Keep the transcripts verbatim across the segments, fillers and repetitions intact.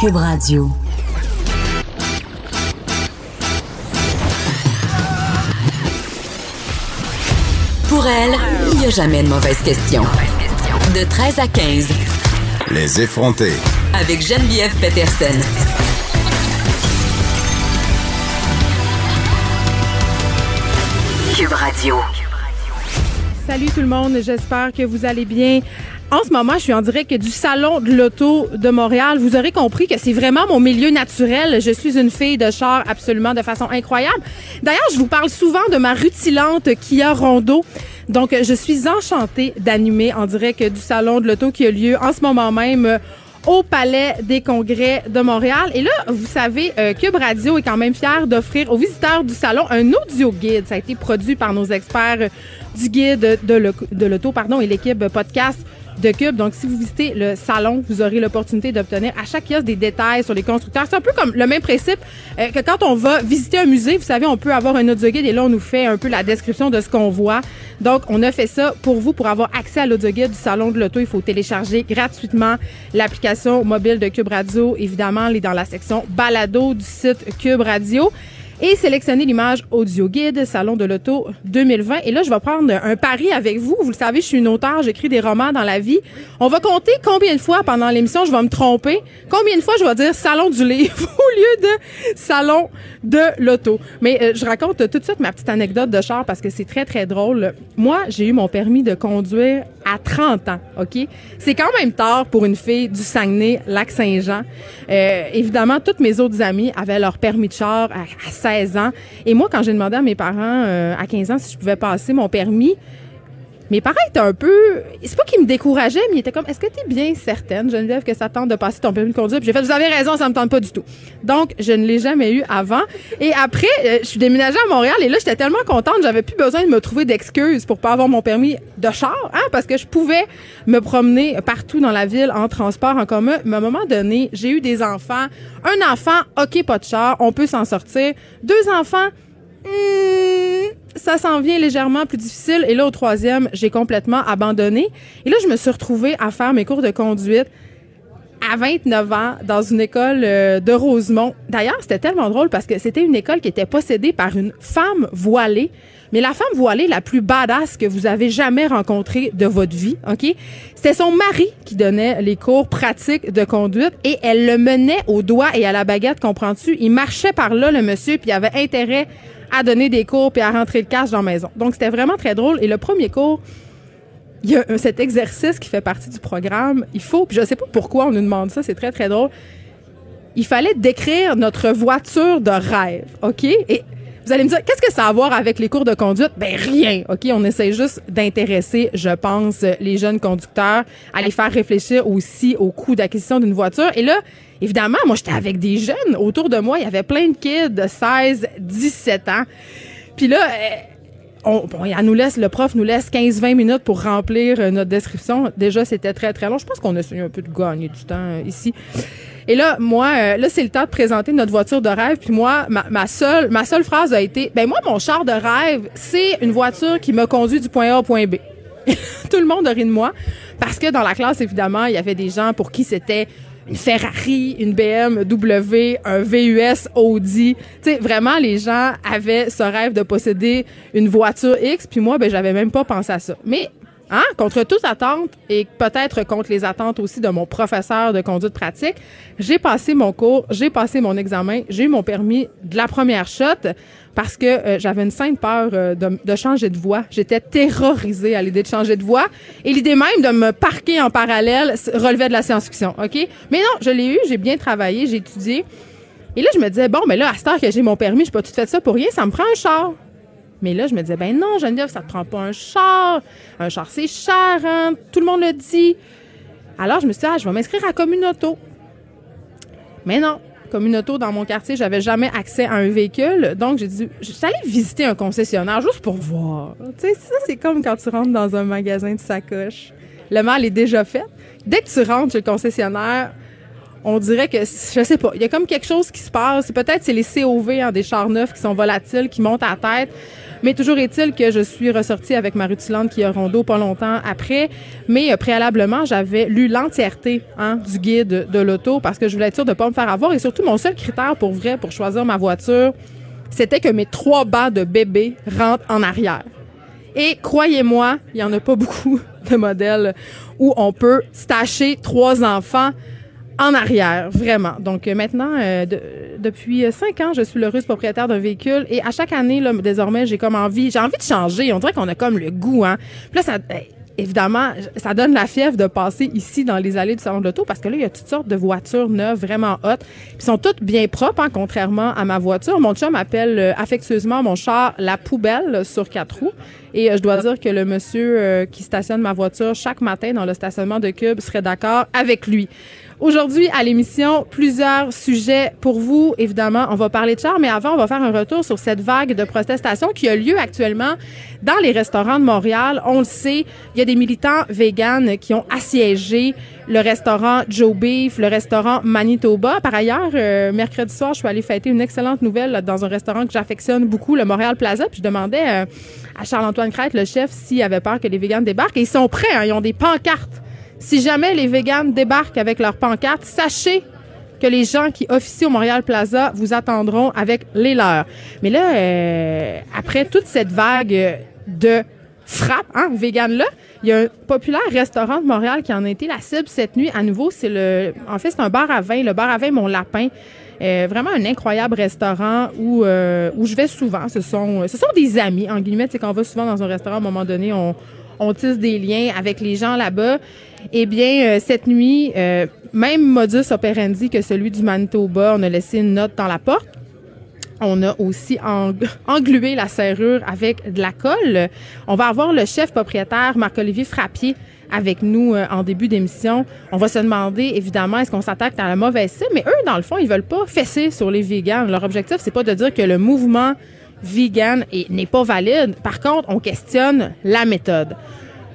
Q U B Radio. Pour elle, il n'y a jamais de mauvaise question. De treize à quinze. Les Effrontés. Avec Geneviève Pettersen. Q U B Radio. Salut tout le monde, j'espère que vous allez bien. En ce moment, je suis en direct du Salon de l'Auto de Montréal. Vous aurez compris que c'est vraiment mon milieu naturel. Je suis une fille de char absolument de façon incroyable. D'ailleurs, je vous parle souvent de ma rutilante Kia Rondo. Donc, je suis enchantée d'animer en direct du Salon de l'Auto qui a lieu en ce moment même au Palais des Congrès de Montréal. Et là, vous savez, euh, Q U B Radio est quand même fier d'offrir aux visiteurs du salon un audio guide. Ça a été produit par nos experts du Guide de l'Auto, pardon, et l'équipe podcast de Q U B. Donc, si vous visitez le salon, vous aurez l'opportunité d'obtenir à chaque kiosque des détails sur les constructeurs. C'est un peu comme le même principe euh, que quand on va visiter un musée. Vous savez, on peut avoir un audio guide et là, on nous fait un peu la description de ce qu'on voit. Donc, on a fait ça pour vous, pour avoir accès à l'audio guide du Salon de l'Auto. Il faut télécharger gratuitement l'application mobile de Q U B Radio. Évidemment, elle est dans la section balado du site Q U B Radio. Et sélectionner l'image audio guide Salon de l'Auto deux mille vingt. Et là, je vais prendre un pari avec vous. Vous le savez, je suis une auteure, j'écris des romans dans la vie. On va compter combien de fois pendant l'émission je vais me tromper, combien de fois je vais dire Salon du livre au lieu de Salon de l'Auto. Mais euh, je raconte tout de suite ma petite anecdote de char parce que c'est très, très drôle. Moi, j'ai eu mon permis de conduire à trente ans, OK? C'est quand même tard pour une fille du Saguenay-Lac-Saint-Jean. Euh, évidemment, toutes mes autres amies avaient leur permis de char à, à seize ans. Et moi, quand j'ai demandé à mes parents euh, à quinze ans si je pouvais passer mon permis, mes parents étaient un peu... C'est pas qu'ils me décourageaient, mais ils étaient comme, est-ce que t'es bien certaine, Geneviève, que ça tente de passer ton permis de conduire? Puis j'ai fait, vous avez raison, ça me tente pas du tout. Donc, je ne l'ai jamais eu avant. Et après, euh, je suis déménagée à Montréal et là, j'étais tellement contente, j'avais plus besoin de me trouver d'excuses pour pas avoir mon permis de char, hein, parce que je pouvais me promener partout dans la ville en transport en commun. Mais à un moment donné, j'ai eu des enfants. Un enfant, OK, pas de char, on peut s'en sortir. Deux enfants, hmm... ça s'en vient légèrement plus difficile. Et là, au troisième, j'ai complètement abandonné. Et là, je me suis retrouvée à faire mes cours de conduite à vingt-neuf ans dans une école de Rosemont. D'ailleurs, c'était tellement drôle parce que c'était une école qui était possédée par une femme voilée. Mais la femme voilée la plus badass que vous avez jamais rencontrée de votre vie, OK? C'était son mari qui donnait les cours pratiques de conduite et elle le menait au doigt et à la baguette, comprends-tu? Il marchait par là, le monsieur, puis il avait intérêt à donner des cours puis à rentrer le cash dans la maison. Donc, c'était vraiment très drôle. Et le premier cours, il y a cet exercice qui fait partie du programme. Il faut, puis je sais pas pourquoi on nous demande ça, c'est très, très drôle. Il fallait décrire notre voiture de rêve, OK? Et vous allez me dire, qu'est-ce que ça a à voir avec les cours de conduite? Ben rien, OK? On essaie juste d'intéresser, je pense, les jeunes conducteurs, à les faire réfléchir aussi au coût d'acquisition d'une voiture. Et là, évidemment, moi, j'étais avec des jeunes. Autour de moi, il y avait plein de kids de seize, dix-sept ans. Puis là, on, bon, elle nous laisse, le prof nous laisse quinze à vingt minutes pour remplir notre description. Déjà, c'était très, très long. Je pense qu'on a essayé un peu de gagner du temps ici. Et là, moi, là, c'est le temps de présenter notre voiture de rêve. Puis moi, ma, ma seule ma seule phrase a été, ben moi, mon char de rêve, c'est une voiture qui me conduit du point A au point B. Tout le monde a ri de moi parce que dans la classe, évidemment, il y avait des gens pour qui c'était une Ferrari, une B M W, un V U S Audi. Tu sais, vraiment, les gens avaient ce rêve de posséder une voiture X. Puis moi, ben j'avais même pas pensé à ça. Mais hein, contre toute attente et peut-être contre les attentes aussi de mon professeur de conduite pratique, j'ai passé mon cours, j'ai passé mon examen, j'ai eu mon permis de la première shot parce que euh, j'avais une sainte peur euh, de, de changer de voie. J'étais terrorisée à l'idée de changer de voie et l'idée même de me parquer en parallèle relevait de la science-fiction, OK? Mais non, je l'ai eu, j'ai bien travaillé, j'ai étudié. Et là, je me disais, bon, mais là, à cette heure que j'ai mon permis, je suis pas toute faite ça pour rien, ça me prend un char. Mais là, je me disais, ben non, Geneviève, ça te prend pas un char. Un char, c'est cher, hein? Tout le monde le dit. Alors, je me suis dit, ah, je vais m'inscrire à Communauto. Mais non, Communauto, dans mon quartier, j'avais jamais accès à un véhicule. Donc, j'ai dit, je suis allée visiter un concessionnaire juste pour voir. Tu sais, ça, c'est comme quand tu rentres dans un magasin de sacoche. Le mal est déjà fait. Dès que tu rentres chez le concessionnaire, on dirait que, je sais pas, il y a comme quelque chose qui se passe. Peut-être c'est les C O V hein, des chars neufs qui sont volatiles, qui montent à la tête. Mais toujours est-il que je suis ressortie avec ma rutilante Kia Rondo pas longtemps après. Mais euh, préalablement, j'avais lu l'entièreté hein, du guide de l'auto parce que je voulais être sûre de pas me faire avoir. Et surtout, mon seul critère pour vrai, pour choisir ma voiture, c'était que mes trois bancs de bébé rentrent en arrière. Et croyez-moi, il n'y en a pas beaucoup de modèles où on peut stacher trois enfants en arrière, vraiment. Donc euh, maintenant, euh, de, depuis cinq ans, je suis l'heureuse propriétaire d'un véhicule et à chaque année, là, désormais, j'ai comme envie, j'ai envie de changer. On dirait qu'on a comme le goût, hein. Puis là, ça, évidemment, ça donne la fièvre de passer ici dans les allées du Salon de l'Auto parce que là, il y a toutes sortes de voitures neuves, vraiment hot. Puis ils sont toutes bien propres, hein, contrairement à ma voiture. Mon chum appelle euh, affectueusement mon char la poubelle sur quatre roues. Et euh, je dois dire que le monsieur euh, qui stationne ma voiture chaque matin dans le stationnement de Q U B serait d'accord avec lui. Aujourd'hui, à l'émission, plusieurs sujets pour vous. Évidemment, on va parler de char, mais avant, on va faire un retour sur cette vague de protestations qui a lieu actuellement dans les restaurants de Montréal. On le sait, il y a des militants véganes qui ont assiégé le restaurant Joe Beef, le restaurant Manitoba. Par ailleurs, euh, mercredi soir, je suis allée fêter une excellente nouvelle là, dans un restaurant que j'affectionne beaucoup, le Montréal Plaza. Puis je demandais euh, à Charles-Antoine Crête, le chef, s'il avait peur que les véganes débarquent. Et ils sont prêts, hein, ils ont des pancartes. Si jamais les véganes débarquent avec leurs pancartes, sachez que les gens qui officient au Montréal Plaza vous attendront avec les leurs. Mais là, euh, après toute cette vague de frappe, hein, végane-là, il y a un populaire restaurant de Montréal qui en a été la cible cette nuit. À nouveau, c'est le, en fait, c'est un bar à vin, le bar à vin Mon Lapin. Euh, vraiment un incroyable restaurant où euh, où je vais souvent. Ce sont, ce sont des amis, en guillemets. C'est qu'on va souvent dans un restaurant, à un moment donné, on on tisse des liens avec les gens là-bas. Eh bien, euh, cette nuit, euh, même modus operandi que celui du Manitoba, on a laissé une note dans la porte. On a aussi englué la serrure avec de la colle. On va avoir le chef propriétaire, Marc-Olivier Frappier, avec nous euh, en début d'émission. On va se demander, évidemment, est-ce qu'on s'attaque à la mauvaise cible? Mais eux, dans le fond, ils veulent pas fesser sur les véganes. Leur objectif, c'est pas de dire que le mouvement vegan et n'est pas valide. Par contre, on questionne la méthode.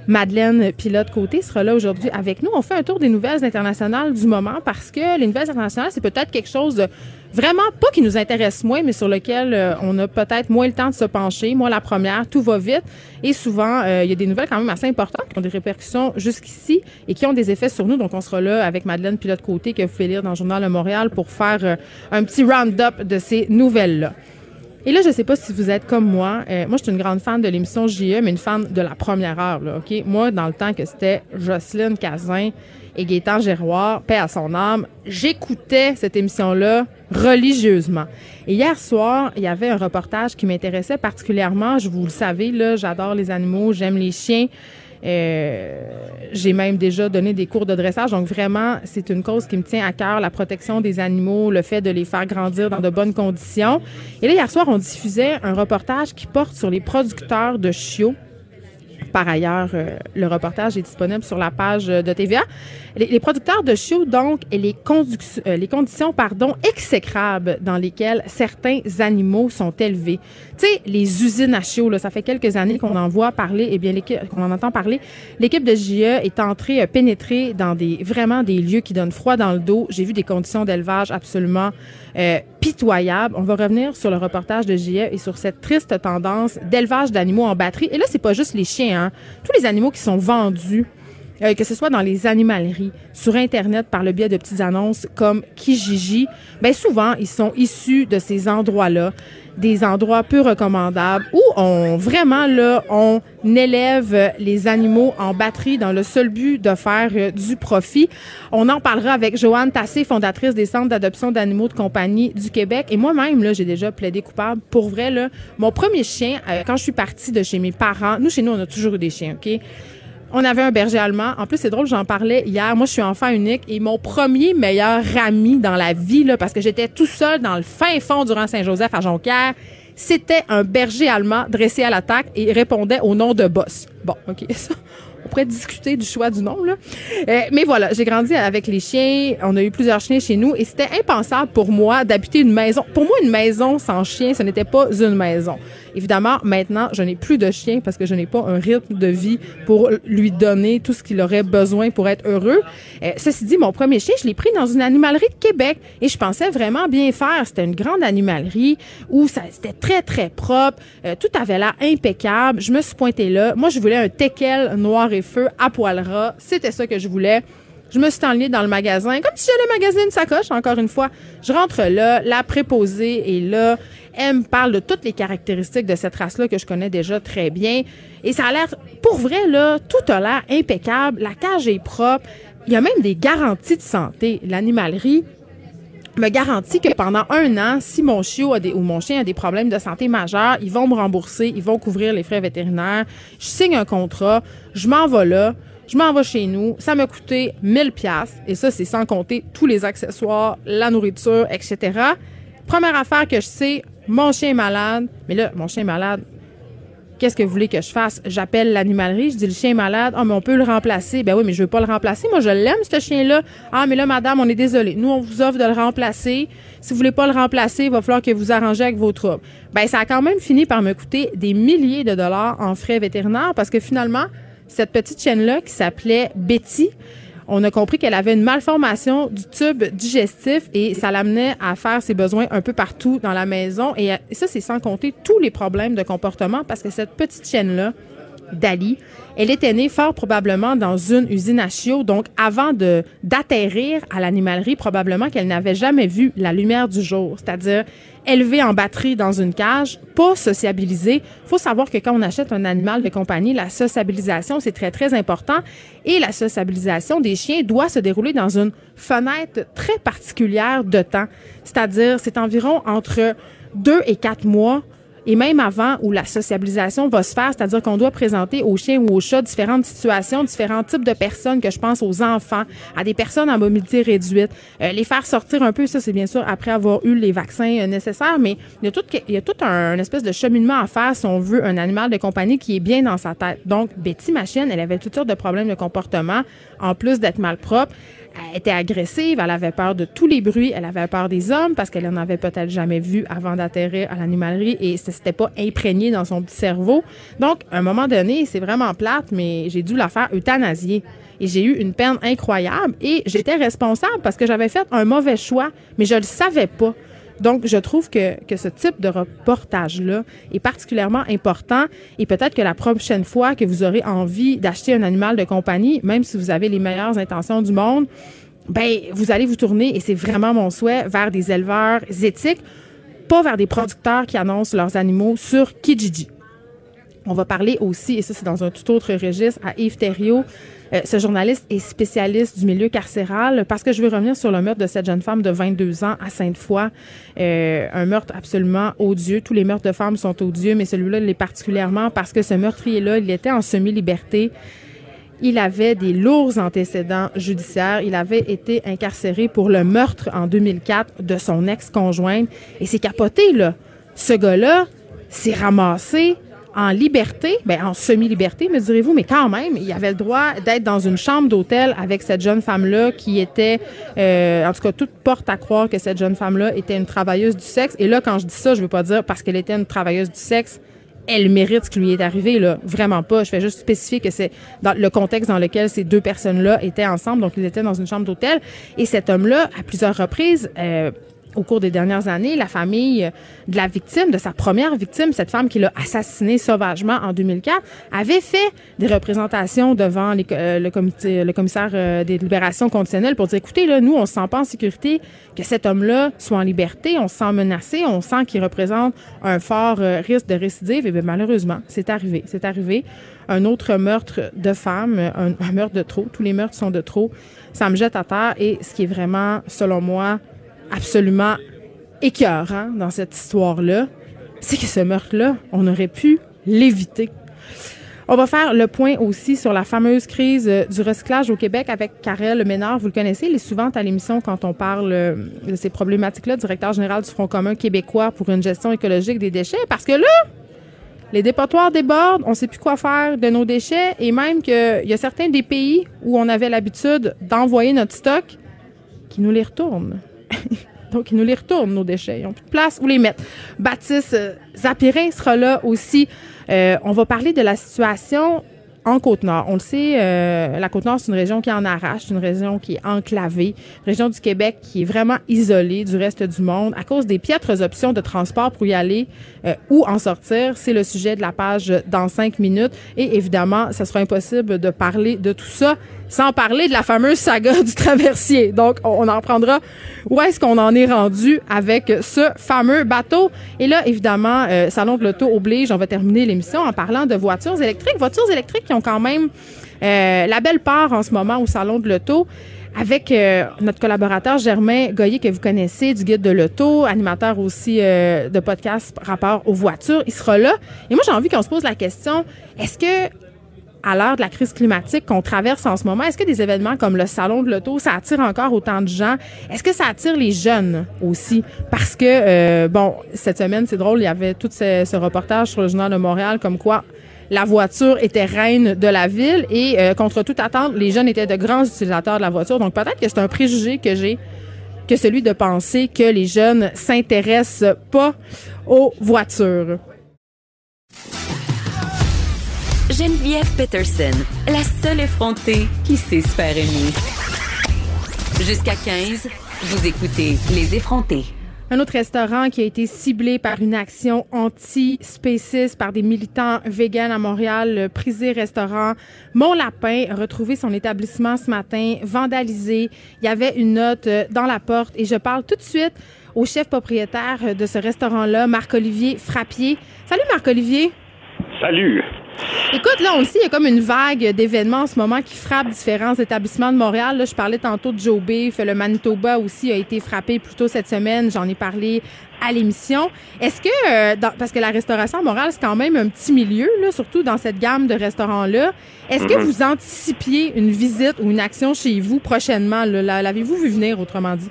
Madeleine Pilote-Côté sera là aujourd'hui avec nous. On fait un tour des nouvelles internationales du moment parce que les nouvelles internationales, c'est peut-être quelque chose de vraiment pas qui nous intéresse moins, mais sur lequel euh, on a peut-être moins le temps de se pencher. Moi, la première, tout va vite. Et souvent, euh, il y a des nouvelles quand même assez importantes qui ont des répercussions jusqu'ici et qui ont des effets sur nous. Donc, on sera là avec Madeleine Pilote-Côté que vous pouvez lire dans le Journal de Montréal pour faire euh, un petit round-up de ces nouvelles-là. Et là, je sais pas si vous êtes comme moi. Euh, moi, je suis une grande fan de l'émission J E, mais une fan de la première heure, là, OK? Moi, dans le temps que c'était Jocelyne Cazin et Gaétan Giroir, paix à son âme, j'écoutais cette émission-là religieusement. Et hier soir, il y avait un reportage qui m'intéressait particulièrement. Je vous le savez, là, j'adore les animaux, j'aime les chiens. Euh, j'ai même déjà donné des cours de dressage. Donc, vraiment, c'est une cause qui me tient à cœur, la protection des animaux, le fait de les faire grandir dans de bonnes conditions. Et là, hier soir, on diffusait un reportage qui porte sur les producteurs de chiots. Par ailleurs, euh, le reportage est disponible sur la page de T V A. Les, les producteurs de chiots, donc, et les, conduc- euh, les conditions pardon, exécrables dans lesquelles certains animaux sont élevés. Tu sais, les usines à chiots, là, ça fait quelques années qu'on en voit parler, eh bien, qu'on en entend parler. L'équipe de J E est entrée, euh, pénétrée dans des vraiment des lieux qui donnent froid dans le dos. J'ai vu des conditions d'élevage absolument euh, pitoyables. On va revenir sur le reportage de J E et sur cette triste tendance d'élevage d'animaux en batterie. Et là, c'est pas juste les chiens, hein. Tous les animaux qui sont vendus, euh, que ce soit dans les animaleries, sur Internet par le biais de petites annonces comme Kijiji, bien souvent, ils sont issus de ces endroits-là, des endroits peu recommandables où on vraiment, là, on élève les animaux en batterie dans le seul but de faire euh, du profit. On en parlera avec Johanne Tassé, fondatrice des centres d'adoption d'animaux de compagnie du Québec. Et moi-même, là, j'ai déjà plaidé coupable. Pour vrai, là, mon premier chien, euh, quand je suis partie de chez mes parents, nous, chez nous, on a toujours eu des chiens, OK? On avait un berger allemand. En plus, c'est drôle, j'en parlais hier. Moi, je suis enfant unique et mon premier meilleur ami dans la vie, là, parce que j'étais tout seul dans le fin fond du rang Saint-Joseph à Jonquière, c'était un berger allemand dressé à l'attaque et répondait au nom de Boss. Bon, OK, ça, on pourrait discuter du choix du nom, là. Euh, mais voilà, j'ai grandi avec les chiens. On a eu plusieurs chiens chez nous et c'était impensable pour moi d'habiter une maison. Pour moi, une maison sans chien, ce n'était pas une maison. Évidemment, maintenant, je n'ai plus de chien parce que je n'ai pas un rythme de vie pour lui donner tout ce qu'il aurait besoin pour être heureux. Euh, ceci dit, mon premier chien, je l'ai pris dans une animalerie de Québec et je pensais vraiment bien faire. C'était une grande animalerie où ça, c'était très, très propre. Euh, tout avait l'air impeccable. Je me suis pointée là. Moi, je voulais un teckel noir et feu à poil ras. C'était ça que je voulais. Je me suis enlignée dans le magasin, comme si j'allais magasiner une sacoche, encore une fois. Je rentre là, la préposée est là. Elle me parle de toutes les caractéristiques de cette race-là que je connais déjà très bien. Et ça a l'air, pour vrai, là, tout a l'air impeccable. La cage est propre. Il y a même des garanties de santé. L'animalerie me garantit que pendant un an, si mon chiot a des, ou mon chien a des problèmes de santé majeurs, ils vont me rembourser, ils vont couvrir les frais vétérinaires. Je signe un contrat, je m'en vais là. Je m'en vais chez nous. Ça m'a coûté mille piastres. Et ça, c'est sans compter tous les accessoires, la nourriture, et cetera. Première affaire que je sais, mon chien est malade. Mais là, mon chien est malade. Qu'est-ce que vous voulez que je fasse? J'appelle l'animalerie. Je dis, le chien est malade. Ah, mais on peut le remplacer. Ben oui, mais je veux pas le remplacer. Moi, je l'aime, ce chien-là. Ah, mais là, madame, on est désolé. Nous, on vous offre de le remplacer. Si vous voulez pas le remplacer, il va falloir que vous arrangez avec vos troubles. Ben, ça a quand même fini par me coûter des milliers de dollars en frais vétérinaires parce que finalement, cette petite chienne-là qui s'appelait Betty, on a compris qu'elle avait une malformation du tube digestif et ça l'amenait à faire ses besoins un peu partout dans la maison. Et ça, c'est sans compter tous les problèmes de comportement parce que cette petite chienne-là, Dali, elle était née fort probablement dans une usine à chiots. Donc, avant de d'atterrir à l'animalerie, probablement qu'elle n'avait jamais vu la lumière du jour. C'est-à-dire élevée en batterie dans une cage, pas sociabilisée. Faut savoir que quand on achète un animal de compagnie, la sociabilisation, c'est très, très important. Et la sociabilisation des chiens doit se dérouler dans une fenêtre très particulière de temps. C'est-à-dire, c'est environ entre deux et quatre mois et même avant où la sociabilisation va se faire, c'est-à-dire qu'on doit présenter aux chiens ou aux chats différentes situations, différents types de personnes, que je pense aux enfants, à des personnes en mobilité réduite, euh, les faire sortir un peu, ça c'est bien sûr après avoir eu les vaccins euh, nécessaires, mais il y a tout, il y a tout un, un espèce de cheminement à faire si on veut un animal de compagnie qui est bien dans sa tête. Donc, Betty, ma chienne, elle avait toutes sortes de problèmes de comportement, en plus d'être malpropre. Elle était agressive, elle avait peur de tous les bruits, elle avait peur des hommes parce qu'elle n'en avait peut-être jamais vu avant d'atterrir à l'animalerie et ça s'était pas imprégné dans son petit cerveau. Donc, à un moment donné, c'est vraiment plate, mais j'ai dû la faire euthanasier. Et j'ai eu une peine incroyable et j'étais responsable parce que j'avais fait un mauvais choix, mais je le savais pas. Donc, je trouve que, que ce type de reportage-là est particulièrement important et peut-être que la prochaine fois que vous aurez envie d'acheter un animal de compagnie, même si vous avez les meilleures intentions du monde, ben, vous allez vous tourner, et c'est vraiment mon souhait, vers des éleveurs éthiques, pas vers des producteurs qui annoncent leurs animaux sur Kijiji. On va parler aussi, et ça c'est dans un tout autre registre, à Yves Thériault. Euh, ce journaliste est spécialiste du milieu carcéral parce que je veux revenir sur le meurtre de cette jeune femme de vingt-deux ans à Sainte-Foy. Euh, un meurtre absolument odieux. Tous les meurtres de femmes sont odieux, mais celui-là l'est particulièrement parce que ce meurtrier-là, il était en semi-liberté. Il avait des lourds antécédents judiciaires. Il avait été incarcéré pour le meurtre en deux mille quatre de son ex-conjointe. Et c'est capoté, là. Ce gars-là s'est ramassé en liberté, ben en semi-liberté, me direz-vous, mais quand même, il avait le droit d'être dans une chambre d'hôtel avec cette jeune femme-là qui était, euh, en tout cas, toute porte à croire que cette jeune femme-là était une travailleuse du sexe. Et là, quand je dis ça, je veux pas dire parce qu'elle était une travailleuse du sexe, elle mérite ce qui lui est arrivé, là. Vraiment pas. Je fais juste spécifier que c'est dans le contexte dans lequel ces deux personnes-là étaient ensemble, donc ils étaient dans une chambre d'hôtel. Et cet homme-là, à plusieurs reprises, euh, au cours des dernières années, la famille de la victime, de sa première victime, cette femme qui l'a assassinée sauvagement en deux mille quatre, avait fait des représentations devant les, euh, le comité, le commissaire euh, des libérations conditionnelles pour dire, écoutez, là, nous, on se sent pas en sécurité que cet homme-là soit en liberté, on se sent menacé, on sent qu'il représente un fort euh, risque de récidive. Et bien, malheureusement, c'est arrivé. C'est arrivé. Un autre meurtre de femme, un, un meurtre de trop. Tous les meurtres sont de trop. Ça me jette à terre et ce qui est vraiment, selon moi, absolument écœurant dans cette histoire-là, c'est que ce meurtre-là, on aurait pu l'éviter. On va faire le point aussi sur la fameuse crise du recyclage au Québec avec Karel Ménard. Vous le connaissez, il est souvent à l'émission quand on parle de ces problématiques-là, directeur général du Front commun québécois pour une gestion écologique des déchets, parce que là, Les dépotoirs débordent, on ne sait plus quoi faire de nos déchets, et même qu'il y a certains des pays où on avait l'habitude d'envoyer notre stock qui nous les retournent. Donc, ils nous les retournent, nos déchets. Ils n'ont plus de place où les mettre. Baptiste Zapirain sera là aussi. Euh, on va parler de la situation en Côte-Nord. On le sait, euh, la Côte-Nord, c'est une région qui en arrache, c'est une région qui est enclavée, une région du Québec qui est vraiment isolée du reste du monde à cause des piètres options de transport pour y aller euh, ou en sortir. C'est le sujet de la page dans cinq minutes. Et évidemment, ça sera impossible de parler de tout ça sans parler de la fameuse saga du traversier. Donc, on en prendra où est-ce qu'on en est rendu avec ce fameux bateau. Et là, évidemment, euh, Salon de l'Auto oblige, on va terminer l'émission en parlant de voitures électriques. Voitures électriques qui ont quand même euh, la belle part en ce moment au Salon de l'Auto avec euh, notre collaborateur Germain Goyer que vous connaissez du Guide de l'Auto, animateur aussi euh, de podcast rapport aux voitures. Il sera là. Et moi, j'ai envie qu'on se pose la question, est-ce que à l'heure de la crise climatique qu'on traverse en ce moment, est-ce que des événements comme le Salon de l'Auto, ça attire encore autant de gens? Est-ce que ça attire les jeunes aussi? Parce que, euh, bon, cette semaine, c'est drôle, il y avait tout ce, ce reportage sur le Journal de Montréal comme quoi la voiture était reine de la ville et, euh, contre toute attente, les jeunes étaient de grands utilisateurs de la voiture. Donc, peut-être que c'est un préjugé que j'ai que celui de penser que les jeunes s'intéressent pas aux voitures. Geneviève Pettersen, la seule effrontée qui sait se faire aimer. Jusqu'à quinze, vous écoutez Les Effrontés. Un autre restaurant qui a été ciblé par une action anti-spéciste par des militants véganes à Montréal, le prisé restaurant Mon Lapin a retrouvé son établissement ce matin vandalisé. Il y avait une note dans la porte et je parle tout de suite au chef propriétaire de ce restaurant-là, Marc-Olivier Frappier. Salut Marc-Olivier. Salut. Écoute, là, on le sait, il y a comme une vague d'événements en ce moment qui frappe différents établissements de Montréal. Là, je parlais tantôt de Joe Beef, le Manitoba aussi a été frappé plus tôt cette semaine. J'en ai parlé à l'émission. Est-ce que, euh, dans, parce que la restauration à Montréal, c'est quand même un petit milieu, là, surtout dans cette gamme de restaurants-là. Est-ce mm-hmm. que vous anticipiez une visite ou une action chez vous prochainement? Là, l'avez-vous vu venir, autrement dit?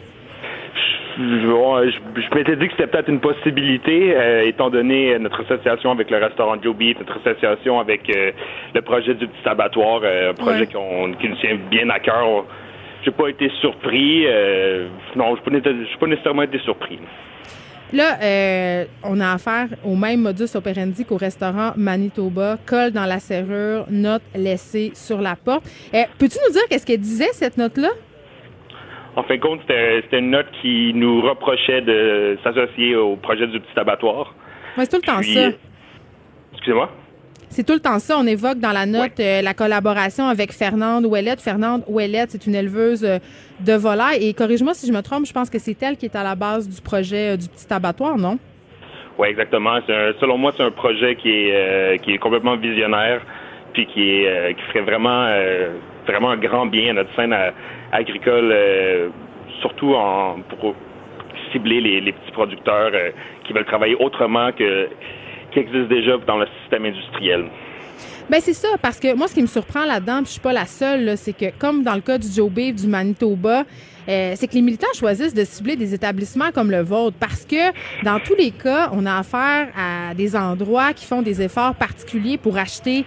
Je, je, je m'étais dit que c'était peut-être une possibilité, euh, étant donné notre association avec le restaurant Joe Beef, notre association avec euh, le projet du Petit Abattoir, euh, un projet ouais. qu'on, qui nous tient bien à cœur. J'ai pas été surpris. Euh, non, je n'ai pas nécessairement été surpris. Là, euh, on a affaire au même modus operandi qu'au restaurant Manitoba. Colle dans la serrure, note laissée sur la porte. Euh, peux-tu nous dire qu'est-ce qu'elle disait, cette note-là? En fin de compte, c'était, c'était une note qui nous reprochait de s'associer au projet du Petit Abattoir. Oui, c'est tout le Puis, temps ça. Excusez-moi? C'est tout le temps ça. On évoque dans la note ouais. euh, la collaboration avec Fernande Ouellette. Fernande Ouellette, c'est une éleveuse de volailles. Et corrige-moi si je me trompe, je pense que c'est elle qui est à la base du projet du Petit Abattoir, non? Oui, exactement. C'est un, selon moi, c'est un projet qui est, euh, qui est complètement visionnaire. Puis qui, est, euh, qui ferait vraiment, euh, vraiment un grand bien à notre scène à, agricole, euh, surtout en, pour cibler les, les petits producteurs euh, qui veulent travailler autrement que qui existe déjà dans le système industriel. Ben c'est ça, parce que moi, ce qui me surprend là-dedans, puis je suis pas la seule, là, c'est que comme dans le cas du Joe Beef, du Manitoba, euh, c'est que les militants choisissent de cibler des établissements comme le vôtre, parce que dans tous les cas, on a affaire à des endroits qui font des efforts particuliers pour acheter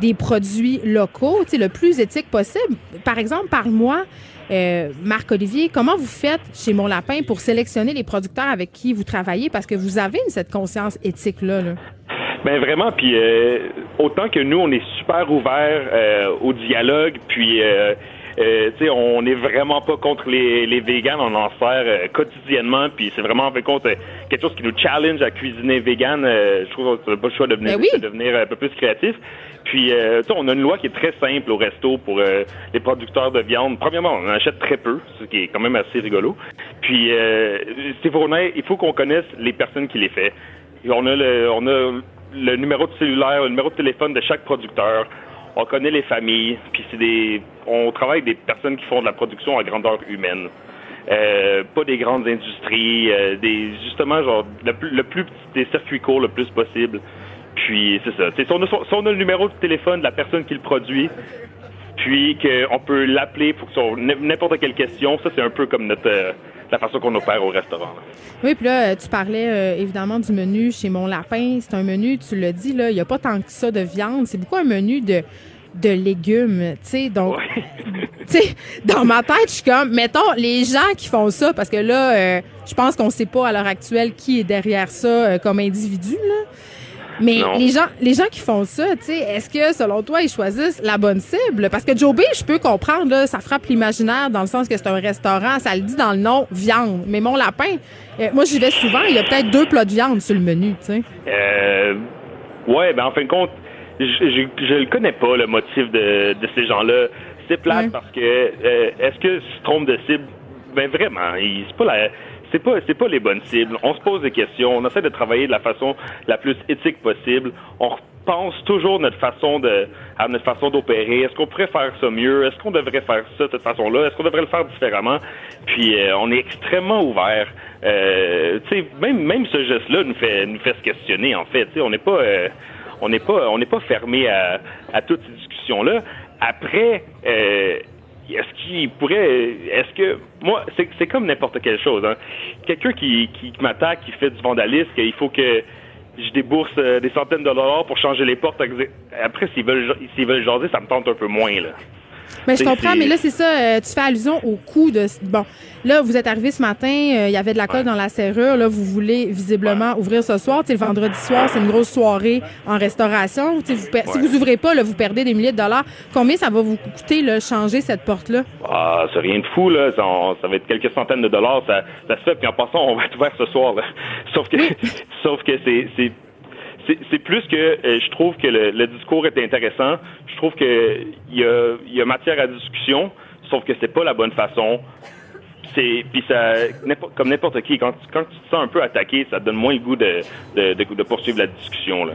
des produits locaux, tu sais, le plus éthique possible. Par exemple, parle-moi, euh, Marc-Olivier, comment vous faites chez Mon Lapin pour sélectionner les producteurs avec qui vous travaillez? Parce que vous avez une, cette conscience éthique-là. Là. Ben vraiment, puis euh, autant que nous, on est super ouverts euh, au dialogue, puis euh, euh, tu sais, on n'est vraiment pas contre les, les véganes, on en sert euh, quotidiennement, puis c'est vraiment, en fait, compte, euh, quelque chose qui nous challenge à cuisiner végane. Euh, je trouve qu'on n'a pas le choix de devenir, oui. de devenir un peu plus créatif. Puis, euh, tu sais, on a une loi qui est très simple au resto pour euh, les producteurs de viande. Premièrement, on en achète très peu, ce qui est quand même assez rigolo. Puis, euh, c'est pour, il faut qu'on connaisse les personnes qui les font. On a le, on a le numéro de cellulaire, le numéro de téléphone de chaque producteur. On connaît les familles. Puis, c'est des, on travaille avec des personnes qui font de la production à grandeur humaine. Euh, pas des grandes industries, euh, des justement, genre, le plus, le plus petit, des circuits courts le plus possible. Puis, c'est ça. Si on, a, si on a le numéro de téléphone de la personne qui le produit, puis qu'on peut l'appeler pour que sur n'importe quelle question, ça, c'est un peu comme notre, euh, la façon qu'on opère au restaurant. Là. Oui, puis là, tu parlais euh, évidemment du menu chez Mon Lapin. C'est un menu, tu l'as dit, là, il n'y a pas tant que ça de viande. C'est beaucoup un menu de, de légumes, tu sais. Donc, ouais. tu sais, dans ma tête, je suis comme, mettons, les gens qui font ça, parce que là, euh, je pense qu'on ne sait pas à l'heure actuelle qui est derrière ça euh, comme individu, là. Mais non. les gens les gens qui font ça, tu sais, est-ce que, selon toi, ils choisissent la bonne cible? Parce que Joe Beef, je peux comprendre, là, ça frappe l'imaginaire dans le sens que c'est un restaurant, ça le dit dans le nom, viande. Mais Mon Lapin, euh, moi, j'y vais souvent, il y a peut-être deux plats de viande sur le menu, tu sais. Euh, ouais, ben en fin de compte, je, je, je le connais pas, le motif de, de ces gens-là. C'est plate ouais. parce que, euh, est-ce que se trompe de cible? Ben vraiment, il, c'est pas la... C'est pas, c'est pas les bonnes cibles. On se pose des questions. On essaie de travailler de la façon la plus éthique possible. On repense toujours notre façon de, à notre façon d'opérer. Est-ce qu'on pourrait faire ça mieux? Est-ce qu'on devrait faire ça de cette façon-là? Est-ce qu'on devrait le faire différemment? Puis, euh, on est extrêmement ouvert. Euh, tu sais, même, même ce geste-là nous fait, nous fait se questionner, en fait. Tu sais, on n'est pas, euh, on n'est pas, on n'est pas fermé à, à toutes ces discussions-là. Après, euh, Est-ce qu'il pourrait... Est-ce que... Moi, c'est, c'est comme n'importe quelle chose. Hein. Quelqu'un qui, qui m'attaque, qui fait du vandalisme, qu'il faut que je débourse des centaines de dollars pour changer les portes. Après, s'ils veulent, s'ils veulent jaser, ça me tente un peu moins, là. Mais je comprends, mais là, c'est ça, euh, tu fais allusion au coût de... Bon, là, vous êtes arrivé ce matin, euh, il y avait de la colle ouais. dans la serrure, là, vous voulez visiblement ouais. ouvrir ce soir. Tu sais, le vendredi soir, c'est une grosse soirée en restauration. Tu sais, vous per... ouais. si vous ouvrez pas, là, vous perdez des milliers de dollars. Combien ça va vous coûter, là, changer cette porte-là? Ah, c'est rien de fou, là. Ça, on, ça va être quelques centaines de dollars, ça, ça se fait. Puis en passant, on va être ouvert ce soir, là. Sauf que, oui. sauf que c'est... c'est... C'est, c'est plus que euh, je trouve que le, le discours est intéressant. Je trouve que il y a, y a matière à discussion, sauf que c'est pas la bonne façon. C'est puis ça, n'importe, comme n'importe qui, quand, quand tu te sens un peu attaqué, ça te donne moins le goût de, de, de, de poursuivre la discussion là.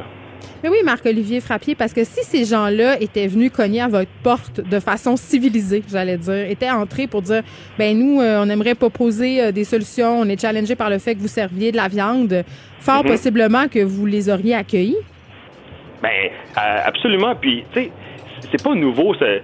Mais oui, Marc-Olivier Frappier, parce que si ces gens-là étaient venus cogner à votre porte de façon civilisée, j'allais dire, étaient entrés pour dire, ben nous, euh, on aimerait proposer euh, des solutions, on est challengé par le fait que vous serviez de la viande, fort mm-hmm. possiblement que vous les auriez accueillis. Ben euh, absolument. Puis tu sais, c'est pas nouveau, c'est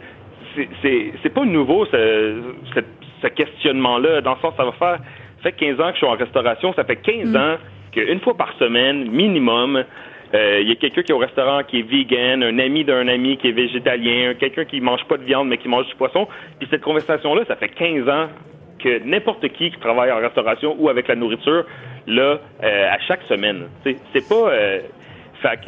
c'est, c'est, c'est pas nouveau ce, ce, ce questionnement-là. Dans le sens, ça va faire ça fait quinze ans que je suis en restauration, ça fait quinze mm. ans qu'une fois par semaine minimum. Il euh, y a quelqu'un qui est au restaurant qui est vegan, un ami d'un ami qui est végétalien, quelqu'un qui mange pas de viande mais qui mange du poisson. Puis cette conversation-là, ça fait quinze ans que n'importe qui qui travaille en restauration ou avec la nourriture, là, euh, à chaque semaine. T'sais, c'est pas... Euh, fait,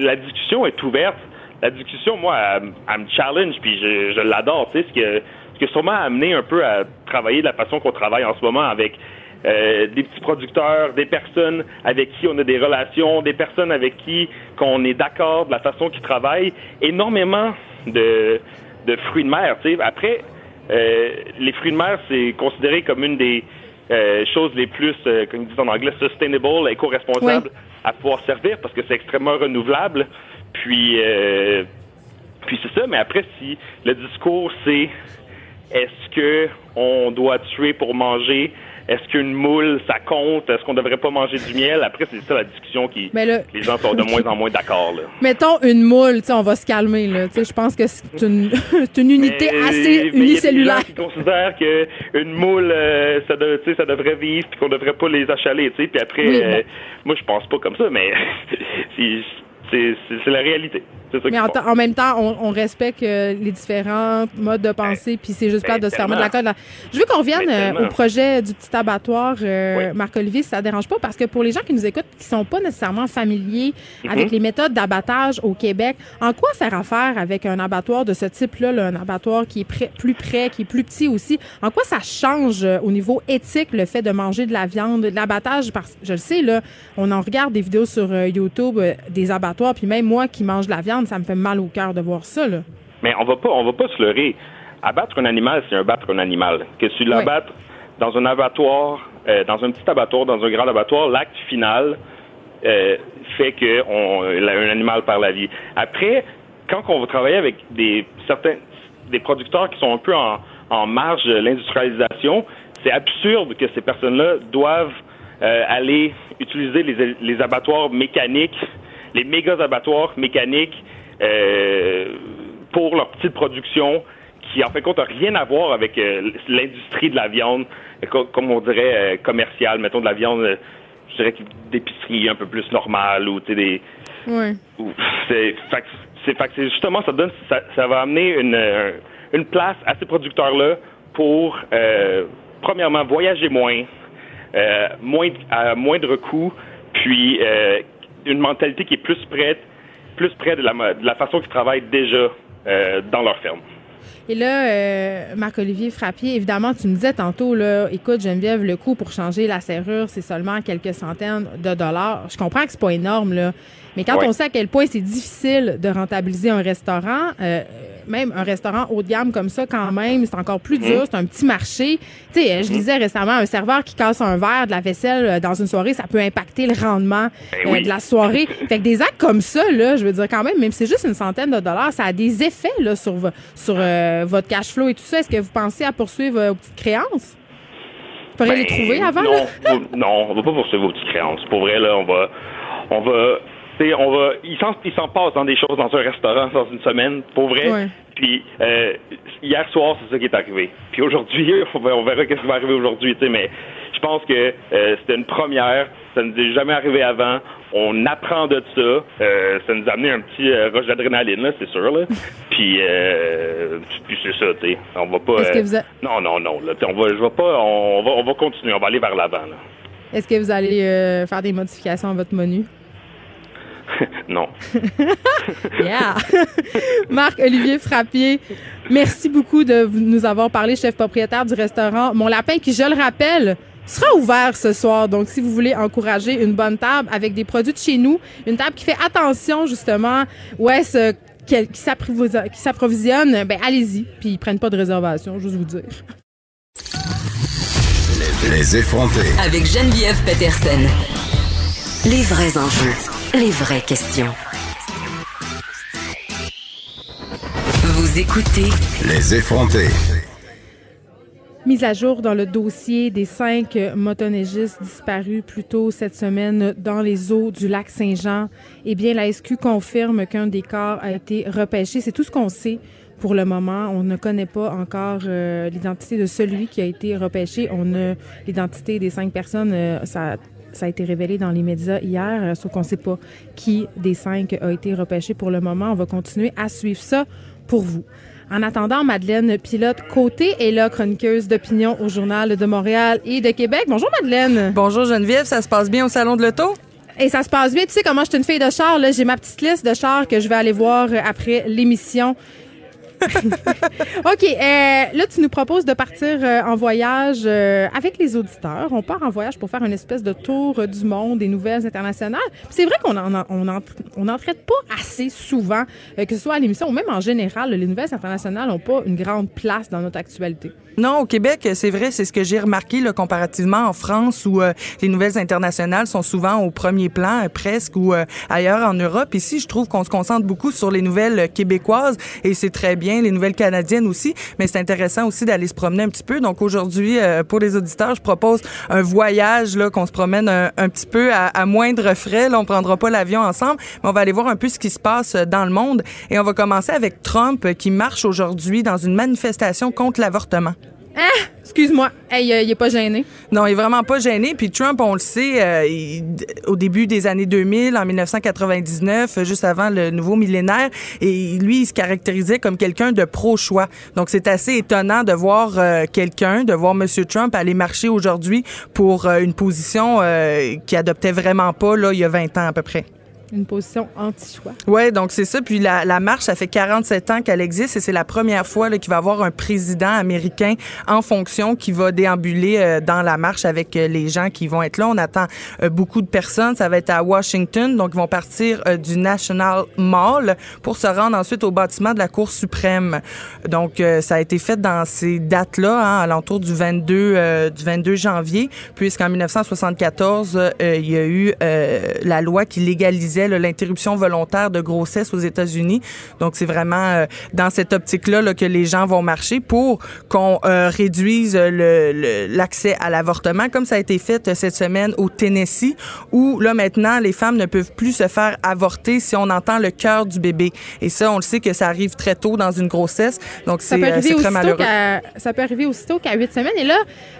la discussion est ouverte. La discussion, moi, elle, elle me challenge, puis je, je l'adore. Ce qui a sûrement amené un peu à travailler de la façon qu'on travaille en ce moment avec... Euh, des petits producteurs, des personnes avec qui on a des relations, des personnes avec qui qu'on est d'accord de la façon qu'ils travaillent, énormément de, de fruits de mer. T'sais. Après, euh, les fruits de mer, c'est considéré comme une des euh, choses les plus, euh, comme ils disent en anglais, sustainable, éco-responsable oui. à pouvoir servir parce que c'est extrêmement renouvelable. Puis, euh, puis c'est ça. Mais après, si le discours c'est est-ce que on doit tuer pour manger? Est-ce qu'une moule, ça compte? Est-ce qu'on devrait pas manger du miel? Après, c'est ça la discussion qui... Là, les gens sont de moins en moins d'accord. Là. Mettons une moule, tu sais, on va se calmer. Je pense que c'est une, c'est une unité mais, assez mais unicellulaire. Il y a des gens qui considèrent qu'une moule, euh, ça, de, ça devrait vivre puis qu'on devrait pas les achaler. Puis après, oui, euh, moi, je pense pas comme ça, mais c'est, c'est, c'est, c'est la réalité. C'est ça mais en, t- en même temps, on, on respecte euh, les différents modes de pensée, puis c'est juste ben, plate de se faire mettre la colle. Je veux qu'on revienne euh, au projet du petit abattoir, euh, oui. Marc-Olivier, si ça ne dérange pas, parce que pour les gens qui nous écoutent, qui ne sont pas nécessairement familiers mm-hmm. avec les méthodes d'abattage au Québec, en quoi faire affaire avec un abattoir de ce type-là, là, un abattoir qui est pré- plus près, qui est plus petit aussi, en quoi ça change euh, au niveau éthique le fait de manger de la viande, de l'abattage? Parce, je le sais, là, on en regarde des vidéos sur euh, YouTube euh, des abattoirs, puis même moi qui mange de la viande, ça me fait mal au cœur de voir ça, là. Mais on va pas, on va pas se leurrer. Abattre un animal, c'est abattre un animal. Que tu l'abattes oui. dans un abattoir, euh, dans un petit abattoir, dans un grand abattoir, l'acte final euh, fait que on, un animal perd la vie. Après, quand on va travailler avec des certains des producteurs qui sont un peu en, en marge de l'industrialisation, c'est absurde que ces personnes-là doivent euh, aller utiliser les, les abattoirs mécaniques, les méga abattoirs mécaniques euh, pour leur petite production qui en fait compte n'a rien à voir avec euh, l'industrie de la viande, comme on dirait euh, commerciale, mettons de la viande, euh, je dirais d'épicerie un peu plus normale ou tu sais des. Oui. Ou, c'est, fait, c'est, fait, c'est justement ça donne ça, ça va amener une euh, une place à ces producteurs-là pour euh, premièrement voyager moins, euh, moins à moindre coût, puis euh, une mentalité qui est plus prête, plus près de la de la façon qu'ils travaillent déjà euh, dans leur ferme. Et là, euh, Marc-Olivier Frappier, évidemment, tu me disais tantôt, là, écoute, Geneviève, le coût pour changer la serrure, c'est seulement quelques centaines de dollars. Je comprends que c'est pas énorme, là, mais quand ouais. on sait à quel point c'est difficile de rentabiliser un restaurant, euh, même un restaurant haut de gamme comme ça, quand même, c'est encore plus dur, mmh. c'est un petit marché. Tu sais, je lisais récemment, un serveur qui casse un verre de la vaisselle dans une soirée, ça peut impacter le rendement ben euh, oui. de la soirée. Fait que des actes comme ça, là, je veux dire, quand même, même si c'est juste une centaine de dollars, ça a des effets, là, sur... sur euh, votre cash flow et tout ça, est-ce que vous pensez à poursuivre euh, vos petites créances? Vous pourriez ben, les trouver avant? Non, là? Non, on ne va pas poursuivre vos petites créances. Pour vrai, là, on va... on va, on va ils, s'en, ils s'en passent dans des choses dans un restaurant dans une semaine, pour vrai. Ouais. Puis euh, hier soir, c'est ça qui est arrivé. Puis aujourd'hui, on, va, on verra ce qui va arriver aujourd'hui, tu sais, mais je pense que euh, c'était une première. Ça ne nous est jamais arrivé avant. On apprend de ça. Euh, ça nous a amené un petit euh, rush d'adrénaline, là, c'est sûr. Là. Puis, euh, puis c'est ça, tu sais. On va pas. Est-ce euh, que vous a... Non, non, non. Là, on va, je vais pas. On va, on va continuer. On va aller vers l'avant. Là. Est-ce que vous allez euh, faire des modifications à votre menu? Non. Yeah. Marc-Olivier Frappier, merci beaucoup de nous avoir parlé, chef propriétaire du restaurant Mon Lapin, qui, je le rappelle, sera ouvert ce soir. Donc, si vous voulez encourager une bonne table avec des produits de chez nous, une table qui fait attention, justement, où est-ce qui s'approvisionne, ben allez-y, puis ils prennent pas de réservation, j'ose vous dire. Les, les effrontés. Avec Geneviève Pettersen. Les vrais enjeux, les vraies questions. Vous écoutez Les effrontés. Mise à jour dans le dossier des cinq motoneigistes disparus plus tôt cette semaine dans les eaux du lac Saint-Jean. Eh bien, la S Q confirme qu'un des corps a été repêché. C'est tout ce qu'on sait pour le moment. On ne connaît pas encore euh, l'identité de celui qui a été repêché. On a l'identité des cinq personnes. Euh, ça, ça a été révélé dans les médias hier, euh, sauf qu'on ne sait pas qui des cinq a été repêché pour le moment. On va continuer à suivre ça pour vous. En attendant, Madeleine Pilote-Côté est là, chroniqueuse d'opinion au Journal de Montréal et de Québec. Bonjour Madeleine. Bonjour Geneviève, ça se passe bien au Salon de l'Auto? Et ça se passe bien, tu sais comment je suis une fille de char, là, j'ai ma petite liste de chars que je vais aller voir après l'émission. OK, euh, là, tu nous proposes de partir euh, en voyage euh, avec les auditeurs. On part en voyage pour faire une espèce de tour euh, du monde, des nouvelles internationales. Puis c'est vrai qu'on n'en on en, on en traite pas assez souvent, euh, que ce soit à l'émission ou même en général. Les nouvelles internationales n'ont pas une grande place dans notre actualité. Non, au Québec, c'est vrai, c'est ce que j'ai remarqué là, comparativement en France où euh, les nouvelles internationales sont souvent au premier plan, euh, presque, ou euh, ailleurs en Europe. Ici, je trouve qu'on se concentre beaucoup sur les nouvelles québécoises et c'est très bien. Les nouvelles canadiennes aussi, mais c'est intéressant aussi d'aller se promener un petit peu. Donc aujourd'hui, euh, pour les auditeurs, je propose un voyage là, qu'on se promène un, un petit peu à, à moindre frais. Là, on prendra pas l'avion ensemble, mais on va aller voir un peu ce qui se passe dans le monde. Et on va commencer avec Trump qui marche aujourd'hui dans une manifestation contre l'avortement. Ah, excuse-moi. Hey, euh, il est pas gêné. Non, il est vraiment pas gêné. Puis Trump, on le sait, euh, il, au début des années deux mille, en dix-neuf cent quatre-vingt-dix-neuf, juste avant le nouveau millénaire, et lui, il se caractérisait comme quelqu'un de pro-choix. Donc, c'est assez étonnant de voir euh, quelqu'un, de voir M. Trump aller marcher aujourd'hui pour euh, une position euh, qu'il adoptait vraiment pas, là, il y a vingt ans à peu près. Une position anti-choix. Oui, donc c'est ça. Puis la, la marche, ça fait quarante-sept ans qu'elle existe et c'est la première fois là, qu'il va y avoir un président américain en fonction qui va déambuler euh, dans la marche avec euh, les gens qui vont être là. On attend euh, beaucoup de personnes. Ça va être à Washington. Donc, ils vont partir euh, du National Mall pour se rendre ensuite au bâtiment de la Cour suprême. Donc, euh, ça a été fait dans ces dates-là, hein, à l'entour du vingt-deux janvier, puisqu'en dix-neuf cent soixante-quatorze, euh, il y a eu euh, la loi qui légalisait disait, là, l'interruption volontaire de grossesse aux États-Unis. Donc, c'est vraiment euh, dans cette optique-là là, que les gens vont marcher pour qu'on euh, réduise le, le, l'accès à l'avortement, comme ça a été fait euh, cette semaine au Tennessee, où là, maintenant, les femmes ne peuvent plus se faire avorter si on entend le cœur du bébé. Et ça, on le sait que ça arrive très tôt dans une grossesse. Donc, c'est, euh, c'est très malheureux. Qu'à, ça peut arriver aussitôt qu'à huit semaines. Et là,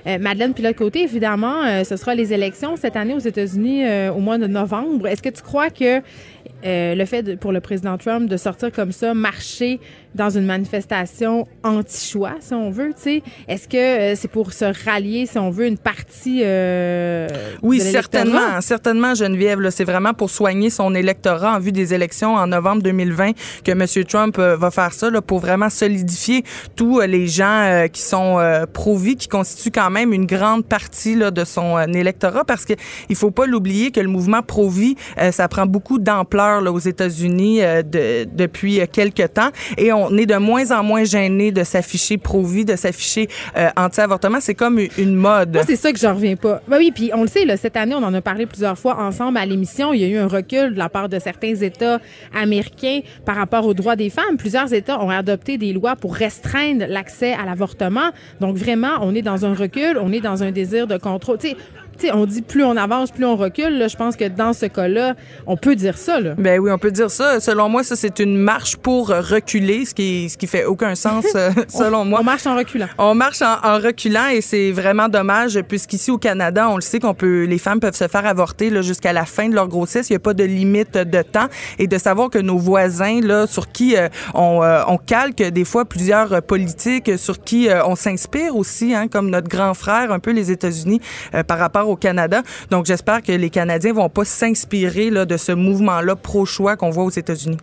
euh, Madeleine Pilote-Côté, évidemment, euh, ce sera les élections cette année aux États-Unis euh, au mois de novembre. Est-ce que tu crois que euh, le fait de, pour le président Trump de sortir comme ça, marcher dans une manifestation anti-choix, si on veut, tu sais, est-ce que euh, c'est pour se rallier, si on veut, une partie euh, oui, de l'électorat? Oui, certainement. Certainement, Geneviève. Là, c'est vraiment pour soigner son électorat en vue des élections en novembre deux mille vingt que M. Trump euh, va faire ça, là, pour vraiment solidifier tous euh, les gens euh, qui sont euh, pro-vie, qui constituent quand même une grande partie là, de son euh, électorat, parce qu'il ne faut pas l'oublier que le mouvement pro-vie, euh, ça prend beaucoup d'ampleur là, aux États-Unis euh, de, depuis euh, quelques temps, et on est de moins en moins gêné de s'afficher pro-vie, de s'afficher euh, anti-avortement. C'est comme une mode. Moi, c'est ça que j'en reviens pas. Ben oui, puis on le sait, là, cette année, on en a parlé plusieurs fois ensemble à l'émission, il y a eu un recul de la part de certains États américains par rapport aux droits des femmes. Plusieurs États ont adopté des lois pour restreindre l'accès à l'avortement. Donc vraiment, on est dans un recul, on est dans un désir de contrôle. Tu sais, T'sais, on dit plus on avance, plus on recule. Là, je pense que dans ce cas-là, on peut dire ça. Là. Ben oui, on peut dire ça. Selon moi, ça, c'est une marche pour reculer, ce qui, ce qui fait aucun sens, selon on, moi. On marche en reculant. On marche en, en reculant, et c'est vraiment dommage, puisqu'ici, au Canada, on le sait qu'on peut, les femmes peuvent se faire avorter là, jusqu'à la fin de leur grossesse. Il n'y a pas de limite de temps. Et de savoir que nos voisins, là, sur qui euh, on, euh, on calque des fois plusieurs politiques, sur qui euh, on s'inspire aussi, hein, comme notre grand frère, un peu les États-Unis, euh, par rapport au Canada. Donc, j'espère que les Canadiens vont pas s'inspirer là, de ce mouvement-là pro-choix qu'on voit aux États-Unis.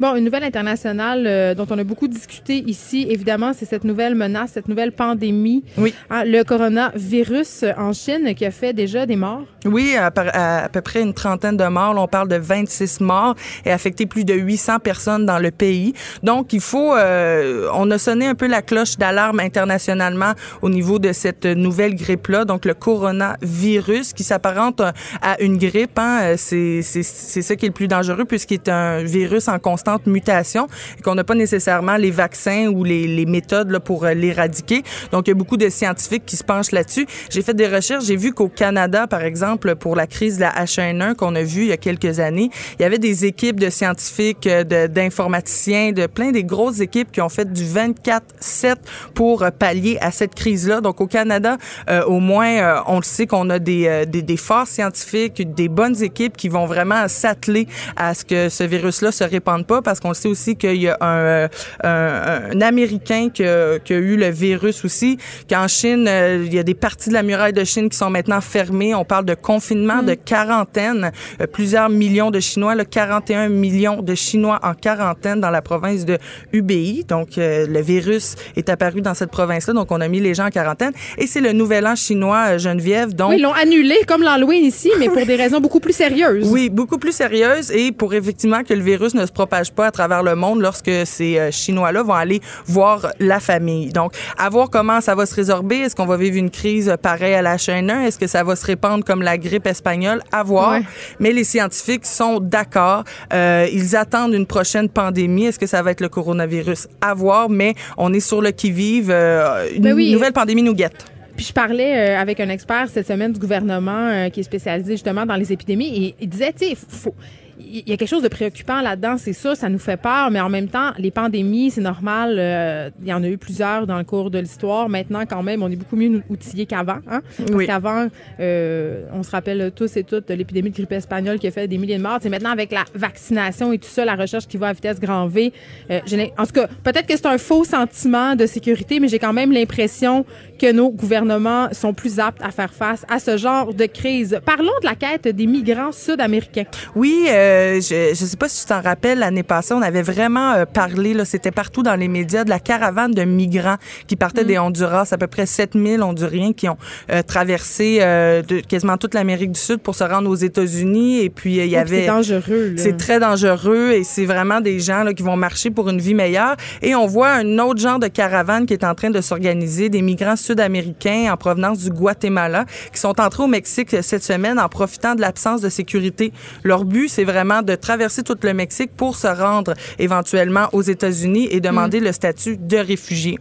Bon, une nouvelle internationale euh, dont on a beaucoup discuté ici, évidemment, c'est cette nouvelle menace, cette nouvelle pandémie. Oui. Hein, le coronavirus en Chine qui a fait déjà des morts. Oui, à, à, à peu près une trentaine de morts. Là, on parle de vingt-six morts et affecté plus de huit cents personnes dans le pays. Donc, il faut... Euh, on a sonné un peu la cloche d'alarme internationalement au niveau de cette nouvelle grippe-là, donc le coronavirus qui s'apparente à une grippe. Hein, c'est, c'est, c'est ça qui est le plus dangereux puisqu'il est un virus en constante mutation et qu'on n'a pas nécessairement les vaccins ou les, les méthodes là, pour l'éradiquer. Donc, il y a beaucoup de scientifiques qui se penchent là-dessus. J'ai fait des recherches. J'ai vu qu'au Canada, par exemple, pour la crise de la H un N un qu'on a vue il y a quelques années, il y avait des équipes de scientifiques, de, d'informaticiens, de plein des grosses équipes qui ont fait du vingt-quatre sept pour pallier à cette crise-là. Donc, au Canada, euh, au moins, euh, on le sait qu'on a des, euh, des, des forts scientifiques, des bonnes équipes qui vont vraiment s'atteler à ce que ce virus-là se répande pas, parce qu'on sait aussi qu'il y a un, un, un Américain qui a, qui a eu le virus aussi, qu'en Chine, il y a des parties de la muraille de Chine qui sont maintenant fermées. On parle de confinement, mmh. de quarantaine. Plusieurs millions de Chinois, là, quarante et un millions de Chinois en quarantaine dans la province de Hubei. Donc, euh, le virus est apparu dans cette province-là, donc on a mis les gens en quarantaine. Et c'est le nouvel an chinois, Geneviève. Donc... Oui, ils l'ont annulé, comme l'Halloween ici, mais pour des raisons beaucoup plus sérieuses. Oui, beaucoup plus sérieuses, et pour effectivement que le virus ne se propage pas à travers le monde lorsque ces Chinois-là vont aller voir la famille. Donc, à voir comment ça va se résorber. Est-ce qu'on va vivre une crise pareille à la H un N un? Est-ce que ça va se répandre comme la grippe espagnole? À voir. Ouais. Mais les scientifiques sont d'accord. Euh, ils attendent une prochaine pandémie. Est-ce que ça va être le coronavirus? À voir. Mais on est sur le qui-vive. Euh, une ben oui. nouvelle pandémie nous guette. Puis je parlais euh, avec un expert cette semaine du gouvernement euh, qui est spécialisé justement dans les épidémies, et il disait, tu sais, faut... il y a quelque chose de préoccupant là-dedans, c'est sûr, ça nous fait peur, mais en même temps, les pandémies, c'est normal, euh, il y en a eu plusieurs dans le cours de l'histoire. Maintenant, quand même, on est beaucoup mieux outillés qu'avant. Hein? Parce oui. qu'avant, euh, on se rappelle tous et toutes de l'épidémie de grippe espagnole qui a fait des milliers de morts. C'est maintenant, avec la vaccination et tout ça, la recherche qui va à vitesse grand V, euh, je en tout cas, peut-être que c'est un faux sentiment de sécurité, mais j'ai quand même l'impression que nos gouvernements sont plus aptes à faire face à ce genre de crise. Parlons de la quête des migrants sud-américains. Oui, euh, Euh, je ne sais pas si tu t'en rappelles, l'année passée, on avait vraiment euh, parlé, là, c'était partout dans les médias, de la caravane de migrants qui partaient mmh. des Honduras, à peu près sept mille Honduriens qui ont euh, traversé euh, de, quasiment toute l'Amérique du Sud pour se rendre aux États-Unis. Et puis, il euh, y oh, avait... C'est dangereux. Là. C'est très dangereux, et c'est vraiment des gens là, qui vont marcher pour une vie meilleure. Et on voit un autre genre de caravane qui est en train de s'organiser, des migrants sud-américains sud-américains en provenance du Guatemala qui sont entrés au Mexique cette semaine en profitant de l'absence de sécurité. Leur but, c'est vraiment de traverser tout le Mexique pour se rendre éventuellement aux États-Unis et demander mmh. le statut de réfugié.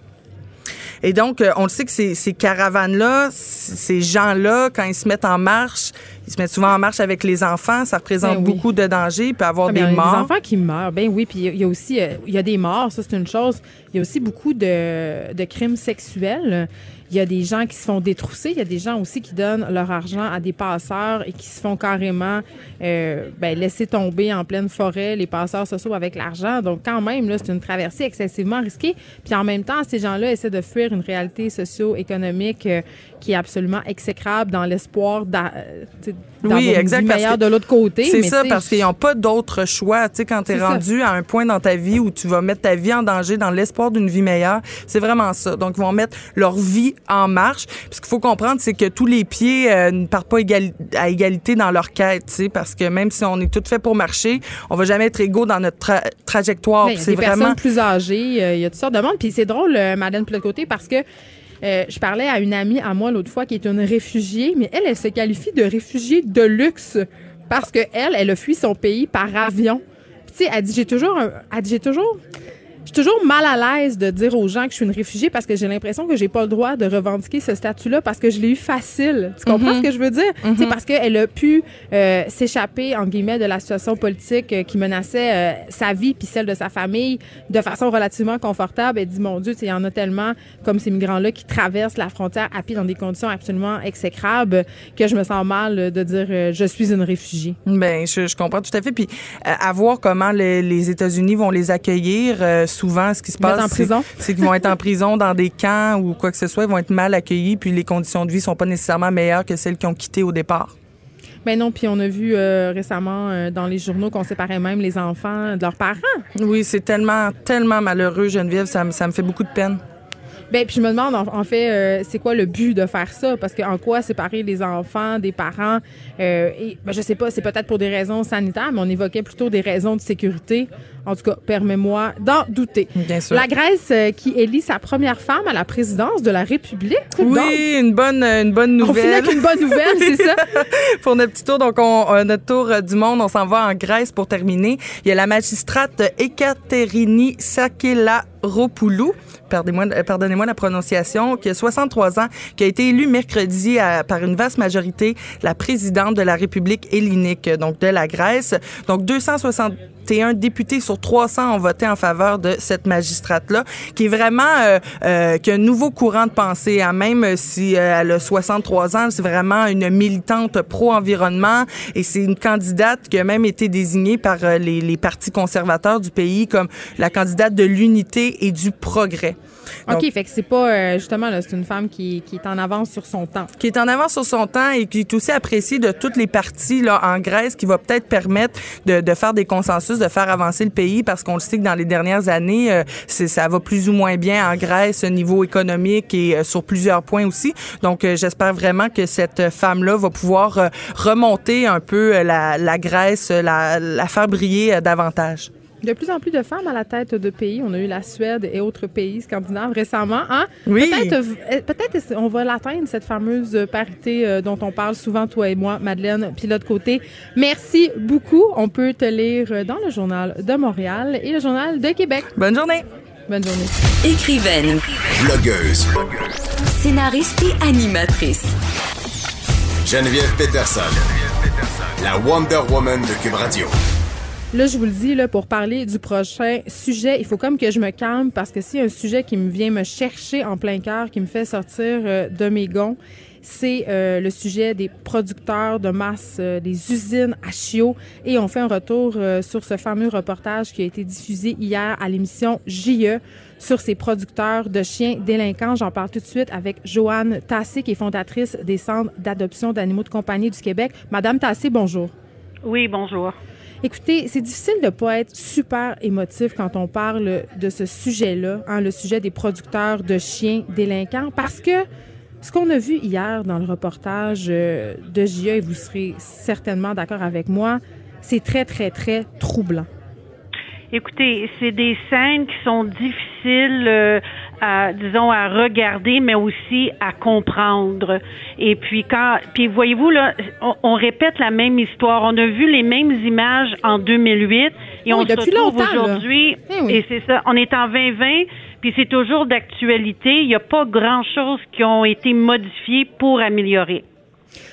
Et donc, on le sait que ces, ces caravanes-là, ces gens-là, quand ils se mettent en marche, ils se mettent souvent en marche avec les enfants. Ça représente ben oui. beaucoup de dangers. Il peut y avoir ah, des morts. Des enfants qui meurent. Ben oui. Puis il y a aussi, il y a des morts. Ça, c'est une chose. Il y a aussi beaucoup de, de crimes sexuels. Il y a des gens qui se font détrousser. Il y a des gens aussi qui donnent leur argent à des passeurs et qui se font carrément euh, ben, laisser tomber en pleine forêt. Les passeurs se sauvent avec l'argent. Donc, quand même, là, c'est une traversée excessivement risquée. Puis en même temps, ces gens-là essaient de fuir une réalité socio-économique euh, qui est absolument exécrable dans l'espoir d'a, oui, exact, vie meilleure de l'autre côté. C'est mais ça, parce qu'ils n'ont pas d'autre choix. Tu sais, quand tu es rendu ça. à un point dans ta vie où tu vas mettre ta vie en danger dans l'espoir d'une vie meilleure, c'est vraiment ça. Donc, ils vont mettre leur vie en marche. Puis ce qu'il faut comprendre, c'est que tous les pieds euh, ne partent pas égali- à égalité dans leur quête, tu sais, parce que même si on est tout fait pour marcher, on ne va jamais être égaux dans notre tra- trajectoire. Il y a des vraiment... personnes plus âgées, il euh, y a toutes sortes de monde. Puis c'est drôle, euh, Madeleine Pilote-Côté, parce que Euh, je parlais à une amie à moi l'autre fois qui est une réfugiée, mais elle, elle se qualifie de réfugiée de luxe parce que elle, elle a fui son pays par avion. Tu sais, elle dit, j'ai toujours, un, elle dit, j'ai toujours, je suis toujours mal à l'aise de dire aux gens que je suis une réfugiée parce que j'ai l'impression que j'ai pas le droit de revendiquer ce statut-là parce que je l'ai eu facile. Tu comprends mm-hmm. ce que je veux dire? Mm-hmm. Tu sais, parce qu'elle a pu euh, s'échapper, en guillemets, de la situation politique euh, qui menaçait euh, sa vie puis celle de sa famille de façon relativement confortable. Elle dit, mon Dieu, tu sais, il y en a tellement comme ces migrants-là qui traversent la frontière à pied dans des conditions absolument exécrables que je me sens mal de dire euh, je suis une réfugiée. Bien, je, je comprends tout à fait. Puis euh, à voir comment les, les États-Unis vont les accueillir. Euh, Souvent, ce qui se passe, c'est, c'est qu'ils vont être en prison dans des camps ou quoi que ce soit. Ils vont être mal accueillis, puis les conditions de vie ne sont pas nécessairement meilleures que celles qui ont quitté au départ. Ben non, puis on a vu euh, récemment euh, dans les journaux qu'on séparait même les enfants de leurs parents. Oui, c'est tellement, tellement malheureux, Geneviève. Ça, ça me fait beaucoup de peine. Ben puis je me demande, en, en fait, euh, c'est quoi le but de faire ça? Parce que en quoi séparer les enfants des parents? Euh, et, ben, je sais pas, c'est peut-être pour des raisons sanitaires, mais on évoquait plutôt des raisons de sécurité. En tout cas, permets-moi d'en douter. Bien sûr. La Grèce euh, qui élit sa première femme à la présidence de la République. Oui, donc, une bonne, une bonne nouvelle. On finit avec une bonne nouvelle, c'est ça? Pour notre petit tour, donc on, notre tour du monde, on s'en va en Grèce pour terminer. Il y a la magistrate Ekaterini Sakelaropoulou. Pardonnez-moi, pardonnez-moi la prononciation, qui a soixante-trois ans, qui a été élue mercredi à, par une vaste majorité la présidente de la République hellénique, donc de la Grèce. Donc deux cent soixante et un députés sur trois cents ont voté en faveur de cette magistrate-là, qui est vraiment euh, euh, qui a un nouveau courant de pensée. Hein, même si euh, elle a soixante-trois ans, c'est vraiment une militante pro-environnement et c'est une candidate qui a même été désignée par euh, les, les partis conservateurs du pays comme la candidate de l'unité et du progrès. Donc, OK, fait que c'est pas... Euh, justement, là, c'est une femme qui, qui est en avance sur son temps. Qui est en avance sur son temps et qui est aussi appréciée de toutes les parties là, en Grèce, qui va peut-être permettre de, de faire des consensus, de faire avancer le pays, parce qu'on le sait que dans les dernières années, euh, c'est, ça va plus ou moins bien en Grèce, au niveau économique et euh, sur plusieurs points aussi. Donc, euh, j'espère vraiment que cette femme-là va pouvoir euh, remonter un peu euh, la, la Grèce, la, la faire briller euh, davantage. De plus en plus de femmes à la tête de pays. On a eu la Suède et autres pays scandinaves récemment. Hein? Oui. Peut-être, peut-être on va l'atteindre, cette fameuse parité dont on parle souvent, toi et moi, Madeleine Pilote-Côté. Merci beaucoup. On peut te lire dans le Journal de Montréal et le Journal de Québec. Bonne journée. Bonne journée. Écrivaine. Blogueuse. Blogueuse. Scénariste et animatrice. Geneviève Pettersen. Geneviève Pettersen. La Wonder Woman de Q U B Radio. Là, je vous le dis, là, pour parler du prochain sujet, il faut comme que je me calme parce que s'il y a un sujet qui me vient me chercher en plein cœur, qui me fait sortir euh, de mes gonds, c'est euh, le sujet des producteurs de masse, euh, des usines à chiots. Et on fait un retour euh, sur ce fameux reportage qui a été diffusé hier à l'émission J E sur ces producteurs de chiens délinquants. J'en parle tout de suite avec Johanne Tassé, qui est fondatrice des centres d'adoption d'animaux de compagnie du Québec. Madame Tassé, bonjour. Oui, bonjour. Écoutez, c'est difficile de ne pas être super émotif quand on parle de ce sujet-là, hein, le sujet des producteurs de chiens délinquants, parce que ce qu'on a vu hier dans le reportage de J A, et vous serez certainement d'accord avec moi, c'est très, très, très troublant. Écoutez, c'est des scènes qui sont difficiles euh, à, disons, à regarder, mais aussi à comprendre. Et puis, quand, puis voyez-vous, là, on, on répète la même histoire. On a vu les mêmes images en deux mille huit et oui, on se retrouve aujourd'hui. Eh oui. Et c'est ça, on est en vingt vingt, puis c'est toujours d'actualité. Il n'y a pas grand-chose qui ont été modifié pour améliorer.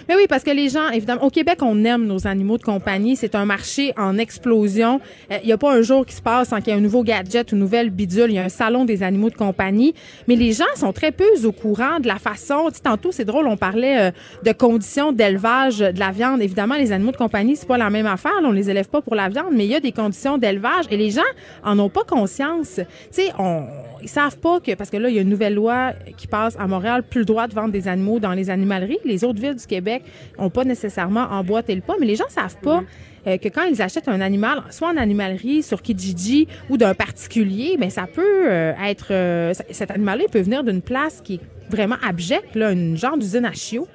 Mais oui, parce que les gens, évidemment, au Québec, on aime nos animaux de compagnie. C'est un marché en explosion. Il euh, n'y a pas un jour qui se passe sans qu'il y ait un nouveau gadget ou une nouvelle bidule. Il y a un salon des animaux de compagnie. Mais les gens sont très peu au courant de la façon... Tu sais, tantôt, c'est drôle, on parlait euh, de conditions d'élevage de la viande. Évidemment, les animaux de compagnie, c'est pas la même affaire. Là, on les élève pas pour la viande, mais il y a des conditions d'élevage. Et les gens en ont pas conscience. Tu sais, on... ils savent pas que... Parce que là, il y a une nouvelle loi qui passe à Montréal. Plus le droit de vendre des animaux dans les animaleries. Les autres villes du Québec n'ont pas nécessairement emboîté le pas, mais les gens savent pas euh, que quand ils achètent un animal, soit en animalerie, sur Kijiji ou d'un particulier, bien, ça peut euh, être... Euh, cet animal-là, il peut venir d'une place qui est vraiment abjecte, là, une genre d'usine à chiots.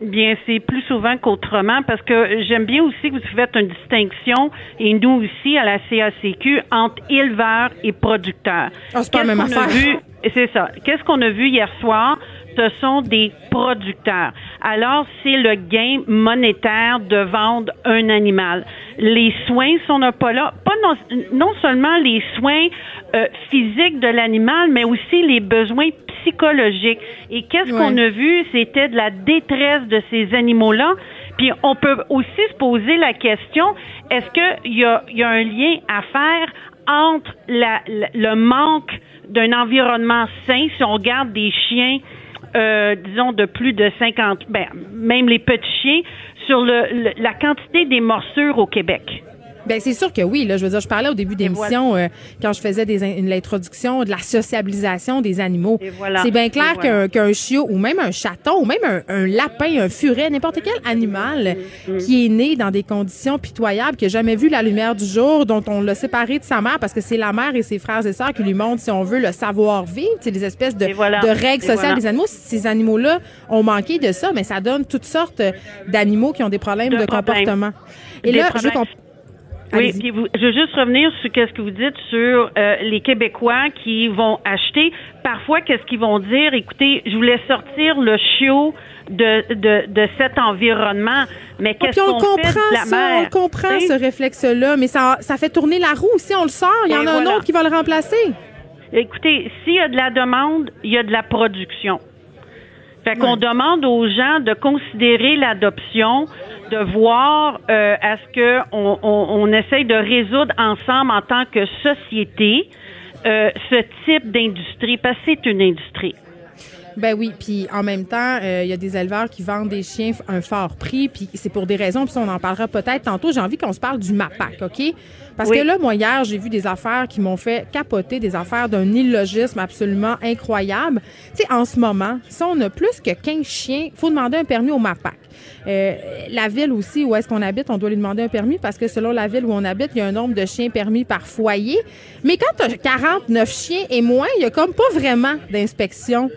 Bien, c'est plus souvent qu'autrement, parce que j'aime bien aussi que vous faites une distinction, et nous aussi, à la C A C Q, entre éleveurs et producteurs. Ah, c'est pas la même affaire. Vu, c'est ça. Qu'est-ce qu'on a vu hier soir? Ce sont des producteurs. Alors, c'est le gain monétaire de vendre un animal. Les soins sont pas là. Pas non, non seulement les soins euh, physiques de l'animal, mais aussi les besoins psychologiques. Et qu'est-ce ouais. qu'on a vu? C'était de la détresse de ces animaux-là. Puis, on peut aussi se poser la question, est-ce qu'il y a, y a un lien à faire entre la, la, le manque d'un environnement sain, si on regarde des chiens Euh, disons de plus de cinquante, ben, même les petits chiens, sur le, le, la quantité des morsures au Québec. Bien, c'est sûr que oui. Là, je veux dire, je parlais au début d'émission, voilà. euh, quand je faisais des in- l'introduction de la sociabilisation des animaux. Voilà. C'est bien clair voilà. qu'un, qu'un chiot ou même un chaton ou même un, un lapin, un furet, n'importe quel animal mm-hmm. qui est né dans des conditions pitoyables, qui n'a jamais vu la lumière du jour, dont on l'a séparé de sa mère parce que c'est la mère et ses frères et sœurs qui lui montrent, si on veut, le savoir-vivre, c'est des espèces de, voilà. de règles et sociales voilà. des animaux. Ces animaux-là ont manqué de ça, mais ça donne toutes sortes d'animaux qui ont des problèmes de, de problème. comportement. Et des là, problèmes. je veux qu'on... Oui, puis vous, je veux juste revenir sur ce que vous dites sur euh, les Québécois qui vont acheter. Parfois, qu'est-ce qu'ils vont dire? Écoutez, je voulais sortir le chiot de de, de cet environnement, mais qu'est-ce oh, qu'on comprend fait de la ça, mer? On comprend c'est? ce réflexe-là, mais ça, ça fait tourner la roue. Si on le sort, il y en Et a voilà. un autre qui va le remplacer. Écoutez, s'il y a de la demande, il y a de la production. Fait qu'on oui. demande aux gens de considérer l'adoption, de voir euh, à ce qu'on on, on essaye de résoudre ensemble en tant que société euh, ce type d'industrie, parce que c'est une industrie. Ben oui, puis en même temps, il euh, y a des éleveurs qui vendent des chiens à un fort prix, puis c'est pour des raisons, puis on en parlera peut-être tantôt. J'ai envie qu'on se parle du MAPAQ, OK? Parce oui. que là, moi, hier, j'ai vu des affaires qui m'ont fait capoter, des affaires d'un illogisme absolument incroyable. Tu sais, en ce moment, si on a plus que quinze chiens, il faut demander un permis au MAPAQ. Euh, la ville aussi, où est-ce qu'on habite, on doit lui demander un permis parce que selon la ville où on habite, il y a un nombre de chiens permis par foyer. Mais quand tu as quarante-neuf chiens et moins, il n'y a comme pas vraiment d'inspection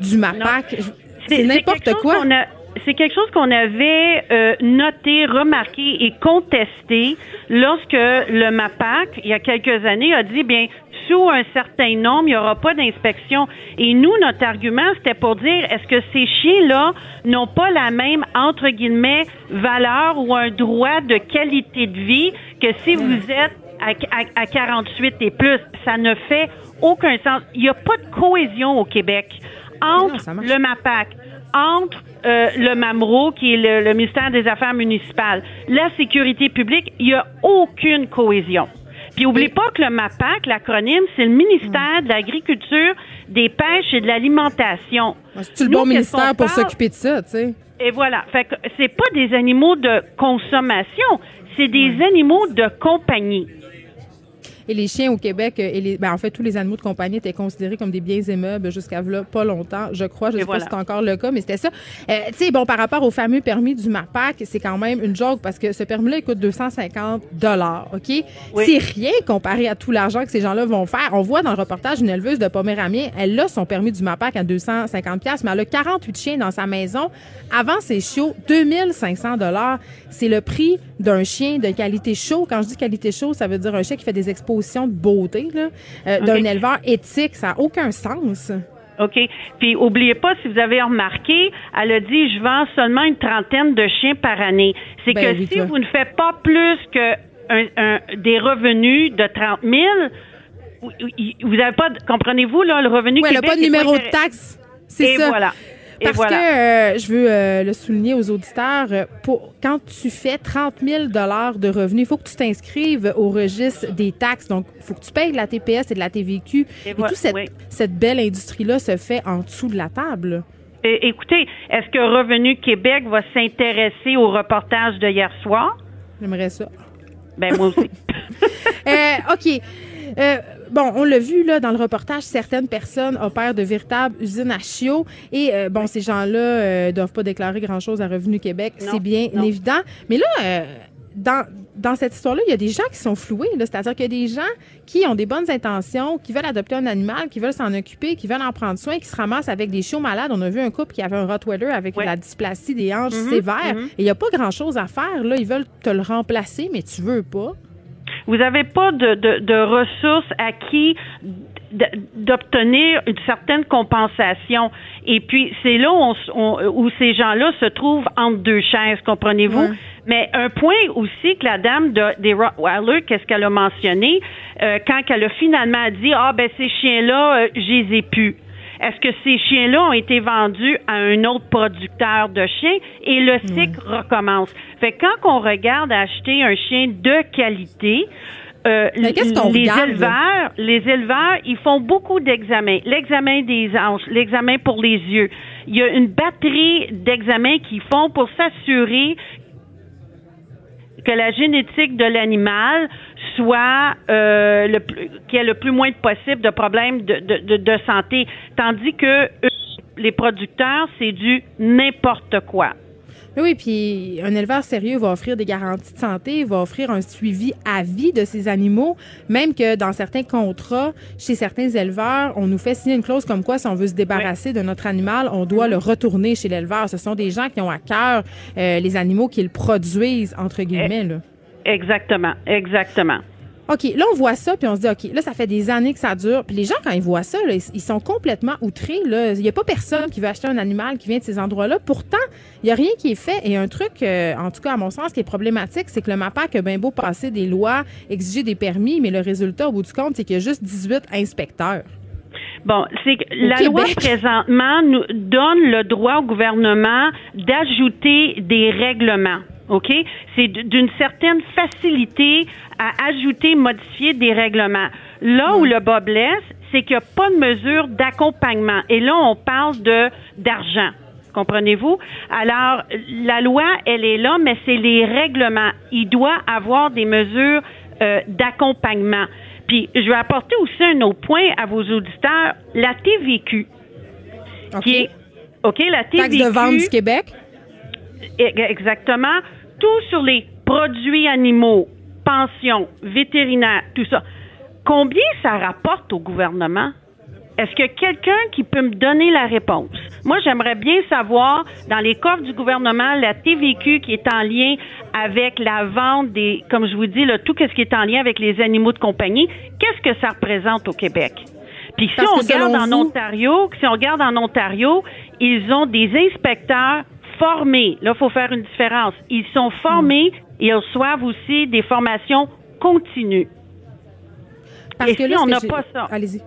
du MAPAQ, non, c'est, c'est n'importe c'est quoi. A, c'est quelque chose qu'on avait euh, noté, remarqué et contesté lorsque le MAPAQ, il y a quelques années, a dit, bien, sous un certain nombre, il n'y aura pas d'inspection. Et nous, notre argument, c'était pour dire, est-ce que ces chiens-là n'ont pas la même, entre guillemets, valeur ou un droit de qualité de vie que si mmh. vous êtes à, à, à quarante-huit et plus? Ça ne fait aucun sens. Il n'y a pas de cohésion au Québec entre non, le MAPAQ, entre euh, le MAMRO, qui est le, le ministère des Affaires municipales, la sécurité publique, il n'y a aucune cohésion. Puis, n'oubliez pas que le MAPAQ, l'acronyme, c'est le ministère de l'Agriculture, des Pêches et de l'Alimentation. C'est-tu le bon ministère pour s'occuper de ça, tu sais? Et voilà. Fait que c'est pas des animaux de consommation, c'est des mmh. animaux de compagnie. Et les chiens au Québec, et les, ben en fait, tous les animaux de compagnie étaient considérés comme des biens immeubles jusqu'à là, pas longtemps, je crois. Je ne sais voilà. pas si c'est encore le cas, mais c'était ça. Euh, tu sais, bon, par rapport au fameux permis du MAPAQ, c'est quand même une joke parce que ce permis-là, il coûte deux cent cinquante dollars, OK? Oui. C'est rien comparé à tout l'argent que ces gens-là vont faire. On voit dans le reportage une éleveuse de Poméramiens, elle a son permis du MAPAQ à deux cent cinquante dollars, mais elle a quarante-huit chiens dans sa maison. Avant ses chiots, deux mille cinq cents dollars. C'est le prix d'un chien de qualité show. Quand je dis qualité show, ça veut dire un chien qui fait des expositions de beauté, là, euh, okay. d'un éleveur éthique. Ça n'a aucun sens. OK. Puis, oubliez pas, si vous avez remarqué, elle a dit, je vends seulement une trentaine de chiens par année. C'est ben, que oui, si toi. vous ne faites pas plus que un, un, des revenus de trente mille, vous n'avez pas, comprenez-vous, là, le revenu ouais, Québec... Oui, elle n'a pas de numéro de taxe. C'est Et ça. Voilà. Parce voilà. que, euh, je veux euh, le souligner aux auditeurs, euh, pour, quand tu fais trente mille dollars de revenus, il faut que tu t'inscrives au registre des taxes. Donc, il faut que tu payes de la T P S et de la T V Q. Et, et voilà, toute cette, oui. cette belle industrie-là se fait en dessous de la table. Et, écoutez, est-ce que Revenu Québec va s'intéresser au reportage de hier soir? J'aimerais ça. Ben moi aussi. euh, OK. Euh, bon, on l'a vu là dans le reportage, certaines personnes opèrent de véritables usines à chiots et euh, bon, ces gens-là euh, doivent pas déclarer grand-chose à Revenu Québec, non, c'est bien non. évident. Mais là, euh, dans dans cette histoire-là, il y a des gens qui sont floués, là, c'est-à-dire qu'il y a des gens qui ont des bonnes intentions, qui veulent adopter un animal, qui veulent s'en occuper, qui veulent en prendre soin, qui se ramassent avec des chiots malades. On a vu un couple qui avait un Rottweiler avec ouais. la dysplasie des hanches mm-hmm, sévère. Mm-hmm. Et il y a pas grand-chose à faire là. Ils veulent te le remplacer, mais tu veux pas. Vous n'avez pas de, de, de ressources acquises d'obtenir une certaine compensation. Et puis, c'est là où, on, où ces gens-là se trouvent entre deux chaises, comprenez-vous? Ouais. Mais un point aussi que la dame de, des Rottweiler, qu'est-ce qu'elle a mentionné, euh, quand elle a finalement dit « Ah, ben ces chiens-là, euh, je les ai pu ». Est-ce que ces chiens-là ont été vendus à un autre producteur de chiens et le cycle mmh. recommence? Fait que quand on regarde acheter un chien de qualité, euh, les, éleveurs, les éleveurs, ils font beaucoup d'examens. L'examen des hanches, l'examen pour les yeux. Il y a une batterie d'examens qu'ils font pour s'assurer que la génétique de l'animal soit euh, le plus, qu'il y ait le plus moins possible de problèmes de, de, de, de santé. Tandis que eux, les producteurs, c'est du n'importe quoi. Oui, puis un éleveur sérieux va offrir des garanties de santé, va offrir un suivi à vie de ses animaux, même que dans certains contrats, chez certains éleveurs, on nous fait signer une clause comme quoi si on veut se débarrasser oui. de notre animal, on doit le retourner chez l'éleveur. Ce sont des gens qui ont à cœur euh, les animaux qu'ils produisent, entre guillemets, là. Exactement, exactement. OK, là, on voit ça, puis on se dit, OK, là, ça fait des années que ça dure. Puis les gens, quand ils voient ça, là, ils sont complètement outrés, là. Il n'y a pas personne qui veut acheter un animal qui vient de ces endroits-là. Pourtant, il n'y a rien qui est fait. Et un truc, euh, en tout cas, à mon sens, qui est problématique, c'est que le MAPAQ a bien beau passer des lois, exiger des permis, mais le résultat, au bout du compte, c'est qu'il y a juste dix-huit inspecteurs. Bon, c'est que la Québec. loi présentement nous donne le droit au gouvernement d'ajouter des règlements. OK? C'est d'une certaine facilité à ajouter, modifier des règlements. Là où le bas blesse, c'est qu'il n'y a pas de mesure d'accompagnement. Et là, on parle de, d'argent. Comprenez-vous? Alors, la loi, elle est là, mais c'est les règlements. Il doit avoir des mesures euh, d'accompagnement. Puis, je vais apporter aussi un autre point à vos auditeurs. La T V Q. OK. Qui est, OK, la T V Q. Taxe de vente du Québec. Exactement. Tout sur les produits animaux, pensions, vétérinaires, tout ça. Combien ça rapporte au gouvernement? Est-ce qu'il y a quelqu'un qui peut me donner la réponse? Moi, j'aimerais bien savoir, dans les coffres du gouvernement, la T V Q qui est en lien avec la vente des, comme je vous dis, là, tout ce qui est en lien avec les animaux de compagnie, qu'est-ce que ça représente au Québec? Puis si on regarde en Ontario, si on regarde en Ontario, ils ont des inspecteurs formés. Là, il faut faire une différence. Ils sont formés et ils reçoivent aussi des formations continues. Parce et que ici, là, on n'a pas ça. Allez-y.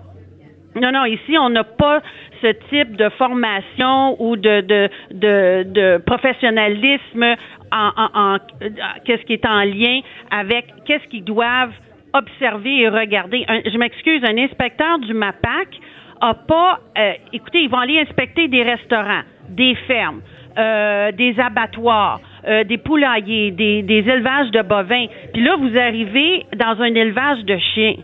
Non, non, ici, on n'a pas ce type de formation ou de, de, de, de professionnalisme en, en, en qu'est-ce qui est en lien avec qu'est-ce qu'ils doivent observer et regarder. Un, je m'excuse, un inspecteur du MAPAQ n'a pas... Euh, écoutez, ils vont aller inspecter des restaurants, des fermes, Euh, des abattoirs, euh, des poulaillers, des, des élevages de bovins. Puis là, vous arrivez dans un élevage de chiens.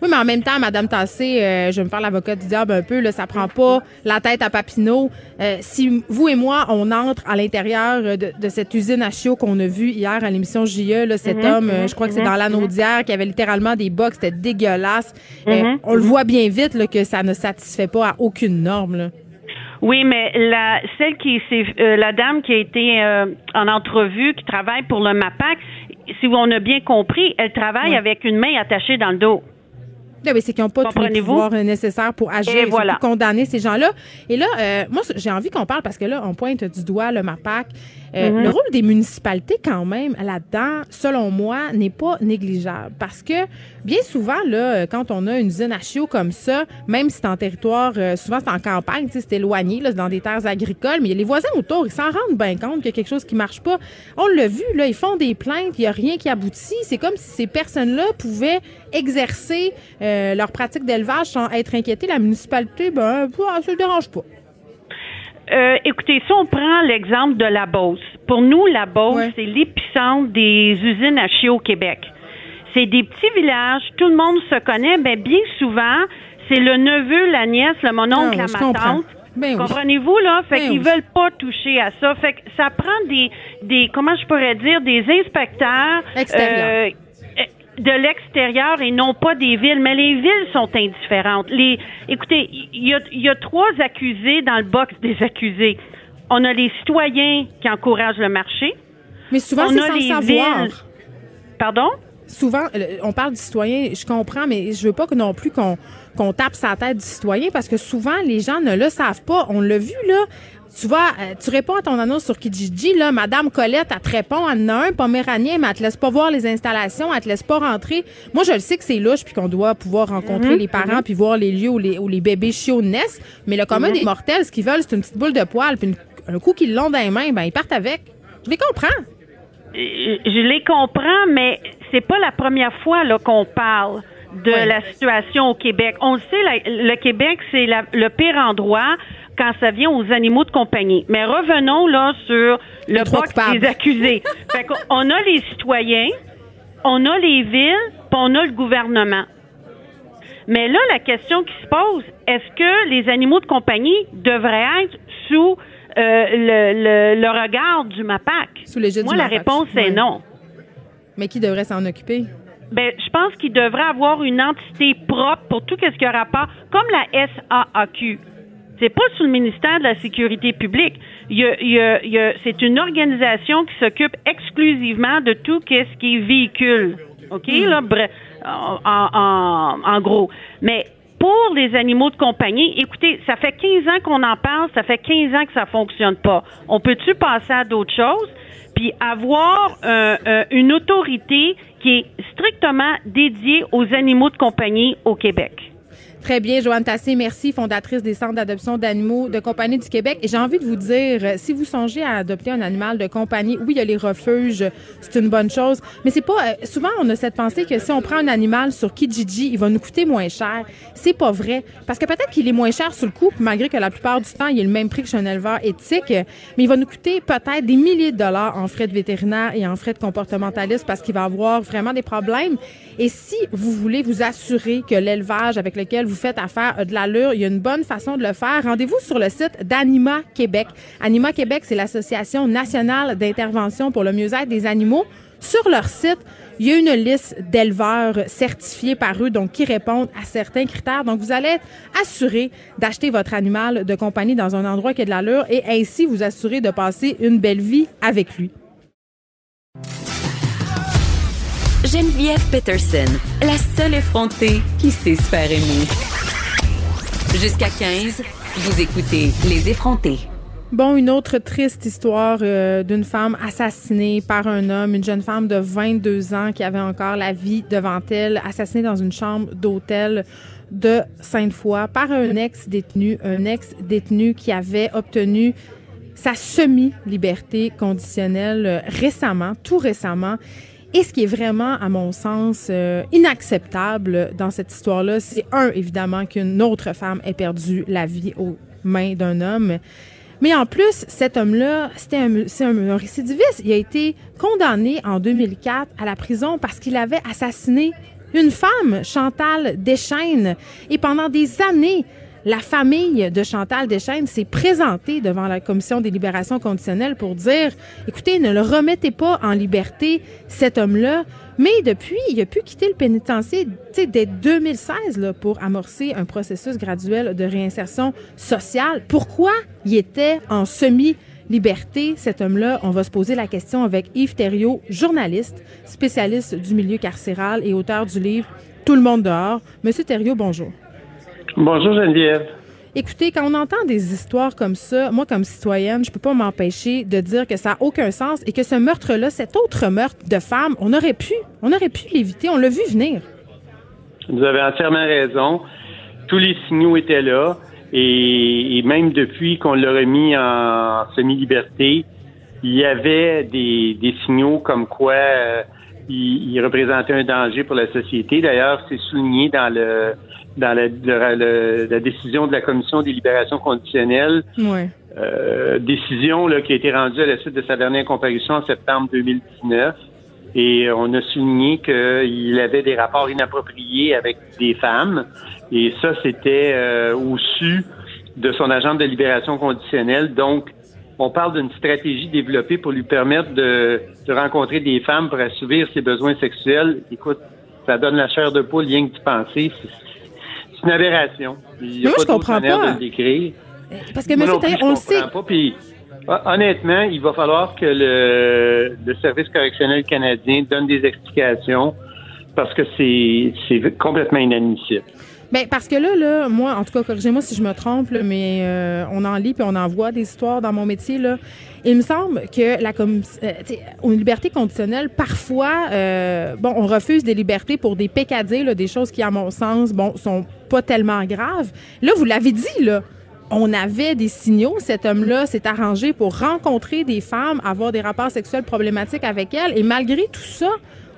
Oui, mais en même temps, Madame Tassé, euh, je vais me faire l'avocat du diable un peu, là, ça prend pas la tête à Papineau. Euh, si vous et moi, on entre à l'intérieur de, de cette usine à chiots qu'on a vue hier à l'émission J E, là, cet mm-hmm, homme, mm-hmm, je crois que c'est mm-hmm, dans l'anneau d'hier, mm-hmm. qui avait littéralement des box, c'était dégueulasse. Mm-hmm, euh, on mm-hmm. le voit bien vite là, que ça ne satisfait pas à aucune norme, là. Oui, mais la celle qui c'est euh, la dame qui a été euh, en entrevue, qui travaille pour le MAPAQ, si on a bien compris, elle travaille oui. avec une main attachée dans le dos. Là, oui, c'est qu'ils n'ont pas tous les pouvoirs nécessaires pour agir et voilà. condamner ces gens-là. Et là, euh, moi, j'ai envie qu'on parle parce que là, on pointe du doigt le MAPAQ. Euh, mm-hmm. Le rôle des municipalités, quand même, là-dedans, selon moi, n'est pas négligeable. Parce que, bien souvent, là, quand on a une usine à chiots comme ça, même si c'est en territoire, euh, souvent c'est en campagne, c'est éloigné, là, dans des terres agricoles, mais les voisins autour, ils s'en rendent bien compte qu'il y a quelque chose qui marche pas. On l'a vu, là, ils font des plaintes, il n'y a rien qui aboutit. C'est comme si ces personnes-là pouvaient exercer euh, leur pratique d'élevage sans être inquiétées. La municipalité, ben, ça ne dérange pas. Euh, écoutez, si on prend l'exemple de la Beauce, pour nous, la Beauce, ouais. c'est l'épicentre des usines à chiots au Québec. C'est des petits villages, tout le monde se connaît, mais bien souvent, c'est le neveu, la nièce, le mononcle, ah, la matante. Ben Comprenez-vous, là? Fait ben qu'ils oui. veulent pas toucher à ça. Fait que ça prend des, des, comment je pourrais dire, des inspecteurs. Extérieurs. Euh, de l'extérieur et non pas des villes. Mais les villes sont indifférentes. Les, écoutez, il y a, y a trois accusés dans le box des accusés. On a les citoyens qui encouragent le marché. Mais souvent, on c'est a sans les savoir. Villes. Pardon? Souvent, on parle du citoyen, je comprends, mais je veux pas que non plus qu'on, qu'on tape sa tête du citoyen parce que souvent, les gens ne le savent pas. On l'a vu, là. Tu vas, tu réponds à ton annonce sur Kijiji, là, Madame Colette, elle te répond, elle en a un, Poméranien, mais elle te laisse pas voir les installations, elle te laisse pas rentrer. Moi, je le sais que c'est louche, puis qu'on doit pouvoir rencontrer mm-hmm. les parents, puis voir les lieux où les, où les bébés chiots naissent, mais le commun mm-hmm. des mortels, ce qu'ils veulent, c'est une petite boule de poil, puis une, un coup qu'ils l'ont dans les mains, ben ils partent avec. Je les comprends. Je, je les comprends, mais c'est pas la première fois là qu'on parle de oui. la situation au Québec. On le sait, la, le Québec, c'est la, le pire endroit quand ça vient aux animaux de compagnie. Mais revenons là sur le box des accusés. Fait qu'on a les citoyens, on a les villes, puis on a le gouvernement. Mais là, la question qui se pose, est-ce que les animaux de compagnie devraient être sous euh, le, le, le regard du MAPAQ? Sous l'égide Moi, du la MAPAQ. Réponse oui. est non. Mais qui devrait s'en occuper? Ben, je pense qu'il devrait avoir une entité propre pour tout ce qui a rapport, comme la S A A Q. C'est pas sous le ministère de la Sécurité publique. Il y a, il y a, il y a, c'est une organisation qui s'occupe exclusivement de tout ce qui est véhicule. OK? Mmh. Là, bref, en, en, en gros. Mais pour les animaux de compagnie, écoutez, ça fait quinze ans qu'on en parle, ça fait quinze ans que ça fonctionne pas. On peut-tu passer à d'autres choses? Puis avoir euh, euh, une autorité qui est strictement dédiée aux animaux de compagnie au Québec. Très bien, Johanne Tassé, merci, fondatrice des centres d'adoption d'animaux de compagnie du Québec. Et j'ai envie de vous dire, si vous songez à adopter un animal de compagnie, oui, il y a les refuges, c'est une bonne chose, mais c'est pas... Souvent, on a cette pensée que si on prend un animal sur Kijiji, il va nous coûter moins cher. C'est pas vrai, parce que peut-être qu'il est moins cher sur le coup, malgré que la plupart du temps, il est le même prix que chez un éleveur éthique, mais il va nous coûter peut-être des milliers de dollars en frais de vétérinaire et en frais de comportementaliste parce qu'il va avoir vraiment des problèmes. Et si vous voulez vous assurer que l'élevage avec lequel vous vous faites affaire de l'allure, il y a une bonne façon de le faire. Rendez-vous sur le site d'Anima Québec. Anima Québec, c'est l'Association nationale d'intervention pour le mieux-être des animaux. Sur leur site, il y a une liste d'éleveurs certifiés par eux, donc qui répondent à certains critères. Donc, vous allez être assuré d'acheter votre animal de compagnie dans un endroit qui a de l'allure et ainsi vous assurer de passer une belle vie avec lui. Geneviève Pettersen, la seule effrontée qui sait se faire aimer. Jusqu'à quinze, vous écoutez Les Effrontés. Bon, une autre triste histoire euh, d'une femme assassinée par un homme, une jeune femme de vingt-deux ans qui avait encore la vie devant elle, assassinée dans une chambre d'hôtel de Sainte-Foy par un ex-détenu, un ex-détenu qui avait obtenu sa semi-liberté conditionnelle euh, récemment, tout récemment. Et ce qui est vraiment, à mon sens, euh, inacceptable dans cette histoire-là, c'est un, évidemment, qu'une autre femme ait perdu la vie aux mains d'un homme. Mais en plus, cet homme-là, c'était un, c'est un, un récidiviste. Il a été condamné en deux mille quatre à la prison parce qu'il avait assassiné une femme, Chantal Deschaines. Et pendant des années, La famille de Chantal Deschênes s'est présentée devant la Commission des libérations conditionnelles pour dire « Écoutez, ne le remettez pas en liberté, cet homme-là ». Mais depuis, il a pu quitter le pénitencier dès deux mille seize là, pour amorcer un processus graduel de réinsertion sociale. Pourquoi il était en semi-liberté, cet homme-là? On va se poser la question avec Yves Thériault, journaliste, spécialiste du milieu carcéral et auteur du livre « Tout le monde dehors ». Monsieur Thériault, bonjour. Bonjour Geneviève. Écoutez, quand on entend des histoires comme ça, moi comme citoyenne, je peux pas m'empêcher de dire que ça n'a aucun sens et que ce meurtre-là, cet autre meurtre de femme, on aurait pu, on aurait pu l'éviter, on l'a vu venir. Vous avez entièrement raison. Tous les signaux étaient là et, et même depuis qu'on l'aurait mis en semi-liberté, il y avait des, des signaux comme quoi euh, il, il représentait un danger pour la société. D'ailleurs, c'est souligné dans le... dans la, la, la, la décision de la Commission des libérations conditionnelles. Oui. Euh, décision là, qui a été rendue à la suite de sa dernière comparution en septembre deux mille dix-neuf. Et on a souligné qu'il avait des rapports inappropriés avec des femmes. Et ça, c'était euh, au su de son agent de libération conditionnelle. Donc, on parle d'une stratégie développée pour lui permettre de, de rencontrer des femmes pour assouvir ses besoins sexuels. Écoute, ça donne la chair de poule, rien que d'y penser. C'est une aberration. Il y a moi, pas je comprends pas. De le décrire. Parce que, monsieur Thériault, on le sait. Pas. Puis, honnêtement, il va falloir que le, le service correctionnel canadien donne des explications parce que c'est, c'est complètement inadmissible. Bien, parce que là, là, moi, en tout cas, corrigez-moi si je me trompe, là, mais euh, on en lit puis on en voit des histoires dans mon métier, là. Il me semble que la commission, euh, une liberté conditionnelle, parfois, euh, bon, on refuse des libertés pour des pécadilles, là, des choses qui, à mon sens, bon, sont pas tellement graves. Là, vous l'avez dit, là, on avait des signaux. Cet homme-là s'est arrangé pour rencontrer des femmes, avoir des rapports sexuels problématiques avec elles, et malgré tout ça,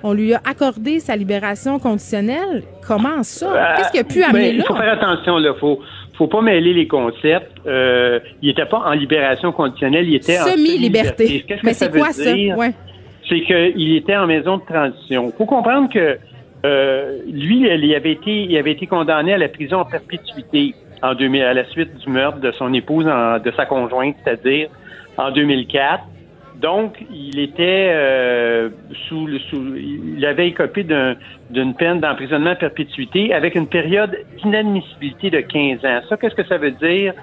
on lui a accordé sa libération conditionnelle. Comment ça? Qu'est-ce qu'il a pu amener ben, là? Il faut faire attention, là. Il faut, faut pas mêler les concepts. Euh, il n'était pas en libération conditionnelle, il était Semi-liberté. en semi-liberté. Qu'est-ce Mais que c'est ça veut quoi dire? ça? Ouais. C'est qu'il était en maison de transition. Il faut comprendre que euh, lui, il avait, été, il avait été condamné à la prison en perpétuité en deux mille, à la suite du meurtre de son épouse, en, de sa conjointe, c'est-à-dire en deux mille quatre. Donc, il était euh, sous le sous il avait écopé d'un, d'une peine d'emprisonnement à perpétuité avec une période d'inadmissibilité de quinze ans. Ça, qu'est-ce que ça veut dire?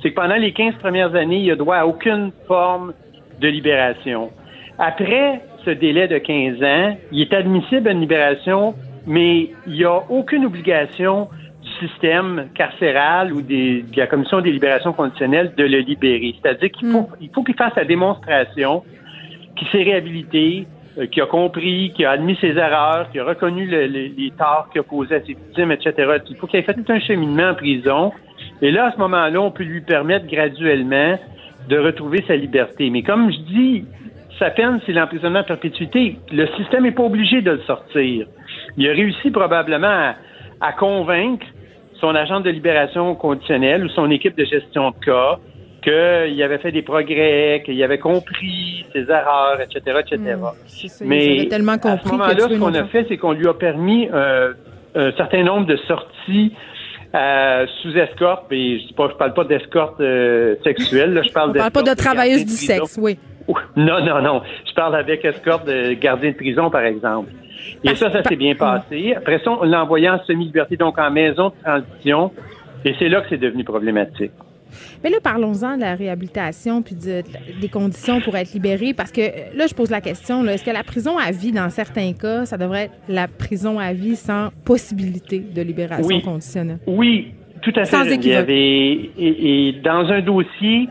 C'est que pendant les quinze premières années, il a droit à aucune forme de libération. Après ce délai de quinze ans, il est admissible à une libération, mais il n'y a aucune obligation du système carcéral ou des, de la Commission des libérations conditionnelles de le libérer. C'est-à-dire qu'il faut, il faut qu'il fasse la démonstration qu'il s'est réhabilité, euh, qu'il a compris, qu'il a admis ses erreurs, qu'il a reconnu le, le, les torts qu'il a causés à ses victimes, et cetera. Il faut qu'il ait fait tout un cheminement en prison. Et là, à ce moment-là, on peut lui permettre graduellement de retrouver sa liberté. Mais comme je dis, sa peine, c'est l'emprisonnement à perpétuité. Le système n'est pas obligé de le sortir. Il a réussi probablement à, à convaincre son agent de libération conditionnelle ou son équipe de gestion de cas, qu'il avait fait des progrès, qu'il avait compris ses erreurs, et cetera, et cetera. Mmh, mais tellement compris à ce moment-là, ce qu'on a fait, c'est qu'on lui a permis euh, un certain nombre de sorties euh, sous escorte. Et je ne parle pas d'escorte euh, sexuelle, là, je parle d'escorte. Je ne parle pas de travailleuse du sexe, oui. Non, non, non. Je parle avec escorte de gardien de prison, par exemple. Et ça, ça s'est bien passé. Après ça, on l'a envoyé en semi-liberté, donc en maison de transition. Et c'est là que c'est devenu problématique. Mais là, parlons-en de la réhabilitation puis de, de, des conditions pour être libéré. Parce que là, je pose la question, là, est-ce que la prison à vie, dans certains cas, ça devrait être la prison à vie sans possibilité de libération oui. conditionnelle? Oui, tout à fait. Sans équivoque. Il y avait, et, et dans un dossier...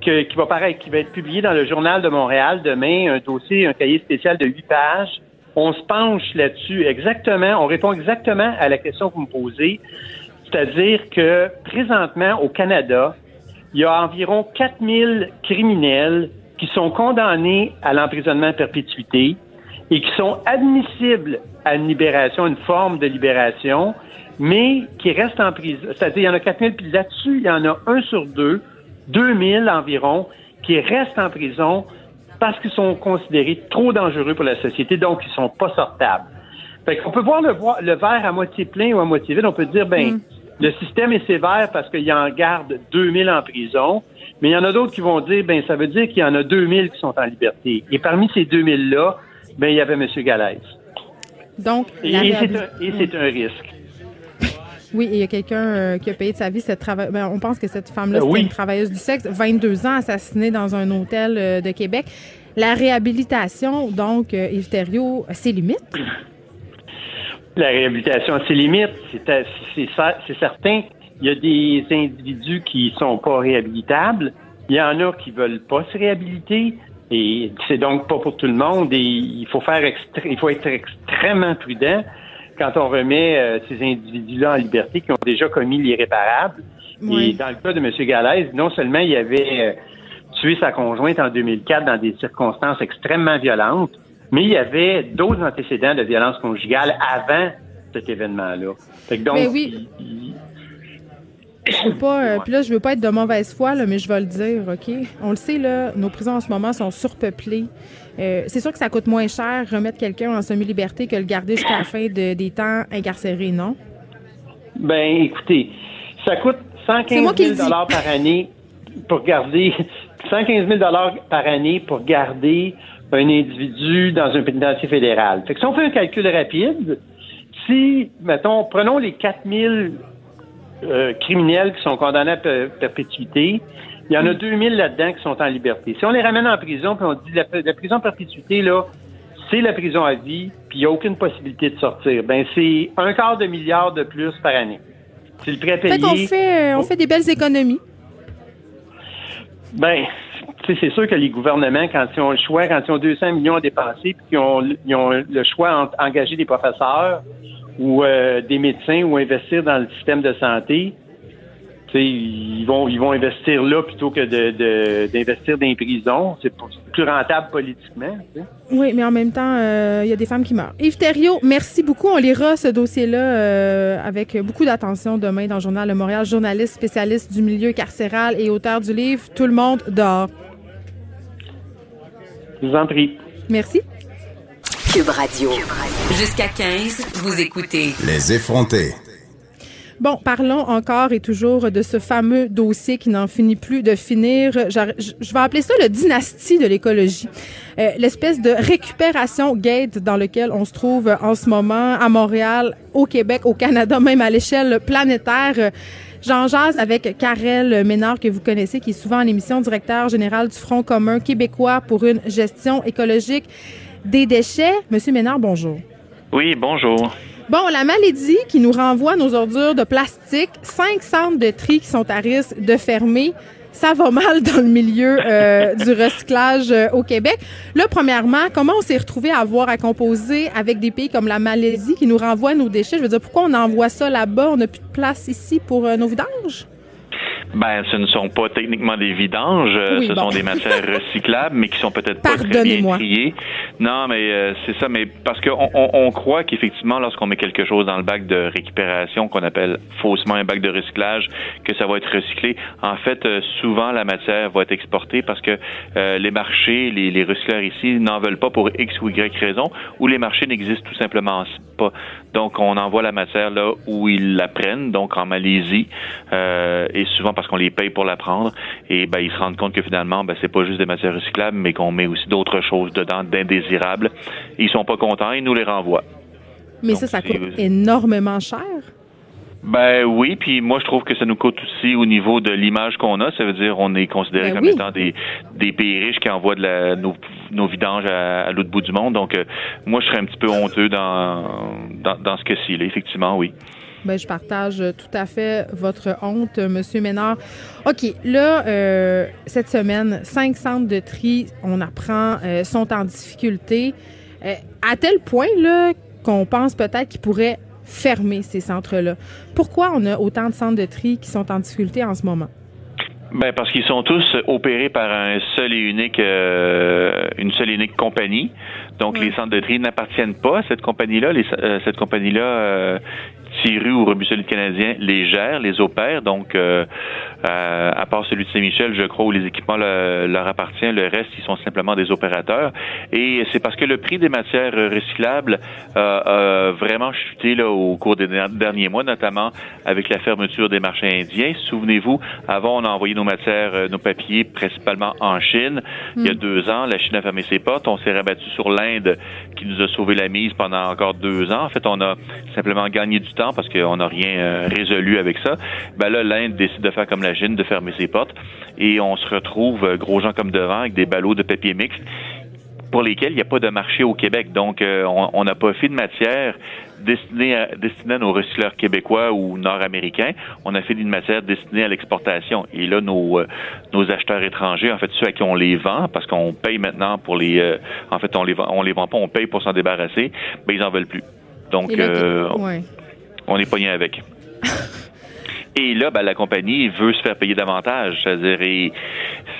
qui va paraître, qui va être publié dans le Journal de Montréal demain, un dossier, un cahier spécial de huit pages. On se penche là-dessus exactement, on répond exactement à la question que vous me posez, c'est-à-dire que présentement au Canada, il y a environ quatre mille criminels qui sont condamnés à l'emprisonnement à perpétuité et qui sont admissibles à une libération, une forme de libération, mais qui restent en prison. C'est-à-dire, il y en a quatre mille, puis là-dessus, il y en a un sur deux, deux mille environ, qui restent en prison parce qu'ils sont considérés trop dangereux pour la société, donc ils sont pas sortables. Fait qu'on peut voir le, le verre à moitié plein ou à moitié vide, on peut dire, ben, mm. Le système est sévère parce qu'il en garde deux mille en prison, mais il y en a d'autres qui vont dire, ben ça veut dire qu'il y en a deux mille qui sont en liberté. Et parmi ces deux mille-là, ben il y avait M. Galaise. Donc, et, et, c'est un, et c'est un risque. Oui, il y a quelqu'un euh, qui a payé de sa vie cette travailleuse. Ben, on pense que cette femme-là, c'était oui. une travailleuse du sexe, vingt-deux ans, assassinée dans un hôtel euh, de Québec. La réhabilitation, donc, euh, Yves Thériault, c'est limite? La réhabilitation à ses limites, c'est, c'est, c'est certain. Il y a des individus qui sont pas réhabilitables. Il y en a qui veulent pas se réhabiliter. Et c'est donc pas pour tout le monde. Et il faut faire extré, il faut être extrêmement prudent quand on remet euh, ces individus-là en liberté qui ont déjà commis l'irréparable. Oui. Et dans le cas de M. Galaise, non seulement il avait euh, tué sa conjointe en deux mille quatre dans des circonstances extrêmement violentes, mais il y avait d'autres antécédents de violence conjugale avant cet événement-là. Fait que donc, mais oui. Il... Je veux pas, euh, puis là, je veux pas être de mauvaise foi, là, mais je vais le dire, OK? On le sait, là, nos prisons en ce moment sont surpeuplées. Euh, c'est sûr que ça coûte moins cher remettre quelqu'un en semi-liberté que le garder jusqu'à la fin de, des temps incarcérés, non? Ben, écoutez, ça coûte cent quinze mille dollars par année pour garder... cent quinze mille dollars par année pour garder... un individu dans un pénitencier fédéral. Fait que si on fait un calcul rapide, si, mettons, prenons les quatre mille euh, criminels qui sont condamnés à per- perpétuité, il y en a deux mille là-dedans qui sont en liberté. Si on les ramène en prison, puis on dit la, la prison perpétuité, là, c'est la prison à vie, puis il n'y a aucune possibilité de sortir. Ben, c'est un quart de milliard de plus par année. C'est le prêt payé. En fait, on fait, on fait des belles économies. Ben, c'est sûr que les gouvernements, quand ils ont le choix, quand ils ont deux cents millions à dépenser, puis qu'ils ont, ils ont le choix entre engager des professeurs ou euh, des médecins ou investir dans le système de santé, ils vont, ils vont investir là plutôt que de, de, d'investir dans les prisons. C'est plus rentable politiquement. T'sais. Oui, mais en même temps, il euh, y a des femmes qui meurent. Yves Thériault, merci beaucoup. On lira ce dossier-là euh, avec beaucoup d'attention demain dans le Journal de Montréal. Journaliste, spécialiste du milieu carcéral et auteur du livre « Tout le monde dort ». Je vous en prie. Merci. Q U B Radio. Jusqu'à quinze, vous écoutez Les Effrontés. Bon, parlons encore et toujours de ce fameux dossier qui n'en finit plus de finir. Je vais appeler ça le dynastie de l'écologie. Euh, l'espèce de récupération gate dans lequel on se trouve en ce moment à Montréal, au Québec, au Canada, même à l'échelle planétaire. J'en jase avec Karel Ménard, que vous connaissez, qui est souvent en émission, directeur général du Front commun québécois pour une gestion écologique des déchets. Monsieur Ménard, bonjour. Oui, bonjour. Bon, la Malaisie qui nous renvoie nos ordures de plastique, cinq centres de tri qui sont à risque de fermer, ça va mal dans le milieu euh, du recyclage euh, au Québec. Là, premièrement, comment on s'est retrouvé à avoir à composer avec des pays comme la Malaisie qui nous renvoie nos déchets? Je veux dire, pourquoi on envoie ça là-bas? On n'a plus de place ici pour euh, nos vidanges? Ben, ce ne sont pas techniquement des vidanges, oui, ce bon. sont des matières recyclables, mais qui sont peut-être pas très bien triées. Non, mais euh, c'est ça, mais parce qu'on on, on croit qu'effectivement, lorsqu'on met quelque chose dans le bac de récupération, qu'on appelle faussement un bac de recyclage, que ça va être recyclé. En fait, euh, souvent, la matière va être exportée parce que euh, les marchés, les, les recycleurs ici n'en veulent pas pour X ou Y raison, ou les marchés n'existent tout simplement pas. Donc, on envoie la matière là où ils la prennent, donc en Malaisie, euh, et souvent parce qu'on les paye pour la prendre, et ben ils se rendent compte que finalement, ben c'est pas juste des matières recyclables, mais qu'on met aussi d'autres choses dedans, d'indésirables. Ils sont pas contents, ils nous les renvoient. Mais donc, ça, ça coûte énormément cher. Ben oui, puis moi je trouve que ça nous coûte aussi au niveau de l'image qu'on a, ça veut dire on est considéré ben comme oui. étant des des pays riches qui envoient de la, nos, nos vidanges à, à l'autre bout du monde, donc euh, moi je serais un petit peu honteux dans dans, dans ce cas-ci, là, effectivement, oui. Ben, je partage tout à fait votre honte, M. Ménard. OK, là, euh, cette semaine, cinq centres de tri, on apprend, euh, sont en difficulté. Euh, à tel point là, qu'on pense peut-être qu'ils pourraient fermer ces centres-là. Pourquoi on a autant de centres de tri qui sont en difficulté en ce moment? Ben parce qu'ils sont tous opérés par un seul et unique, euh, une seule et unique compagnie. Donc, oui. les centres de tri n'appartiennent pas à cette compagnie-là. Les, euh, cette compagnie-là, euh, Tiru ou Robusolide Canadien les gère, les opère. Donc, euh, Euh, à part celui de Saint-Michel, je crois, où les équipements le, leur appartiennent, le reste, ils sont simplement des opérateurs. Et c'est parce que le prix des matières recyclables euh, a vraiment chuté là, au cours des derniers mois, notamment avec la fermeture des marchés indiens. Souvenez-vous, avant, on a envoyé nos matières, nos papiers, principalement en Chine. Mm. Il y a deux ans, la Chine a fermé ses portes. On s'est rabattu sur l'Inde, qui nous a sauvé la mise pendant encore deux ans. En fait, on a simplement gagné du temps parce qu'on n'a rien euh, résolu avec ça. Ben là, l'Inde décide de faire comme la Chine, de fermer ses portes. Et on se retrouve, gros gens comme devant, avec des ballots de papier mixte pour lesquels il n'y a pas de marché au Québec. Donc, euh, on n'a pas fait de matière destinée à, destinée à nos recycleurs québécois ou nord-américains. On a fait une matière destinée à l'exportation. Et là, nos, euh, nos acheteurs étrangers, en fait, ceux à qui on les vend, parce qu'on paye maintenant pour les... Euh, en fait, on les vend, on les vend pas, on paye pour s'en débarrasser, ben ils n'en veulent plus. Donc, là, euh, ouais. on est pogné avec. Et là, ben, la compagnie veut se faire payer davantage. C'est-à-dire, et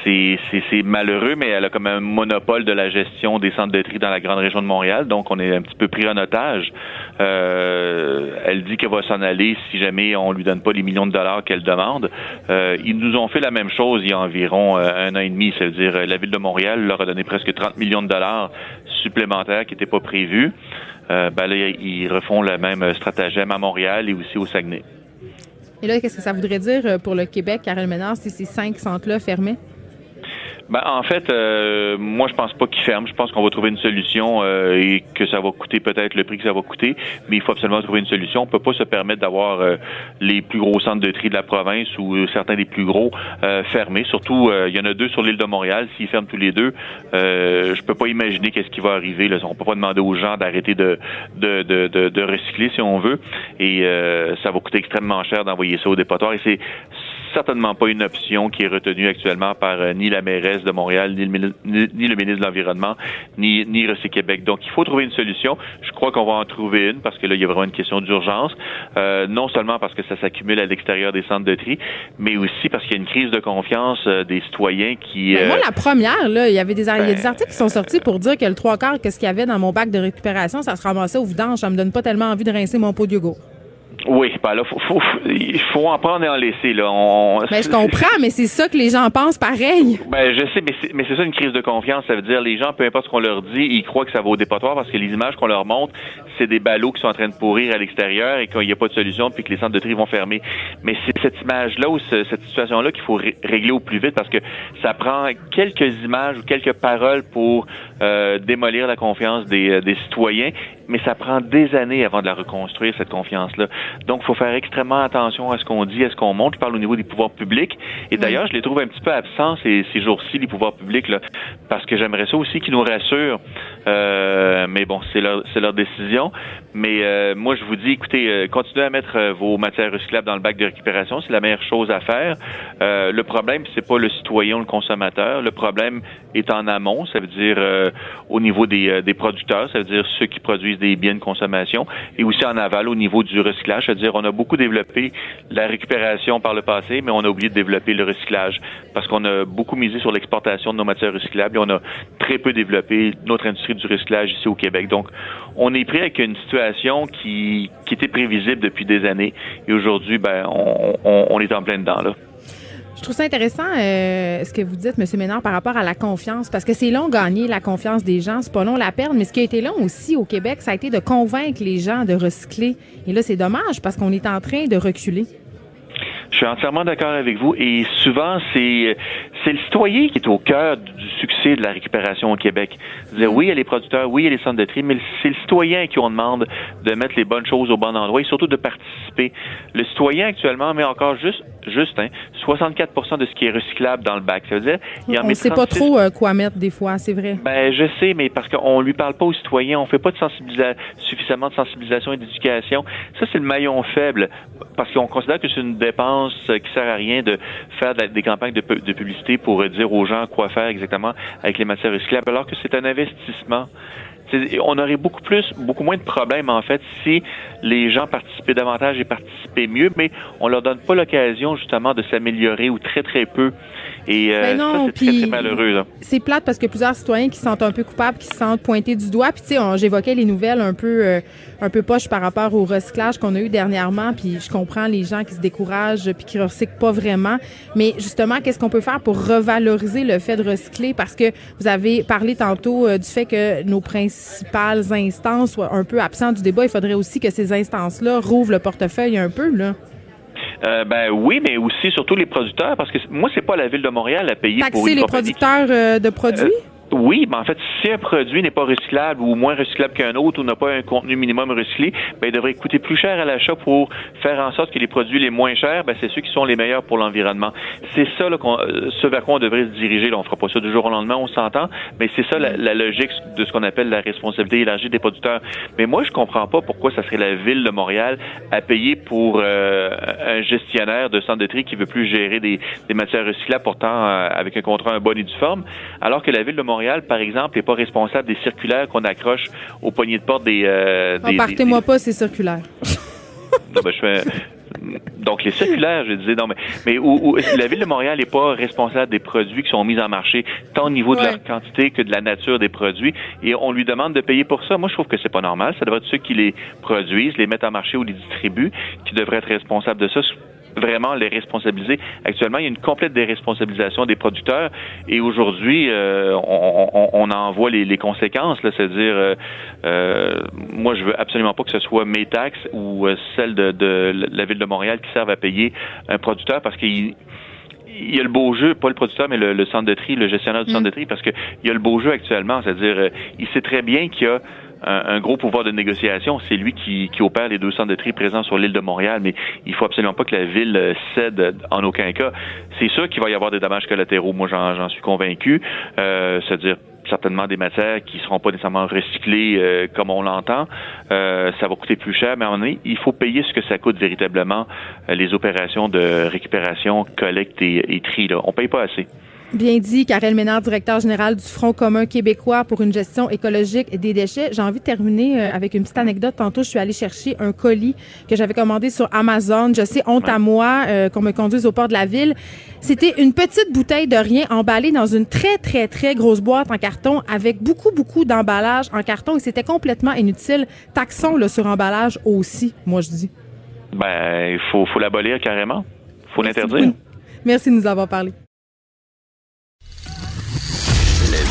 c'est, c'est, c'est malheureux, mais elle a comme un monopole de la gestion des centres de tri dans la grande région de Montréal. Donc, on est un petit peu pris en otage. Euh, elle dit qu'elle va s'en aller si jamais on lui donne pas les millions de dollars qu'elle demande. Euh, ils nous ont fait la même chose il y a environ euh, un an et demi. C'est-à-dire, la Ville de Montréal leur a donné presque trente millions de dollars supplémentaires qui n'étaient pas prévus. Euh, ben, là, ils refont le même stratagème à Montréal et aussi au Saguenay. Et là, qu'est-ce que ça voudrait dire pour le Québec, Karel Ménard, si ces cinq centres-là fermaient? Ben, en fait, euh, moi, je pense pas qu'ils ferment. Je pense qu'on va trouver une solution euh, et que ça va coûter peut-être le prix que ça va coûter, mais il faut absolument trouver une solution. On peut pas se permettre d'avoir euh, les plus gros centres de tri de la province ou certains des plus gros euh, fermés. Surtout, euh, il y en a deux sur l'île de Montréal. S'ils ferment tous les deux, euh, je peux pas imaginer qu'est-ce qui va arriver. Là. On peut pas demander aux gens d'arrêter de de, de, de, de recycler si on veut, et euh, ça va coûter extrêmement cher d'envoyer ça au dépotoir. Et c'est certainement pas une option qui est retenue actuellement par euh, ni la mairesse de Montréal, ni le, ni, ni le ministre de l'Environnement, ni, ni Recyc-Québec. Donc, il faut trouver une solution. Je crois qu'on va en trouver une parce que là, il y a vraiment une question d'urgence. Euh, non seulement parce que ça s'accumule à l'extérieur des centres de tri, mais aussi parce qu'il y a une crise de confiance euh, des citoyens qui... Euh, mais moi, la première, là, il y avait des, ben, y a des articles qui sont sortis pour dire que le trois quarts que ce qu'il y avait dans mon bac de récupération, ça se ramassait au vidange. Ça me donne pas tellement envie de rincer mon pot de yogourt. Oui, ben là, faut, faut, il faut en prendre et en laisser, là. On, ben, je comprends, mais c'est ça que les gens pensent pareil. Ben, je sais, mais c'est, mais c'est ça une crise de confiance. Ça veut dire, les gens, peu importe ce qu'on leur dit, ils croient que ça va au dépotoir parce que les images qu'on leur montre, c'est des ballots qui sont en train de pourrir à l'extérieur et qu'il n'y a pas de solution puis que les centres de tri vont fermer. Mais c'est cette image-là ou ce, cette situation-là qu'il faut ré- régler au plus vite parce que ça prend quelques images ou quelques paroles pour euh, démolir la confiance des, des citoyens, mais ça prend des années avant de la reconstruire, cette confiance-là. Donc, il faut faire extrêmement attention à ce qu'on dit, à ce qu'on montre. Je parle au niveau des pouvoirs publics. Et d'ailleurs, je les trouve un petit peu absents ces, ces jours-ci, les pouvoirs publics, là, parce que j'aimerais ça aussi qu'ils nous rassurent. Euh, mais bon, c'est leur, c'est leur décision. Mais euh, moi, je vous dis, écoutez, euh, continuez à mettre euh, vos matières recyclables dans le bac de récupération. C'est la meilleure chose à faire. Euh, le problème, c'est pas le citoyen ou le consommateur. Le problème est en amont. Ça veut dire euh, au niveau des, euh, des producteurs. Ça veut dire ceux qui produisent des biens de consommation. Et aussi en aval, au niveau du recyclage. C'est-à-dire, on a beaucoup développé la récupération par le passé, mais on a oublié de développer le recyclage parce qu'on a beaucoup misé sur l'exportation de nos matières recyclables et on a très peu développé notre industrie du recyclage ici au Québec. Donc, on est pris avec une situation qui, qui était prévisible depuis des années et aujourd'hui, ben, on, on, on est en plein dedans, là. Je trouve ça intéressant euh, ce que vous dites, M. Ménard, par rapport à la confiance, parce que c'est long gagner la confiance des gens, c'est pas long la perdre, mais ce qui a été long aussi au Québec, ça a été de convaincre les gens de recycler. Et là, c'est dommage parce qu'on est en train de reculer. Je suis entièrement d'accord avec vous et souvent, c'est c'est le citoyen qui est au cœur du succès de la récupération au Québec. C'est-à-dire, oui, il y a les producteurs, oui, il y a les centres de tri, mais c'est le citoyen à qui on demande de mettre les bonnes choses au bon endroit et surtout de participer. Le citoyen actuellement met encore juste juste hein, soixante-quatre pour cent de ce qui est recyclable dans le bac. Ça veut dire, il en on met sait trente-six... pas trop euh, quoi mettre des fois, c'est vrai. Ben, je sais, mais parce qu'on lui parle pas aux citoyens, on fait pas de sensibilisa... suffisamment de sensibilisation et d'éducation. Ça, c'est le maillon faible parce qu'on considère que c'est une dépense qui sert à rien de faire des campagnes de, de publicité pour dire aux gens quoi faire exactement avec les matières recyclables, alors que c'est un investissement. T'sais, on aurait beaucoup plus, beaucoup moins de problèmes, en fait, si les gens participaient davantage et participaient mieux, mais on leur donne pas l'occasion, justement, de s'améliorer ou très, très peu. Et euh, ben non, ça, c'est très, très malheureux. Là. C'est plate parce qu'il y a plusieurs citoyens qui se sentent un peu coupables, qui se sentent pointés du doigt. Puis, tu sais, on, j'évoquais les nouvelles un peu, euh, un peu poches par rapport au recyclage qu'on a eu dernièrement. Puis, je comprends les gens qui se découragent puis qui ne recyclent pas vraiment. Mais justement, qu'est-ce qu'on peut faire pour revaloriser le fait de recycler? Parce que vous avez parlé tantôt euh, du fait que nos principales instances soient un peu absentes du débat. Il faudrait aussi que ces instances-là rouvrent le portefeuille un peu, là. Euh, ben oui, mais aussi surtout les producteurs, parce que moi, c'est pas la Ville de Montréal à payer taxer pour une compagnie. Taxer les producteurs euh, de produits? Euh, oui, mais en fait, si un produit n'est pas recyclable ou moins recyclable qu'un autre ou n'a pas un contenu minimum recyclé, ben il devrait coûter plus cher à l'achat pour faire en sorte que les produits les moins chers, ben c'est ceux qui sont les meilleurs pour l'environnement. C'est ça là, qu'on, ce vers quoi on devrait se diriger. Là, on fera pas ça du jour au lendemain, on s'entend, mais c'est ça la, la logique de ce qu'on appelle la responsabilité élargie des producteurs. Mais moi, je comprends pas pourquoi ça serait la Ville de Montréal à payer pour euh, un gestionnaire de centre de tri qui veut plus gérer des, des matières recyclables, pourtant euh, avec un contrat un bon et uniforme, alors que la Ville de Montréal Montréal, par exemple, n'est pas responsable des circulaires qu'on accroche aux poignées de porte des... Euh, des non, partez-moi des... pas ces circulaires. Non, ben, je fais... Donc, les circulaires, je disais, non, mais, mais où, où, la Ville de Montréal n'est pas responsable des produits qui sont mis en marché, tant au niveau de ouais. leur quantité que de la nature des produits, et on lui demande de payer pour ça. Moi, je trouve que c'est pas normal. Ça devrait être ceux qui les produisent, les mettent en marché ou les distribuent, qui devraient être responsables de ça. Vraiment les responsabiliser. Actuellement, il y a une complète déresponsabilisation des producteurs et aujourd'hui, euh, on, on, on en voit les, les conséquences. Là, c'est-à-dire, euh, euh, moi, je veux absolument pas que ce soit mes taxes ou euh, celles de, de la Ville de Montréal qui servent à payer un producteur parce qu'il il y a le beau jeu, pas le producteur, mais le, le centre de tri, le gestionnaire du mmh. centre de tri, parce qu'il y a le beau jeu actuellement. C'est-à-dire, euh, il sait très bien qu'il y a Un, un gros pouvoir de négociation. C'est lui qui, qui opère les deux centres de tri présents sur l'île de Montréal, mais il faut absolument pas que la ville cède en aucun cas. C'est sûr qu'il va y avoir des dommages collatéraux. Moi, j'en, j'en suis convaincu. Euh, c'est-à-dire certainement des matières qui seront pas nécessairement recyclées euh, comme on l'entend. Euh, ça va coûter plus cher, mais à un moment donné, il faut payer ce que ça coûte véritablement euh, les opérations de récupération, collecte et, et tri. Là. On paye pas assez. Bien dit, Karel Ménard, directeur général du Front commun québécois pour une gestion écologique des déchets. J'ai envie de terminer avec une petite anecdote. Tantôt, je suis allée chercher un colis que j'avais commandé sur Amazon. Je sais, honte à moi, euh, qu'on me conduise au port de la ville. C'était une petite bouteille de rien emballée dans une très, très, très grosse boîte en carton avec beaucoup, beaucoup d'emballage en carton et c'était complètement inutile. Taxons le suremballage aussi, moi je dis. Ben, il faut, faut l'abolir carrément. Il faut Merci l'interdire. Beaucoup. Merci de nous avoir parlé.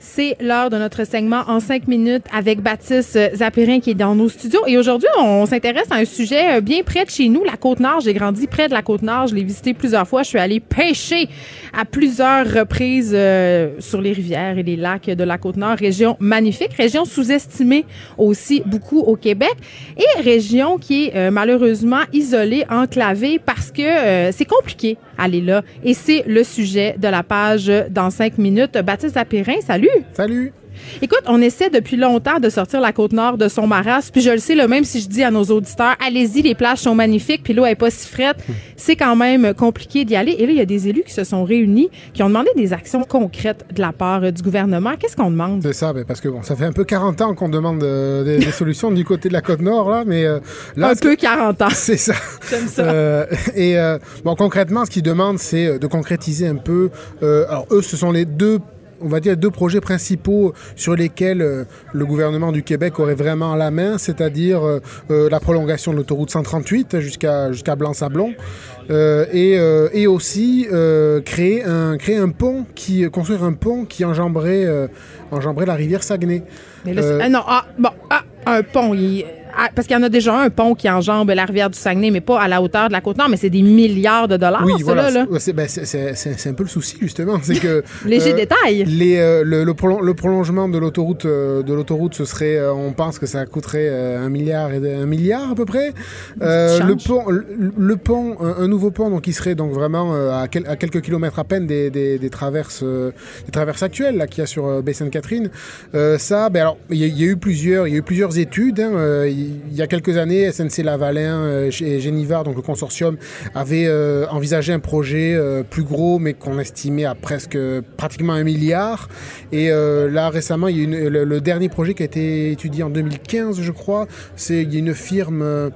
C'est l'heure de notre segment en cinq minutes avec Baptiste Zapirain qui est dans nos studios. Et aujourd'hui, on s'intéresse à un sujet bien près de chez nous, la Côte-Nord. J'ai grandi près de la Côte-Nord. Je l'ai visité plusieurs fois. Je suis allée pêcher à plusieurs reprises euh, sur les rivières et les lacs de la Côte-Nord. Région magnifique, région sous-estimée aussi beaucoup au Québec et région qui est euh, malheureusement isolée, enclavée parce que euh, c'est compliqué aller là. Et c'est le sujet de la page dans cinq minutes. Baptiste Zapirain, salut! Salut! Écoute, on essaie depuis longtemps de sortir la Côte-Nord de son marasme, puis je le sais, le même si je dis à nos auditeurs, allez-y, les plages sont magnifiques, puis l'eau n'est pas si frette, c'est quand même compliqué d'y aller. Et là, il y a des élus qui se sont réunis, qui ont demandé des actions concrètes de la part du gouvernement. Qu'est-ce qu'on demande? C'est ça, parce que bon, ça fait un peu quarante ans qu'on demande euh, des, des solutions du côté de la Côte-Nord, là, mais... Euh, là, un peu quarante ans. C'est ça. J'aime ça. Euh, et euh, bon, concrètement, ce qu'ils demandent, c'est de concrétiser un peu... Euh, alors, eux, ce sont les deux... on va dire deux projets principaux sur lesquels euh, le gouvernement du Québec aurait vraiment la main, c'est-à-dire euh, la prolongation de l'autoroute cent trente-huit jusqu'à, jusqu'à Blanc-Sablon euh, et, euh, et aussi euh, créer, un, créer un pont, qui, euh, construire un pont qui enjamberait, euh, enjamberait la rivière Saguenay. Mais là, euh, ah non, ah, bon, ah, un pont, il... parce qu'il y en a déjà un, un pont qui enjambe la rivière du Saguenay, mais pas à la hauteur de la Côte-Nord, mais c'est des milliards de dollars, oui, voilà, là. C'est, ben c'est, c'est, c'est un peu le souci, justement. C'est que, léger euh, détail. Les, euh, le, le, prolong, le prolongement de l'autoroute, euh, de l'autoroute, ce serait, euh, on pense que ça coûterait euh, un, milliard et, un milliard à peu près. Euh, le pont, le, le pont un, un nouveau pont donc, qui serait donc vraiment euh, à, quel, à quelques kilomètres à peine des, des, des, traverses, euh, des traverses actuelles là, qu'il y a sur euh, Baie-Sainte-Catherine. Euh, ça, ben alors, il y, y a eu plusieurs études. Hein, euh, y, il y a quelques années, S N C-Lavalin euh, et Génivard, donc le consortium, avait euh, envisagé un projet euh, plus gros, mais qu'on estimait à presque pratiquement un milliard. Et euh, là, récemment, il y a une, le, le dernier projet qui a été étudié en deux mille quinze, je crois, c'est il y a une firme, euh,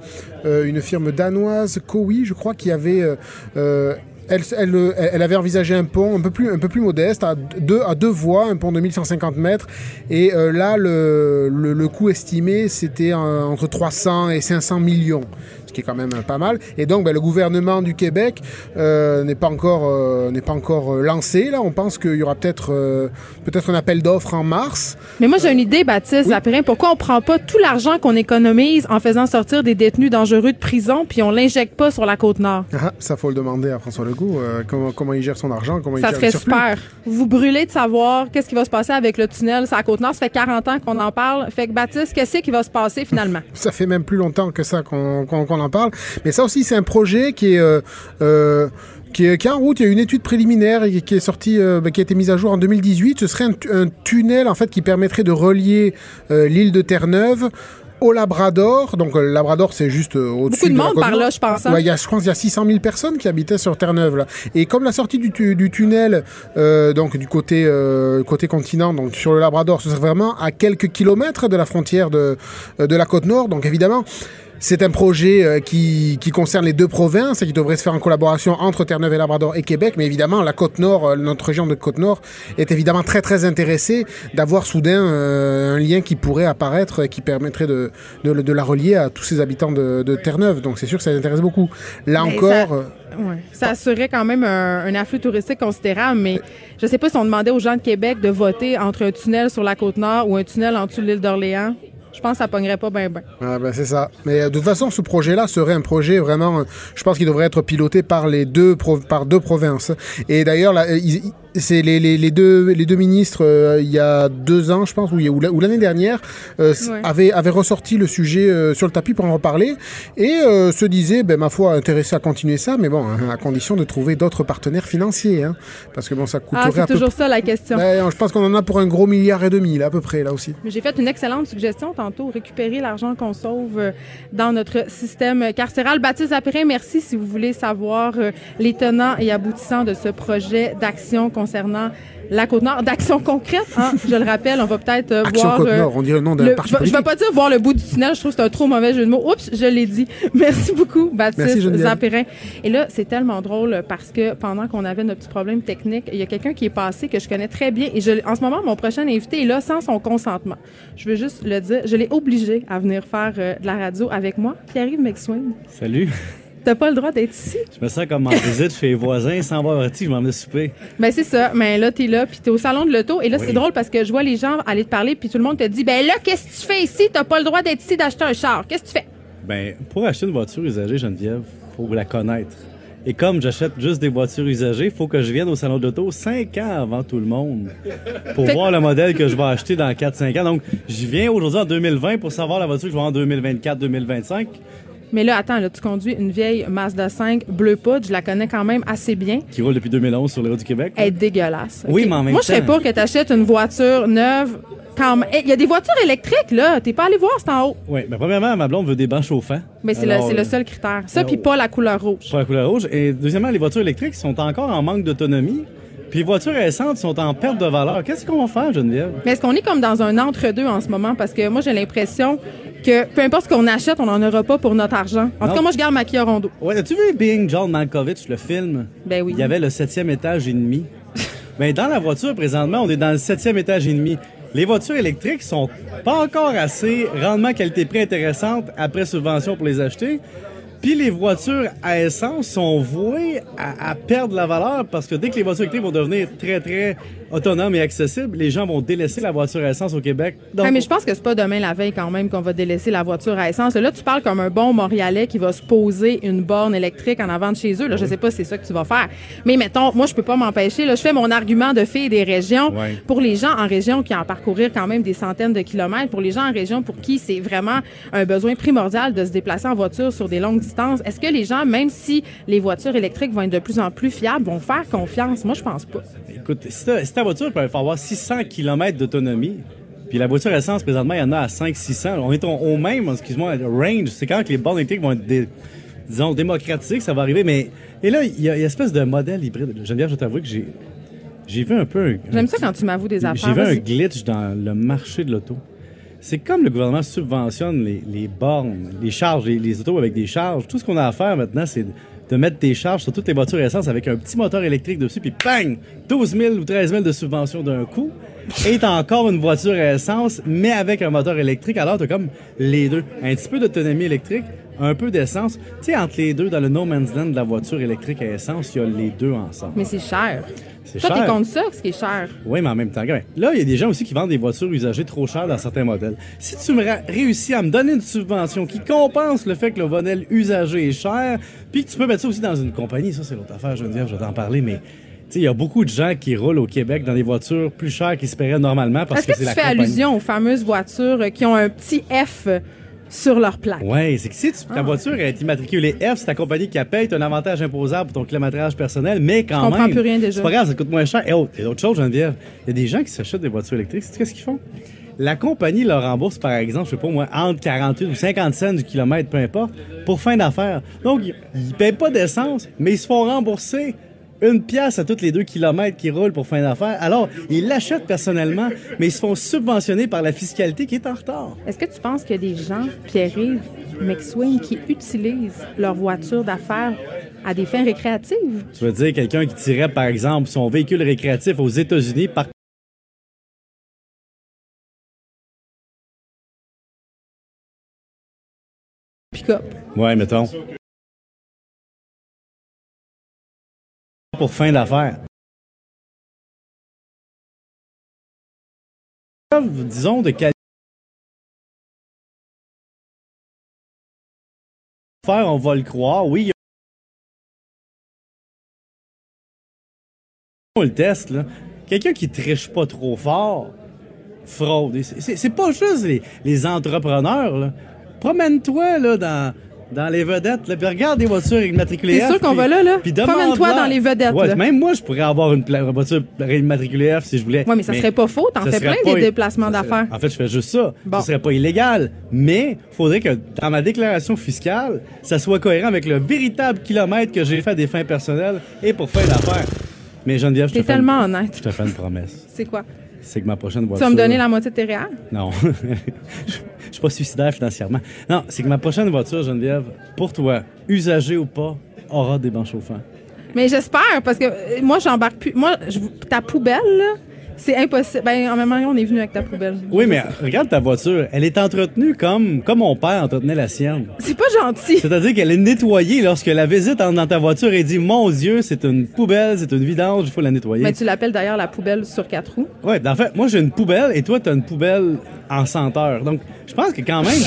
une firme danoise, Kowi, je crois, qui avait... Euh, euh, Elle, elle, elle avait envisagé un pont un peu plus, un peu plus modeste, à deux, à deux voies, un pont de mille cent cinquante mètres. Et euh, là, le, le, le coût estimé, c'était en, entre trois cents et cinq cents millions, ce qui est quand même pas mal. Et donc, ben, le gouvernement du Québec euh, n'est pas encore, euh, n'est pas encore euh, lancé. Là, on pense qu'il y aura peut-être, euh, peut-être un appel d'offres en mars. Mais moi, j'ai euh, une idée, Baptiste Zapirain. Oui. Pourquoi on ne prend pas tout l'argent qu'on économise en faisant sortir des détenus dangereux de prison, puis on ne l'injecte pas sur la Côte-Nord? Ah, ça, faut le demander à François Legault. Euh, comment, comment il gère son argent, comment il gère le surplus. Ça serait super. Vous brûlez de savoir qu'est-ce qui va se passer avec le tunnel sur la Côte-Nord. Ça fait quarante ans qu'on en parle. Fait que, Baptiste, qu'est-ce qui va se passer finalement? Ça fait même plus longtemps que ça qu'on, qu'on, qu'on en parle. Mais ça aussi, c'est un projet qui est... Euh, euh, Qui est, qui est en route. Il y a une étude préliminaire qui est sortie, euh, qui a été mise à jour en deux mille dix-huit. Ce serait un, t- un tunnel en fait qui permettrait de relier euh, l'île de Terre-Neuve au Labrador. Donc le Labrador, c'est juste euh, au-dessus de la Côte-Nord. Beaucoup de monde par là, je pense. Ouais, y a, je pense qu'il y a six cent mille personnes qui habitaient sur Terre-Neuve là. Et comme la sortie du, tu- du tunnel, euh, donc du côté euh, côté continent, donc sur le Labrador, ce serait vraiment à quelques kilomètres de la frontière de de la Côte-Nord. Donc évidemment. C'est un projet qui, qui concerne les deux provinces et qui devrait se faire en collaboration entre Terre-Neuve et Labrador et Québec. Mais évidemment, la Côte-Nord, notre région de Côte-Nord, est évidemment très, très intéressée d'avoir soudain euh, un lien qui pourrait apparaître et qui permettrait de, de, de la relier à tous ces habitants de, de Terre-Neuve. Donc, c'est sûr que ça les intéresse beaucoup. Là mais encore... Ça, ouais, ça assurait quand même un, un afflux touristique considérable, mais je ne sais pas si on demandait aux gens de Québec de voter entre un tunnel sur la Côte-Nord ou un tunnel en dessous de l'île d'Orléans. Je pense que ça pognerait pas bien, bien. Ah ben c'est ça. Mais de toute façon, ce projet-là serait un projet vraiment... Je pense qu'il devrait être piloté par les deux prov- par deux provinces. Et d'ailleurs, là, ils, c'est les, les, les deux les deux ministres euh, il y a deux ans, je pense, ou, ou l'année dernière, euh, ouais. avaient avaient ressorti le sujet euh, sur le tapis pour en reparler et euh, se disaient, ben ma foi, intéressés à continuer ça, mais bon, hein, à condition de trouver d'autres partenaires financiers, hein, parce que bon, ça coûterait. Ah, c'est à toujours peu... ça la question. Ben, je pense qu'on en a pour un gros milliard et demi là, à peu près là aussi. Mais j'ai fait une excellente suggestion. Tantôt, récupérer l'argent qu'on sauve dans notre système carcéral. Baptiste Zapirain, merci si vous voulez savoir les tenants et aboutissants de ce projet d'action concernant la Côte-Nord. D'action concrète, hein, je le rappelle, on va peut-être euh, Action voir... Action Côte-Nord, euh, on dirait le nom d'un le, parti politique. Je ne vais pas dire voir le bout du tunnel, je trouve que c'est un trop mauvais jeu de mots. Oups, je l'ai dit. Merci beaucoup, Baptiste Zapirain. Et là, c'est tellement drôle parce que pendant qu'on avait notre petit problème technique, il y a quelqu'un qui est passé que je connais très bien. Et je, en ce moment, mon prochain invité est là sans son consentement. Je veux juste le dire, je l'ai obligé à venir faire euh, de la radio avec moi. Pierre-Yves McSween. Salut. T'as pas le droit d'être ici. Je me sens comme en visite chez les voisins, sans voir parti, je m'en ai soupé. Ben, c'est ça. Ben, là, t'es là, pis t'es au Salon de l'Auto. Et là, oui. C'est drôle parce que je vois les gens aller te parler, pis tout le monde te dit, ben, là, qu'est-ce que tu fais ici? T'as pas le droit d'être ici, d'acheter un char. Qu'est-ce que tu fais? Ben, pour acheter une voiture usagée, Geneviève, faut la connaître. Et comme j'achète juste des voitures usagées, faut que je vienne au Salon de l'Auto cinq ans avant tout le monde pour fait... voir le modèle que je vais acheter dans quatre à cinq ans. Donc, j'y viens aujourd'hui en deux mille vingt pour savoir la voiture que je vais avoir en deux mille vingt-quatre, deux mille vingt-cinq. Mais là, attends, là, tu conduis une vieille Mazda cinq bleu poudre, je la connais quand même assez bien. Qui roule depuis deux mille onze sur les routes du Québec. Elle est dégueulasse. Okay. Oui, mais en même Moi, temps... Moi, je serais pour que tu achètes une voiture neuve. Quand... Il hey, y a des voitures électriques, là. T'es pas allé voir, c'est en haut. Oui, mais premièrement, ma blonde veut des bancs chauffants. Mais c'est, Alors, le, c'est le seul critère. Ça, puis pas la couleur rouge. Pas la couleur rouge. Et deuxièmement, les voitures électriques sont encore en manque d'autonomie. Puis les voitures récentes sont en perte de valeur. Qu'est-ce qu'on va faire, Geneviève? Mais est-ce qu'on est comme dans un entre-deux en ce moment? Parce que moi, j'ai l'impression que peu importe ce qu'on achète, on n'en aura pas pour notre argent. En non. tout cas, moi, je garde ma Kia Rondo. Ouais, as-tu vu Being John Malkovich, le film? Ben oui. Il y avait le septième étage et demi. Ben, dans la voiture, présentement, on est dans le septième étage et demi. Les voitures électriques sont pas encore assez rendement qualité-prix intéressante après subvention pour les acheter. Puis les voitures à essence sont vouées à, à perdre la valeur parce que dès que les voitures électriques vont devenir très, très autonomes et accessibles, les gens vont délaisser la voiture à essence au Québec. Donc... Ah, mais je pense que c'est pas demain la veille quand même qu'on va délaisser la voiture à essence. Là, tu parles comme un bon Montréalais qui va se poser une borne électrique en avant de chez eux. Là, je sais pas si c'est ça que tu vas faire. Mais mettons, moi, je peux pas m'empêcher. Là, je fais mon argument de fille des régions. Ouais. Pour les gens en région qui en parcourir quand même des centaines de kilomètres, pour les gens en région pour qui c'est vraiment un besoin primordial de se déplacer en voiture sur des longues distances, est-ce que les gens, même si les voitures électriques vont être de plus en plus fiables, vont faire confiance? Moi, je pense pas. Écoute, si ta, si ta voiture peut avoir six cents kilomètres d'autonomie, Puis la voiture essence, présentement, il y en a à cinq six cents. On est au même, excuse-moi, range. C'est quand que les bornes électriques vont être, des, disons, démocratiques, ça va arriver. Mais et là, il y a une espèce de modèle hybride. Geneviève, je t'avoue que j'ai, j'ai vu un peu... Un, J'aime un, ça quand tu m'avoues des affaires. J'ai vu un glitch dans le marché de l'auto. C'est comme le gouvernement subventionne les, les bornes, les charges, les, les autos avec des charges. Tout ce qu'on a à faire maintenant, c'est de mettre des charges sur toutes les voitures essence avec un petit moteur électrique dessus, puis bang! douze mille ou treize mille de subvention d'un coup. Et t'as encore une voiture essence, mais avec un moteur électrique. Alors t'as comme les deux. Un petit peu d'autonomie électrique, un peu d'essence. Tu sais, entre les deux, dans le no man's land de la voiture électrique à essence, il y a les deux ensemble. Mais c'est cher. C'est Toi, cher. T'es contre ça, ce qui est cher. Oui, mais en même temps, là, il y a des gens aussi qui vendent des voitures usagées trop chères dans certains modèles. Si tu me ra- réussis à me donner une subvention qui compense le fait que le modèle usagé est cher, puis que tu peux mettre ça aussi dans une compagnie, ça, c'est l'autre affaire, Geneviève, je vais t'en parler, mais... Il y a beaucoup de gens qui roulent au Québec dans des voitures plus chères qu'ils se paieraient normalement parce Est-ce que, que c'est la compagnie. Est-ce que tu fais allusion aux fameuses voitures qui ont un petit F sur leur plaque? Oui, c'est que si tu, ta ah. voiture est immatriculée F, c'est ta compagnie qui la paye, tu as un avantage imposable pour ton kilométrage personnel, mais quand Je même... Je comprends plus rien déjà. C'est pas grave, ça coûte moins cher. Et oh, il y a d'autres choses, Geneviève. Il y a des gens qui s'achètent des voitures électriques. Sais-tu qu'est-ce qu'ils font? La compagnie leur rembourse, par exemple, je sais pas moi, entre quarante-huit ou cinquante cents du kilomètre, peu importe, pour fin d'affaires. Donc, ils ne payent pas d'essence, mais ils se font rembourser une pièce à tous les deux kilomètres qui roulent pour fin d'affaires. Alors, ils l'achètent personnellement, mais ils se font subventionner par la fiscalité qui est en retard. Est-ce que tu penses qu'il y a des gens, Pierre-Yves McSween, qui utilisent leur voiture d'affaires à des fins récréatives? Tu veux dire quelqu'un qui tirait, par exemple, son véhicule récréatif aux États-Unis par... pick-up. Ouais, mettons. Pour fin d'affaires. Disons de qualité. On va le croire, oui. On le teste, là. Quelqu'un qui triche pas trop fort, fraude. C'est, c'est, c'est pas juste les, les entrepreneurs, là. Promène-toi, là, dans... dans les vedettes, là, puis regarde des voitures immatriculées F. C'est sûr qu'on puis, va là, là. Promène-toi dans les vedettes, ouais, là. Même moi, je pourrais avoir une, pla- une voiture immatriculée F si je voulais. Oui, mais ça mais serait pas faux. T'en fais plein des i- déplacements serait... d'affaires. En fait, je fais juste ça. Bon. Ce serait pas illégal. Mais faudrait que dans ma déclaration fiscale, ça soit cohérent avec le véritable kilomètre que j'ai fait à des fins personnelles et pour fin d'affaires. Mais Geneviève, je T'es te fais tellement une... honnête. Je te fais une promesse. C'est quoi? C'est que ma prochaine voiture... Tu vas me donner la moitié de tes réels? Non. Je suis pas suicidaire financièrement. Non, c'est que ma prochaine voiture, Geneviève, pour toi, usagée ou pas, aura des bancs chauffants. Mais j'espère, parce que moi, j'embarque plus... Moi, je... ta poubelle, là, c'est impossible. Ben, en même temps, on est venu avec ta poubelle. Oui, mais regarde ta voiture. Elle est entretenue comme, comme mon père entretenait la sienne. C'est pas gentil. C'est-à-dire qu'elle est nettoyée lorsque la visite entre dans ta voiture et dit « Mon Dieu, c'est une poubelle, c'est une vidange, il faut la nettoyer. » Mais tu l'appelles d'ailleurs la poubelle sur quatre roues. Oui, en fait, moi j'ai une poubelle et toi t'as une poubelle en senteur. Donc, je pense que quand même...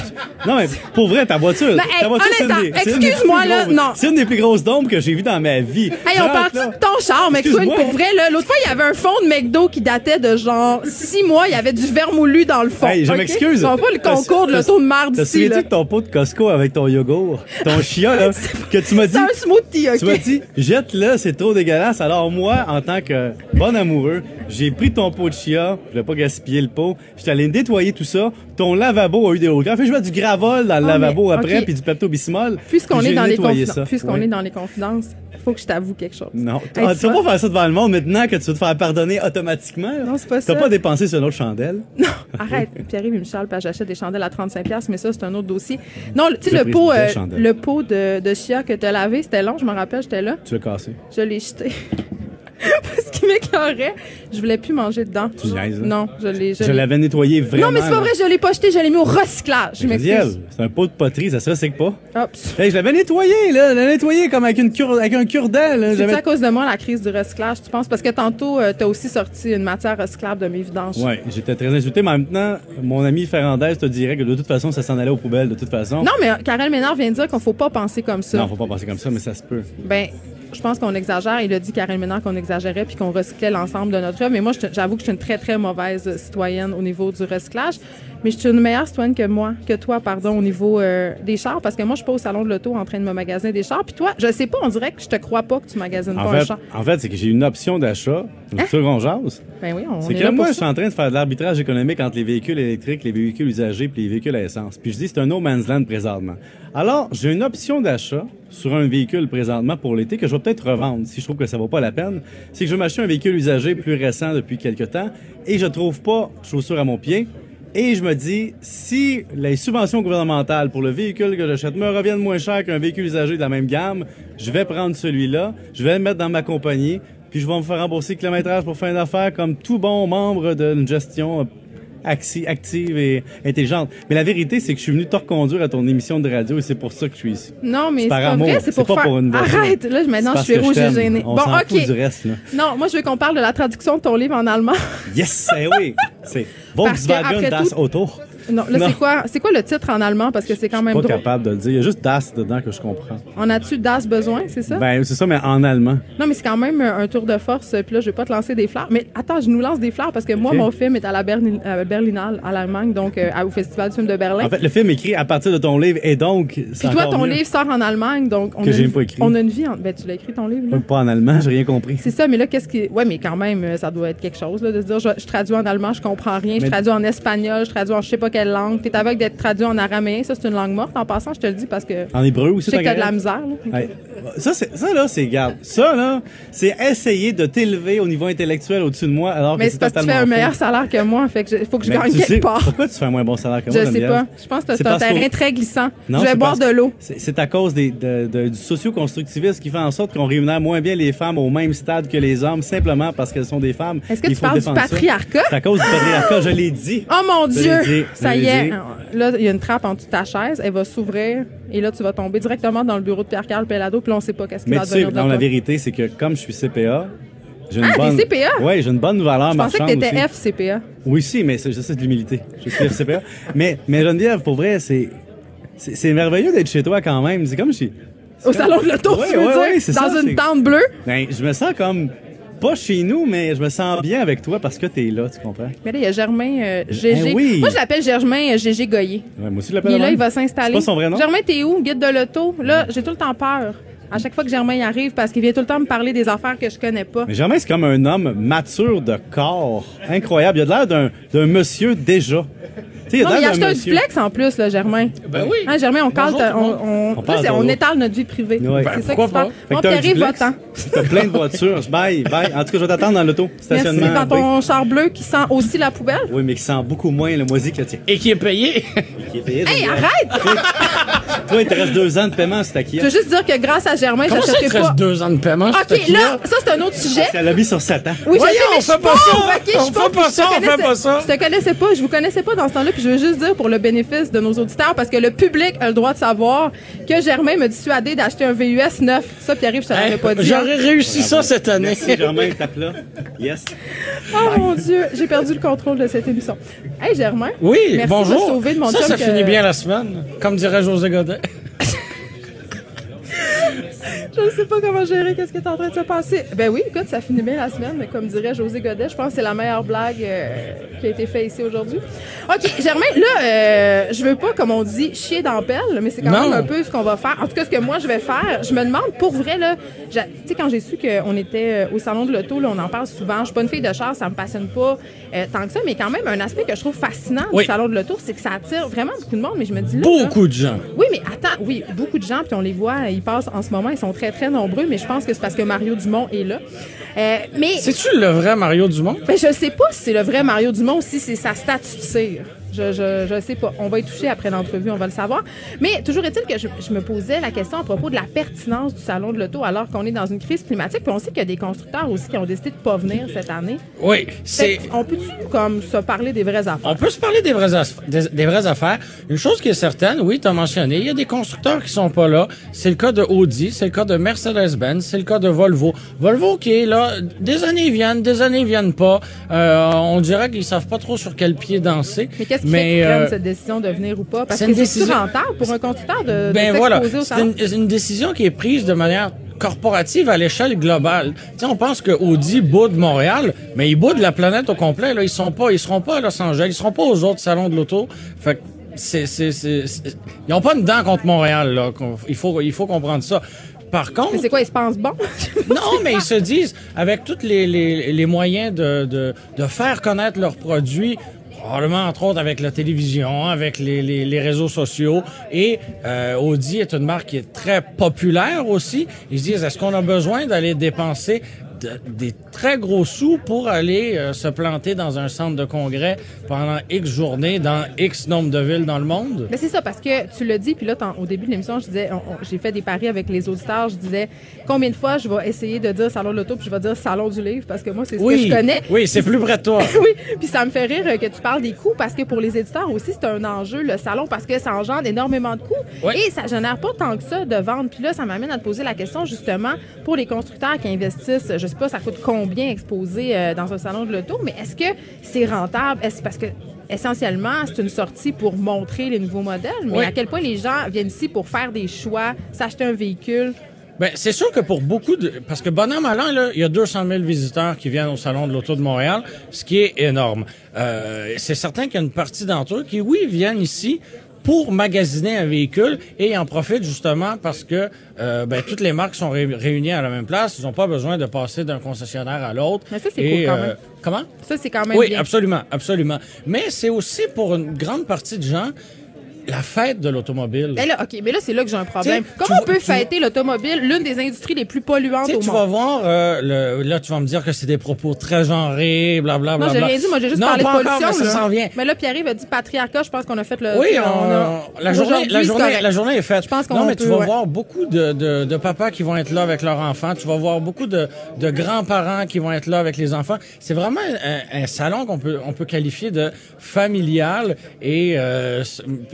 non, mais pour vrai, ta voiture... Ben, hey, ta voiture c'est une, des, excuse-moi, c'est une des plus là, non. C'est une des plus grosses dombes que j'ai vues dans ma vie. Hey, on parle de ton char, McSween, pour vrai, là. L'autre fois, il y avait un fond de McDo qui datait de genre six mois, il y avait du vermoulu dans le fond. Hey, je okay? m'excuse. Ils n'ont pas le concours de l'auto de marde ici. T'as souviens-tu de ton pot de Costco avec ton yogourt, ton chia, là, que tu m'as dit... C'est un smoothie, OK? Tu m'as dit, jette-le, c'est trop dégueulasse. Alors moi, en tant que bon amoureux, j'ai pris ton pot de chia, je voulais pas gaspiller le pot, je suis allé nettoyer tout ça, ton lavabo a eu des hologrammes. Fait, je mets du gravol dans le ah, lavabo mais, après, okay. puis du Pepto-Bismol. Puisqu'on, est dans, les confiden- puisqu'on oui. est dans les confidences, il faut que je t'avoue quelque chose. Non, hey, ah, tu vas pas faire ça devant le monde maintenant que tu veux te faire pardonner automatiquement. Non, c'est pas ça. T'as pas dépensé sur une autre chandelle? Non, arrête. Pierre-Yves et Michel, parce que j'achète des chandelles à trente-cinq dollars, mais ça, c'est un autre dossier. Non, tu sais, le, euh, le pot de, de chia que t'as lavé, c'était long, je m'en rappelle, j'étais là. Tu l'as cassé. Je l'ai jeté. Parce qu'il m'écœurait. Je voulais plus manger dedans. Tu niaises, là? Non, je l'ai... Je, je l'ai... l'avais nettoyé vraiment. Non, mais c'est pas vrai, je l'ai pas jeté, je l'ai mis au recyclage. Je m'excuse. C'est un pot de poterie, ça se recycle pas. Hop. Hey, je l'avais nettoyé, là. Je l'avais nettoyé comme avec, une cure, avec un cure-dent, là. C'est j'avais... à cause de moi, la crise du recyclage, tu penses? Parce que tantôt, euh, t'as aussi sorti une matière recyclable de mes vidanges. Oui, j'étais très insulté, mais maintenant, mon ami Ferrandez te dirait que de toute façon, ça s'en allait aux poubelles, de toute façon. Non, mais Karel Ménard vient de dire qu'on faut pas penser comme ça. Non, faut pas penser comme ça, mais ça se peut. Ben, je pense qu'on exagère. Il a dit, Karel Ménard, qu'on exagérait puis qu'on recyclait l'ensemble de notre œuvre. Mais moi, j'avoue que je suis une très, très mauvaise citoyenne au niveau du recyclage. Mais je suis une meilleure citoyenne que moi, que toi, pardon, au niveau euh, des chars, parce que moi, je suis pas au Salon de l'Auto en train de me magasiner des chars. Puis toi, je sais pas, on dirait que je te crois pas que tu magasines en pas fait, un char. En fait, c'est que j'ai une option d'achat, hein? Sur qu'on jase. Ben oui, on c'est que là, moi, je suis en train de faire de l'arbitrage économique entre les véhicules électriques, les véhicules usagés puis les véhicules à essence. Puis je dis, c'est un no man's land présentement. Alors, j'ai une option d'achat sur un véhicule présentement pour l'été que je vais peut-être revendre si je trouve que ça vaut pas la peine. C'est que je vais m'acheter un véhicule usagé plus récent depuis quelques temps et je trouve pas chaussures à mon pied. Et je me dis, si les subventions gouvernementales pour le véhicule que j'achète me reviennent moins cher qu'un véhicule usagé de la même gamme, je vais prendre celui-là, je vais le mettre dans ma compagnie, puis je vais me faire rembourser le kilométrage pour faire une affaire comme tout bon membre d'une gestion active et intelligente. Mais la vérité, c'est que je suis venu te reconduire à ton émission de radio et c'est pour ça que je suis ici. Non, mais c'est pas amour. Vrai, c'est pour, c'est pas faire... pour une Arrête, là, maintenant, je suis rouge et gênée. Bon, s'en OK. Fout du reste, là. Non, moi, je veux qu'on parle de la traduction de ton livre en allemand. Yes, eh oui. C'est Volkswagen das tout... Auto. Non, là, non. C'est quoi, c'est quoi le titre en allemand? Parce que c'est quand même drôle. Je suis pas capable de le dire. Il y a juste das dedans que je comprends. On a-tu das besoin, c'est ça? Ben, c'est ça, mais en allemand. Non, mais c'est quand même un tour de force. Puis là, je vais pas te lancer des fleurs. Mais attends, je nous lance des fleurs parce que okay. Moi, mon film est à la Berni... à Berlinale, à l'Allemagne, donc euh, au Festival du film de Berlin. En fait, le film est écrit à partir de ton livre et donc. Puis toi, ton mieux. Livre sort en Allemagne, donc. On que j'ai une... pas écrit. On a une vie. En... Ben, tu l'as écrit ton livre, là? Pas en allemand, j'ai rien compris. C'est ça, mais là, qu'est-ce qui. Ouais, mais quand même, ça doit être quelque chose, là, de se dire, je, je traduis en allemand, je comprends rien. Je mais... traduis en espagnol, je traduis en je sais pas quelle langue. T'es aveugle d'être traduit en araméen. Ça, c'est une langue morte. En passant, je te le dis parce que... En hébreu aussi, tu as de la misère. Là. Ouais. Ça, c'est, ça, là, c'est garde. Ça, là, c'est essayer de t'élever au niveau intellectuel au-dessus de moi alors mais que c'est, c'est parce que tu fais un meilleur salaire que moi. Fait que je, faut que je mais gagne quelque sais, part. Pourquoi tu fais un moins bon salaire que moi, Geneviève? Je sais pas. Je pense que c'est, c'est un terrain très glissant. Non, je vais boire de l'eau. C'est, c'est à cause des, de, de, du socio-constructivisme qui fait en sorte qu'on rémunère moins bien les femmes au même stade que les hommes simplement parce qu'elles sont des femmes. Est-ce que tu parles du patriarcat? C'est à cause du patriarcat, je l'ai dit. Oh mon Dieu! Ça y est, là, il y a une trappe en dessous de ta chaise, elle va s'ouvrir et là, tu vas tomber directement dans le bureau de Pierre-Karl Pellado, puis là, on ne sait pas qu'est-ce qu'il va devenir de la. Mais la vérité, c'est que comme je suis C P A, j'ai une ah, bonne... C P A? Oui, j'ai une bonne valeur marchande aussi. Je pensais que t'étais F C P A. Oui, si, mais c'est, c'est de l'humilité. Je suis F C P A. mais, mais Geneviève, pour vrai, c'est, c'est, c'est merveilleux d'être chez toi quand même. C'est comme si... Au Salon de l'Auto, ouais, tu veux ouais, dire? Ouais, c'est dans ça, une c'est... tente bleue? Ben, je me sens comme... Pas chez nous, mais je me sens bien avec toi parce que t'es là, tu comprends? Mais là, il y a Germain euh, G G. Hein, oui. Moi, je l'appelle Germain euh, G G Goyer. Ouais, moi aussi, je l'appelle. Il est là, il va s'installer. C'est pas son vrai nom? Germain, t'es où? Guide de l'Auto. Là, j'ai tout le temps peur. À chaque fois que Germain y arrive, parce qu'il vient tout le temps me parler des affaires que je connais pas. Mais Germain, c'est comme un homme mature de corps. Incroyable. Il a l'air d'un, d'un monsieur déjà. T'sais, non, mais il a acheté un duplex en plus, là, Germain. Ben oui. Hein, Germain, on Bonjour, cale, on, on, on, là, on étale notre vie privée. Oui. Ben, c'est ça qui se passe. On t'arrive votant. T'as plein de voitures. Bye, bye. En tout cas, je vais t'attendre dans l'auto. Stationnement. Merci. Dans ton char bleu qui sent aussi la poubelle. Oui, mais qui sent beaucoup moins le moisi que le tien. Et qui est payé. Et qui est payé. Hey, arrête! Toi, il te reste deux ans de paiement, c'est à qui? Je veux juste dire que grâce à Germain, je n'achèterai pas. Il te reste deux ans de paiement, c'est à qui? OK, là, ça, c'est un autre sujet. Elle l'a mis sur sept ans. Oui, je sais, mais on fait pas ça. On fait pas ça. Je te connaissais pas. Je vous connaissais pas dans ce temps-là. Puis je veux juste dire pour le bénéfice de nos auditeurs, parce que le public a le droit de savoir que Germain m'a dissuadé d'acheter un V U S neuf. Ça, Pierre-Yves, je ne l'aurais hey, pas dit. J'aurais réussi Bravo. Ça cette année. Merci, Germain, tape là. Yes. Oh Bye. Mon Dieu, j'ai perdu le contrôle de cette émission. Hey, Germain. Oui, merci bonjour. De sauver de mon ça, ça que... finit bien la semaine, comme dirait José Godet. Je ne sais pas comment gérer qu'est-ce qui est en train de se passer. Ben oui, écoute, ça finit bien la semaine, mais comme dirait José Godet, je pense que c'est la meilleure blague euh, qui a été faite ici aujourd'hui. OK, Germain, là, euh, je veux pas, comme on dit, chier dans pelle, mais c'est quand non. même un peu ce qu'on va faire. En tout cas, ce que moi, je vais faire, je me demande, pour vrai, là, tu sais, quand j'ai su qu'on était au Salon de l'Auto, là, on en parle souvent, je suis pas une fille de char, ça me passionne pas euh, tant que ça, mais quand même, un aspect que je trouve fascinant oui. du Salon de l'Auto, c'est que ça attire vraiment beaucoup de monde, mais je me dis là... Beaucoup là, de gens! Oui, mais attends, oui, beaucoup de gens, puis on les voit, ils passent en ce moment, ils sont très, très nombreux, mais je pense que c'est parce que Mario Dumont est là. Euh, mais... C'est-tu le vrai Mario Dumont? Ben, je sais pas si c'est le vrai Mario Dumont, si c'est sa statue de cire. Je, je, je sais pas. On va y toucher après l'entrevue, on va le savoir. Mais toujours est-il que je, je me posais la question à propos de la pertinence du Salon de l'Auto alors qu'on est dans une crise climatique. Puis on sait qu'il y a des constructeurs aussi qui ont décidé de pas venir cette année. Oui, c'est... Fait, on peut-tu comme se parler des vraies affaires? On peut se parler des vraies, aff... des, des vraies affaires. Une chose qui est certaine, oui, tu as mentionné, il y a des constructeurs qui sont pas là. C'est le cas de Audi, c'est le cas de Mercedes-Benz, c'est le cas de Volvo. Volvo qui est là, des années viennent, des années viennent pas. Euh, on dirait qu'ils savent pas trop sur quel pied danser. Mais qu'est-ce qui fait qu'ils euh, prennent cette décision de venir ou pas? Parce que c'est décision... plus rentable pour un constructeur de, ben de s'exposer voilà. au salon. C'est une, une décision qui est prise de manière corporative à l'échelle globale. T'sais, on pense que Audi boude Montréal, mais ils boudent la planète au complet. Là, ils sont pas, ils seront pas à Los Angeles, ils seront pas aux autres salons de l'auto. Fait que c'est, c'est, c'est, c'est... ils ont pas une dent contre Montréal. Là. Il faut, il faut comprendre ça. Par contre... Mais c'est quoi, ils se pensent bon? Non, mais ils se disent, avec tous les, les, les moyens de, de, de faire connaître leurs produits, probablement, entre autres, avec la télévision, avec les, les, les réseaux sociaux. Et euh, Audi est une marque qui est très populaire aussi. Ils se disent, est-ce qu'on a besoin d'aller dépenser de, des très gros sous pour aller euh, se planter dans un centre de congrès pendant X journées dans X nombre de villes dans le monde? Mais c'est ça, parce que tu l'as dit, puis là, au début de l'émission, je disais, on, on, j'ai fait des paris avec les auditeurs, je disais, combien de fois je vais essayer de dire Salon de l'Auto, puis je vais dire Salon du Livre, parce que moi, c'est ce oui, que je connais. Oui, c'est plus près de toi. Oui, puis ça me fait rire que tu parles des coûts, parce que pour les éditeurs aussi, c'est un enjeu, le salon, parce que ça engendre énormément de coûts, oui. Et ça génère pas tant que ça de vente. Puis là, ça m'amène à te poser la question, justement, pour les constructeurs qui investissent, je sais pas, ça coûte combien exposer euh, dans un salon de l'auto, mais est-ce que c'est rentable? Est-ce parce que essentiellement, c'est une sortie pour montrer les nouveaux modèles, mais oui. À quel point les gens viennent ici pour faire des choix, s'acheter un véhicule? Bien, c'est sûr que pour beaucoup de... Parce que bon an, mal an, là, il y a deux cent mille visiteurs qui viennent au Salon de l'Auto de Montréal, ce qui est énorme. Euh, c'est certain qu'il y a une partie d'entre eux qui, oui, viennent ici pour magasiner un véhicule et ils en profitent justement parce que euh, ben, toutes les marques sont ré- réunies à la même place. Ils n'ont pas besoin de passer d'un concessionnaire à l'autre. Mais ça, c'est et, cool quand même. Euh, comment? Ça, c'est quand même oui, bien. absolument, absolument. Mais c'est aussi pour une grande partie de gens la fête de l'automobile. Mais là, OK, mais là, c'est là que j'ai un problème. T'sais, Comment on vois, peut fêter l'automobile, l'une des industries les plus polluantes au monde? Tu vas voir, euh, le, là, tu vas me dire que c'est des propos très genrés, blablabla. Bla, non, bla, j'ai bla. rien dit, moi, j'ai juste non, parlé de pollution. Encore, mais là. Ça s'en vient. Mais là, Pierre-Yves a dit patriarcat, je pense qu'on a fait le... Oui, on, on a, la, journée, la, journée, la journée est faite. Je pense qu'on Non, mais peut, tu vas ouais. voir beaucoup de, de, de papas qui vont être là avec leurs enfants. Tu vas voir beaucoup de, de grands-parents qui vont être là avec les enfants. C'est vraiment un, un salon qu'on peut, on peut qualifier de familial et... Euh,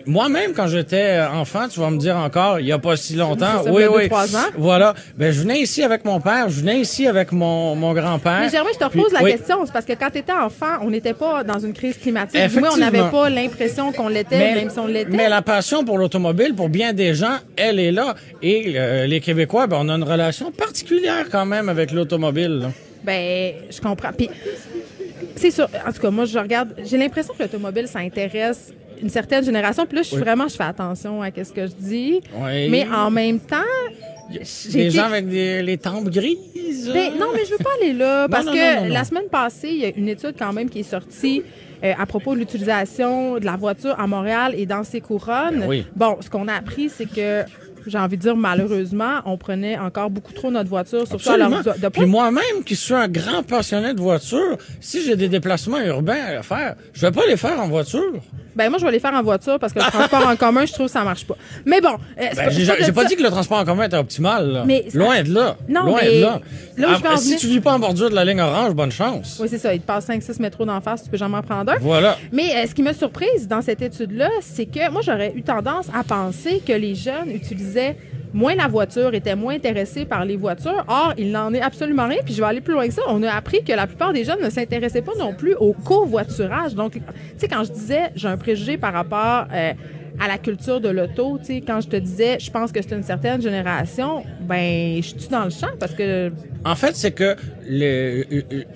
moi, Moi-même, quand j'étais enfant, tu vas me dire encore, il n'y a pas si longtemps. Oui, oui. trois ans. Voilà. Ben, je venais ici avec mon père, je venais ici avec mon, mon grand-père. Mais Germain, je te repose puis, la oui. question. C'est parce que quand tu étais enfant, on n'était pas dans une crise climatique. Effectivement. Oui, on n'avait pas l'impression qu'on l'était, mais, même si on l'était. Mais la passion pour l'automobile, pour bien des gens, elle est là. Et euh, les Québécois, ben, on a une relation particulière quand même avec l'automobile. Là. Ben, je comprends. Puis, c'est sûr. En tout cas, moi, je regarde, j'ai l'impression que l'automobile, ça intéresse une certaine génération. Puis là, je suis oui. vraiment, je fais attention à ce que je dis. Oui. Mais en même temps, des gens avec des, les tempes grises. Ben, non, mais je veux pas aller là. Parce non, non, que non, non, non. la semaine passée, il y a une étude quand même qui est sortie euh, à propos de l'utilisation de la voiture à Montréal et dans ses couronnes. Ben oui. Bon, ce qu'on a appris, c'est que, j'ai envie de dire, malheureusement, on prenait encore beaucoup trop notre voiture, surtout à l'heure de pointe. Puis moi-même, qui suis un grand passionné de voiture, si j'ai des déplacements urbains à faire, je vais pas les faire en voiture. Ben moi, je vais les faire en voiture parce que le transport en commun, je trouve que ça marche pas. Mais bon... Euh, ben, pas, j'ai pas, j'ai pas dit que le transport en commun était optimal. Là. Mais loin de là. Non, loin mais... de là. là où ah, je si venir... tu vis pas en bordure de la ligne orange, bonne chance. Oui, c'est ça. Il te passe cinq six métros d'en face, tu peux jamais en prendre un. Voilà. Mais euh, ce qui m'a surprise dans cette étude-là, c'est que moi, j'aurais eu tendance à penser que les jeunes utilisaient moins la voiture, étaient moins intéressés par les voitures. Or, il n'en est absolument rien. Puis je vais aller plus loin que ça. On a appris que la plupart des jeunes ne s'intéressaient pas non plus au covoiturage. Donc, tu sais, quand je disais, j'ai un préjugé par rapport euh, à la culture de l'auto, tu sais, quand je te disais, je pense que c'est une certaine génération, ben, je suis dans le champ parce que... En fait, c'est que le,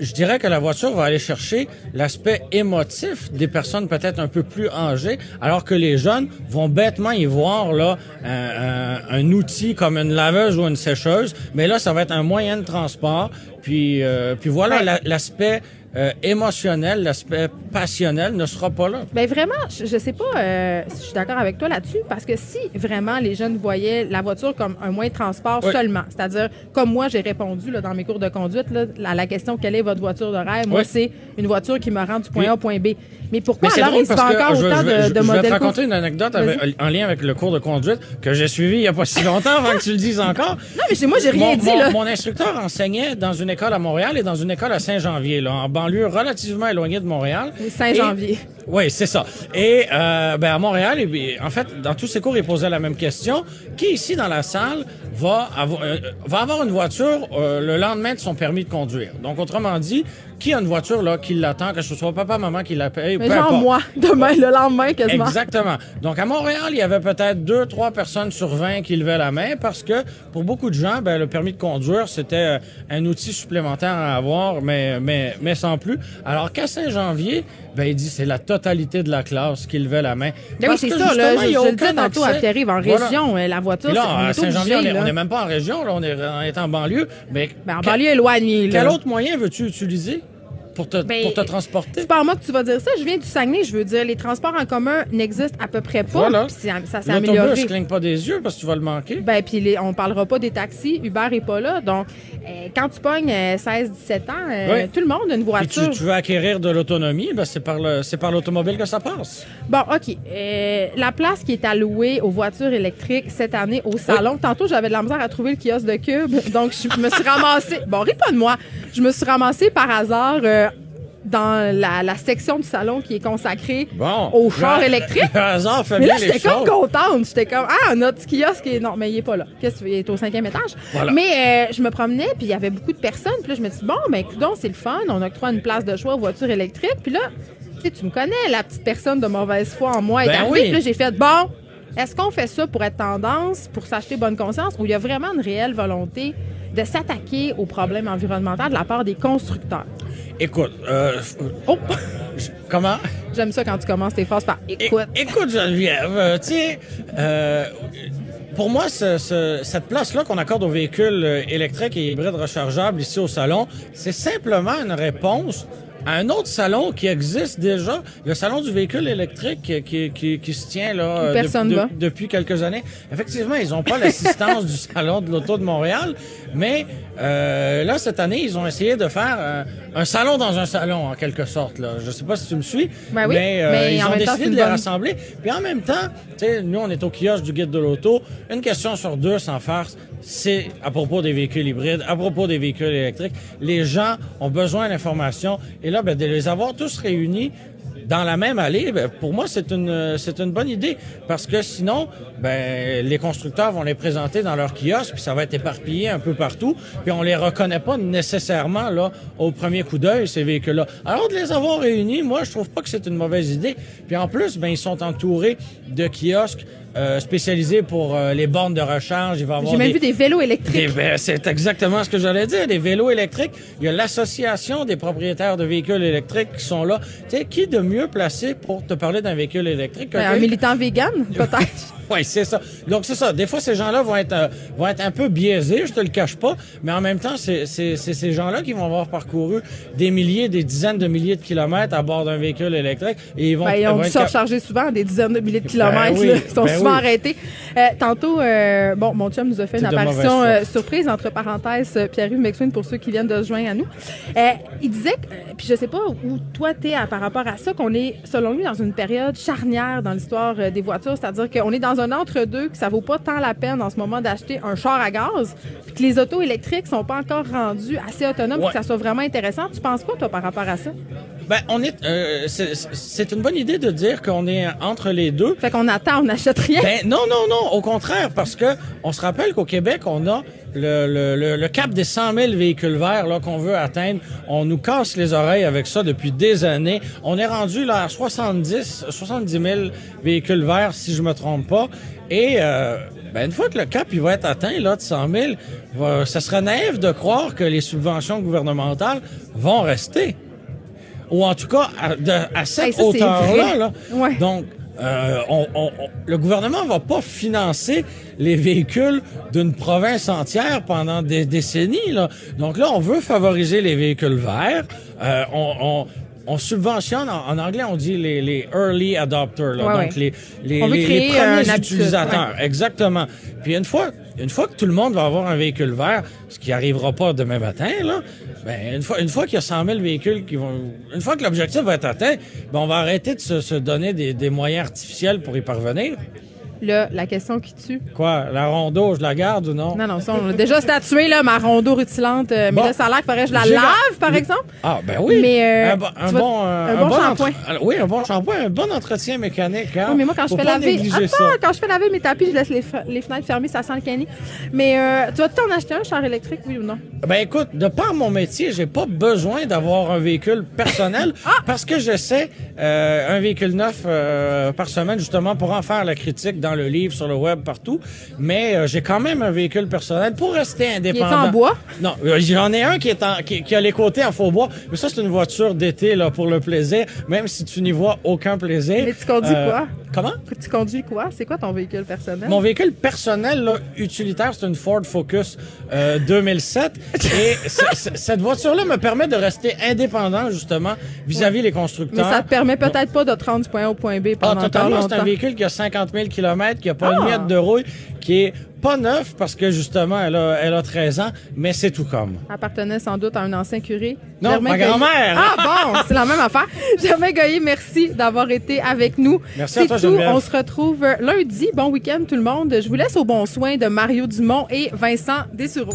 je dirais que la voiture va aller chercher l'aspect émotif des personnes peut-être un peu plus âgées, alors que les jeunes vont bêtement y voir là un, un outil comme une laveuse ou une sécheuse, mais là, ça va être un moyen de transport. Puis, euh, puis voilà, ouais. la, l'aspect euh, émotionnel, l'aspect passionnel ne sera pas là. Bien, vraiment, je, je sais pas euh, si je suis d'accord avec toi là-dessus, parce que si vraiment les jeunes voyaient la voiture comme un moyen de transport oui. seulement, c'est-à-dire, comme moi, j'ai répondu là, dans mes cours de conduite là, à la question « Quelle est votre voiture de rêve? » Moi, oui. c'est une voiture qui me rend du point oui. A au point B. Mais pourquoi Mais alors il se fait encore je, autant je, je, de, de modèles? Je vais te raconter une anecdote avec, en lien avec le cours de conduite que j'ai suivi il n'y a pas si longtemps avant que tu le dises encore. Non, mais chez moi, j'ai rien mon, dit. Mon, là. mon instructeur enseignait dans une école à Montréal et dans une école à Saint-Janvier, là, en banlieue relativement éloignée de Montréal. Saint-Janvier. Oui, c'est ça. Et euh, ben à Montréal, et, en fait, dans tous ces cours, ils posaient la même question. Qui ici dans la salle va avoir, euh, va avoir une voiture euh, le lendemain de son permis de conduire? Donc, autrement dit, qui a une voiture là qui l'attend, que ce soit papa, maman qui la paye, mais peu genre importe. Moi, demain, le lendemain quasiment. Exactement. Donc, à Montréal, il y avait peut-être deux, trois personnes sur vingt qui levaient la main parce que pour beaucoup de gens, ben, le permis de conduire, c'était un outil supplémentaire à avoir, mais, mais, mais sans plus. Alors qu'à Saint-Janvier, ben, il dit c'est la totalité de la classe qui levait la main. Mais oui, c'est ça. Là, je, je le disais tantôt à Pierre-Yves, en région, voilà. La voiture, là, on à Saint-Janvier, on n'est même pas en région, là, on, est, on est en banlieue. Mais ben, en quel, banlieue éloignée. Quel autre moyen veux-tu utiliser? Pour te, ben, pour te transporter. C'est pas moi que tu vas dire ça. Je viens du Saguenay. Je veux dire, les transports en commun n'existent à peu près pas. Voilà. Puis ça s'est amélioré. L'autobus ne cligne pas des yeux parce que tu vas le manquer. Ben, puis les, on parlera pas des taxis. Uber n'est pas là. Donc, euh, quand tu pognes euh, seize dix-sept ans, euh, oui. Tout le monde a une voiture. Et tu, tu veux acquérir de l'autonomie, ben, c'est par le, c'est par l'automobile que ça passe. Bon, OK. Euh, la place qui est allouée aux voitures électriques cette année au salon. Oui. Tantôt, j'avais de la misère à trouver le kiosque de Q U B. Donc, je me suis ramassée. Bon, ris pas de moi. Je me suis ramassée par hasard. Euh, dans la, la section du salon qui est consacrée bon, aux chars électriques. Le hasard fait mais là, j'étais comme choses. contente. J'étais comme, ah, notre kiosque est... Non, mais il est pas là. Qu'est-ce qu'il est au cinquième étage? Voilà. Mais euh, je me promenais, puis il y avait beaucoup de personnes. Puis là, je me suis dit, bon, ben, coudonc, c'est le fun. On octroie une place de choix aux voitures électriques. Puis là, tu sais, tu me connais, la petite personne de mauvaise foi en moi est ben arrivée. Oui. Puis là, j'ai fait, bon, est-ce qu'on fait ça pour être tendance, pour s'acheter bonne conscience, ou il y a vraiment une réelle volonté de s'attaquer aux problèmes environnementaux de la part des constructeurs? Écoute, euh, oh. Comment? J'aime ça quand tu commences tes phrases par écoute. É- écoute, Geneviève, euh, tu sais, euh, pour moi, ce, ce, cette place-là qu'on accorde aux véhicules électriques et hybrides rechargeables ici au salon, c'est simplement une réponse à un autre salon qui existe déjà, le salon du véhicule électrique qui, qui, qui, qui se tient là de, de, depuis quelques années. Effectivement, ils n'ont pas l'assistance du salon de l'Auto de Montréal, mais euh, là, cette année, ils ont essayé de faire euh, un salon dans un salon, en quelque sorte. Là. Je ne sais pas si tu me suis, ben oui, mais, euh, mais ils ont décidé temps, de les bonne... rassembler. Puis en même temps, tu sais, nous, on est au kiosque du Guide de l'Auto. Une question sur deux, sans farce, c'est à propos des véhicules hybrides, à propos des véhicules électriques. Les gens ont besoin d'informations et là, Ben, de les avoir tous réunis dans la même allée, ben, pour moi, c'est une, c'est une bonne idée. Parce que sinon, ben, les constructeurs vont les présenter dans leur kiosque, puis ça va être éparpillé un peu partout, puis on les reconnaît pas nécessairement là au premier coup d'œil, ces véhicules-là. Alors, de les avoir réunis, moi, je trouve pas que c'est une mauvaise idée. Puis en plus, ben, ils sont entourés de kiosques Euh, spécialisé pour euh, les bornes de recharge. Il va avoir J'ai même des, vu des vélos électriques. Des, ben, c'est exactement ce que j'allais dire, des vélos électriques. Il y a l'association des propriétaires de véhicules électriques qui sont là. Tu sais, qui de mieux placé pour te parler d'un véhicule électrique? Ben, un militant vegan, peut-être. Oui, c'est ça. Donc, c'est ça. Des fois, ces gens-là vont être euh, vont être un peu biaisés, je te le cache pas, mais en même temps, c'est, c'est, c'est ces gens-là qui vont avoir parcouru des milliers, des dizaines de milliers de kilomètres à bord d'un véhicule électrique. Et ils vont... Ben, ils ont dû se recharger souvent des dizaines de milliers de kilomètres. Ben, oui, là. Ils sont ben, souvent oui. arrêtés. Euh, tantôt, euh, bon, mon chum nous a fait c'est une apparition euh, surprise, entre parenthèses, Pierre-Yves McSween, pour ceux qui viennent de se joindre à nous. Euh, il disait, que, puis je sais pas où toi t'es à, par rapport à ça, qu'on est, selon lui, dans une période charnière dans l'histoire euh, des voitures, c'est-à-dire qu'on est dans un entre-deux, que ça vaut pas tant la peine en ce moment d'acheter un char à gaz, puis que les autos électriques sont pas encore rendues assez autonomes, ouais. pour que ça soit vraiment intéressant. Tu penses quoi, toi, par rapport à ça? Ben, on est, euh, c'est, c'est une bonne idée de dire qu'on est entre les deux. Fait qu'on attend, on n'achète rien. Ben, non, non, non, au contraire, parce que on se rappelle qu'au Québec, on a le, le, le, le cap des cent mille véhicules verts, là, qu'on veut atteindre. On nous casse les oreilles avec ça depuis des années. On est rendu, là, à soixante-dix, soixante-dix mille véhicules verts, si je me trompe pas. Et euh, ben une fois que le cap il va être atteint là, de cent mille, euh, ça serait naïf de croire que les subventions gouvernementales vont rester. Ou en tout cas, à, de, à cette hey, ça, hauteur-là. Là. Ouais. Donc, euh, on, on, on, le gouvernement va pas financer les véhicules d'une province entière pendant des décennies. Là. Donc là, on veut favoriser les véhicules verts. Euh, on... on On subventionne, en, en anglais, on dit les, les early adopters, là, ouais, donc ouais. les, les, les, les premiers utilisateurs. Ouais. Exactement. Puis une fois, une fois que tout le monde va avoir un véhicule vert, ce qui arrivera pas demain matin, là, ben, une fois, une fois qu'il y a cent mille véhicules qui vont, une fois que l'objectif va être atteint, ben, on va arrêter de se, se donner des, des moyens artificiels pour y parvenir. Là, la question qui tue. Quoi? La Rondo, je la garde ou non? Non, non, ça, on a déjà statué, là, ma Rondo rutilante. Euh, bon, mais là, ça a l'air qu'il faudrait que je la lave, par exemple. Ah, ben oui. Mais, euh, un, bon, un, vas, bon, un, un bon, bon shampoing. Entre... Oui, un bon shampoing, un bon entretien mécanique. Hein? Oui, mais moi, quand Faut je fais laver. Attends, quand je fais laver mes tapis, je laisse les, f... les fenêtres fermées, ça sent le cani. Mais, euh, tu vas tout en acheter un char électrique, oui ou non? Ben, écoute, de par mon métier, j'ai pas besoin d'avoir un véhicule personnel ah! parce que j'essaie euh, un véhicule neuf euh, par semaine, justement, pour en faire la critique dans le livre, sur le web, partout. Mais euh, j'ai quand même un véhicule personnel pour rester indépendant. Il est en bois? Non, euh, j'en ai un qui est en, qui, qui a les côtés en faux bois. Mais ça, c'est une voiture d'été là pour le plaisir, même si tu n'y vois aucun plaisir. Mais tu conduis euh, quoi? Comment? Tu conduis quoi? C'est quoi ton véhicule personnel? Mon véhicule personnel là, utilitaire, c'est une Ford Focus euh, deux mille sept. Et c'est, c'est, cette voiture-là me permet de rester indépendant, justement, vis-à-vis ouais. les constructeurs. Mais ça te permet peut-être pas de te rendre du point A au point B pendant ah, totalement, longtemps. C'est un véhicule qui a cinquante mille kilomètres. Qui n'a pas une miette de rouille, qui est pas neuf parce que justement elle a, elle a treize ans, mais c'est tout comme. Appartenait sans doute à un ancien curé. Non, Germain ma Goyer. Grand-mère! Ah bon, c'est la même affaire. Germain Goyer, merci d'avoir été avec nous. Merci c'est à toi, tout. Geneviève. On se retrouve lundi. Bon week-end tout le monde. Je vous laisse au bon soin de Mario Dumont et Vincent Dessureau.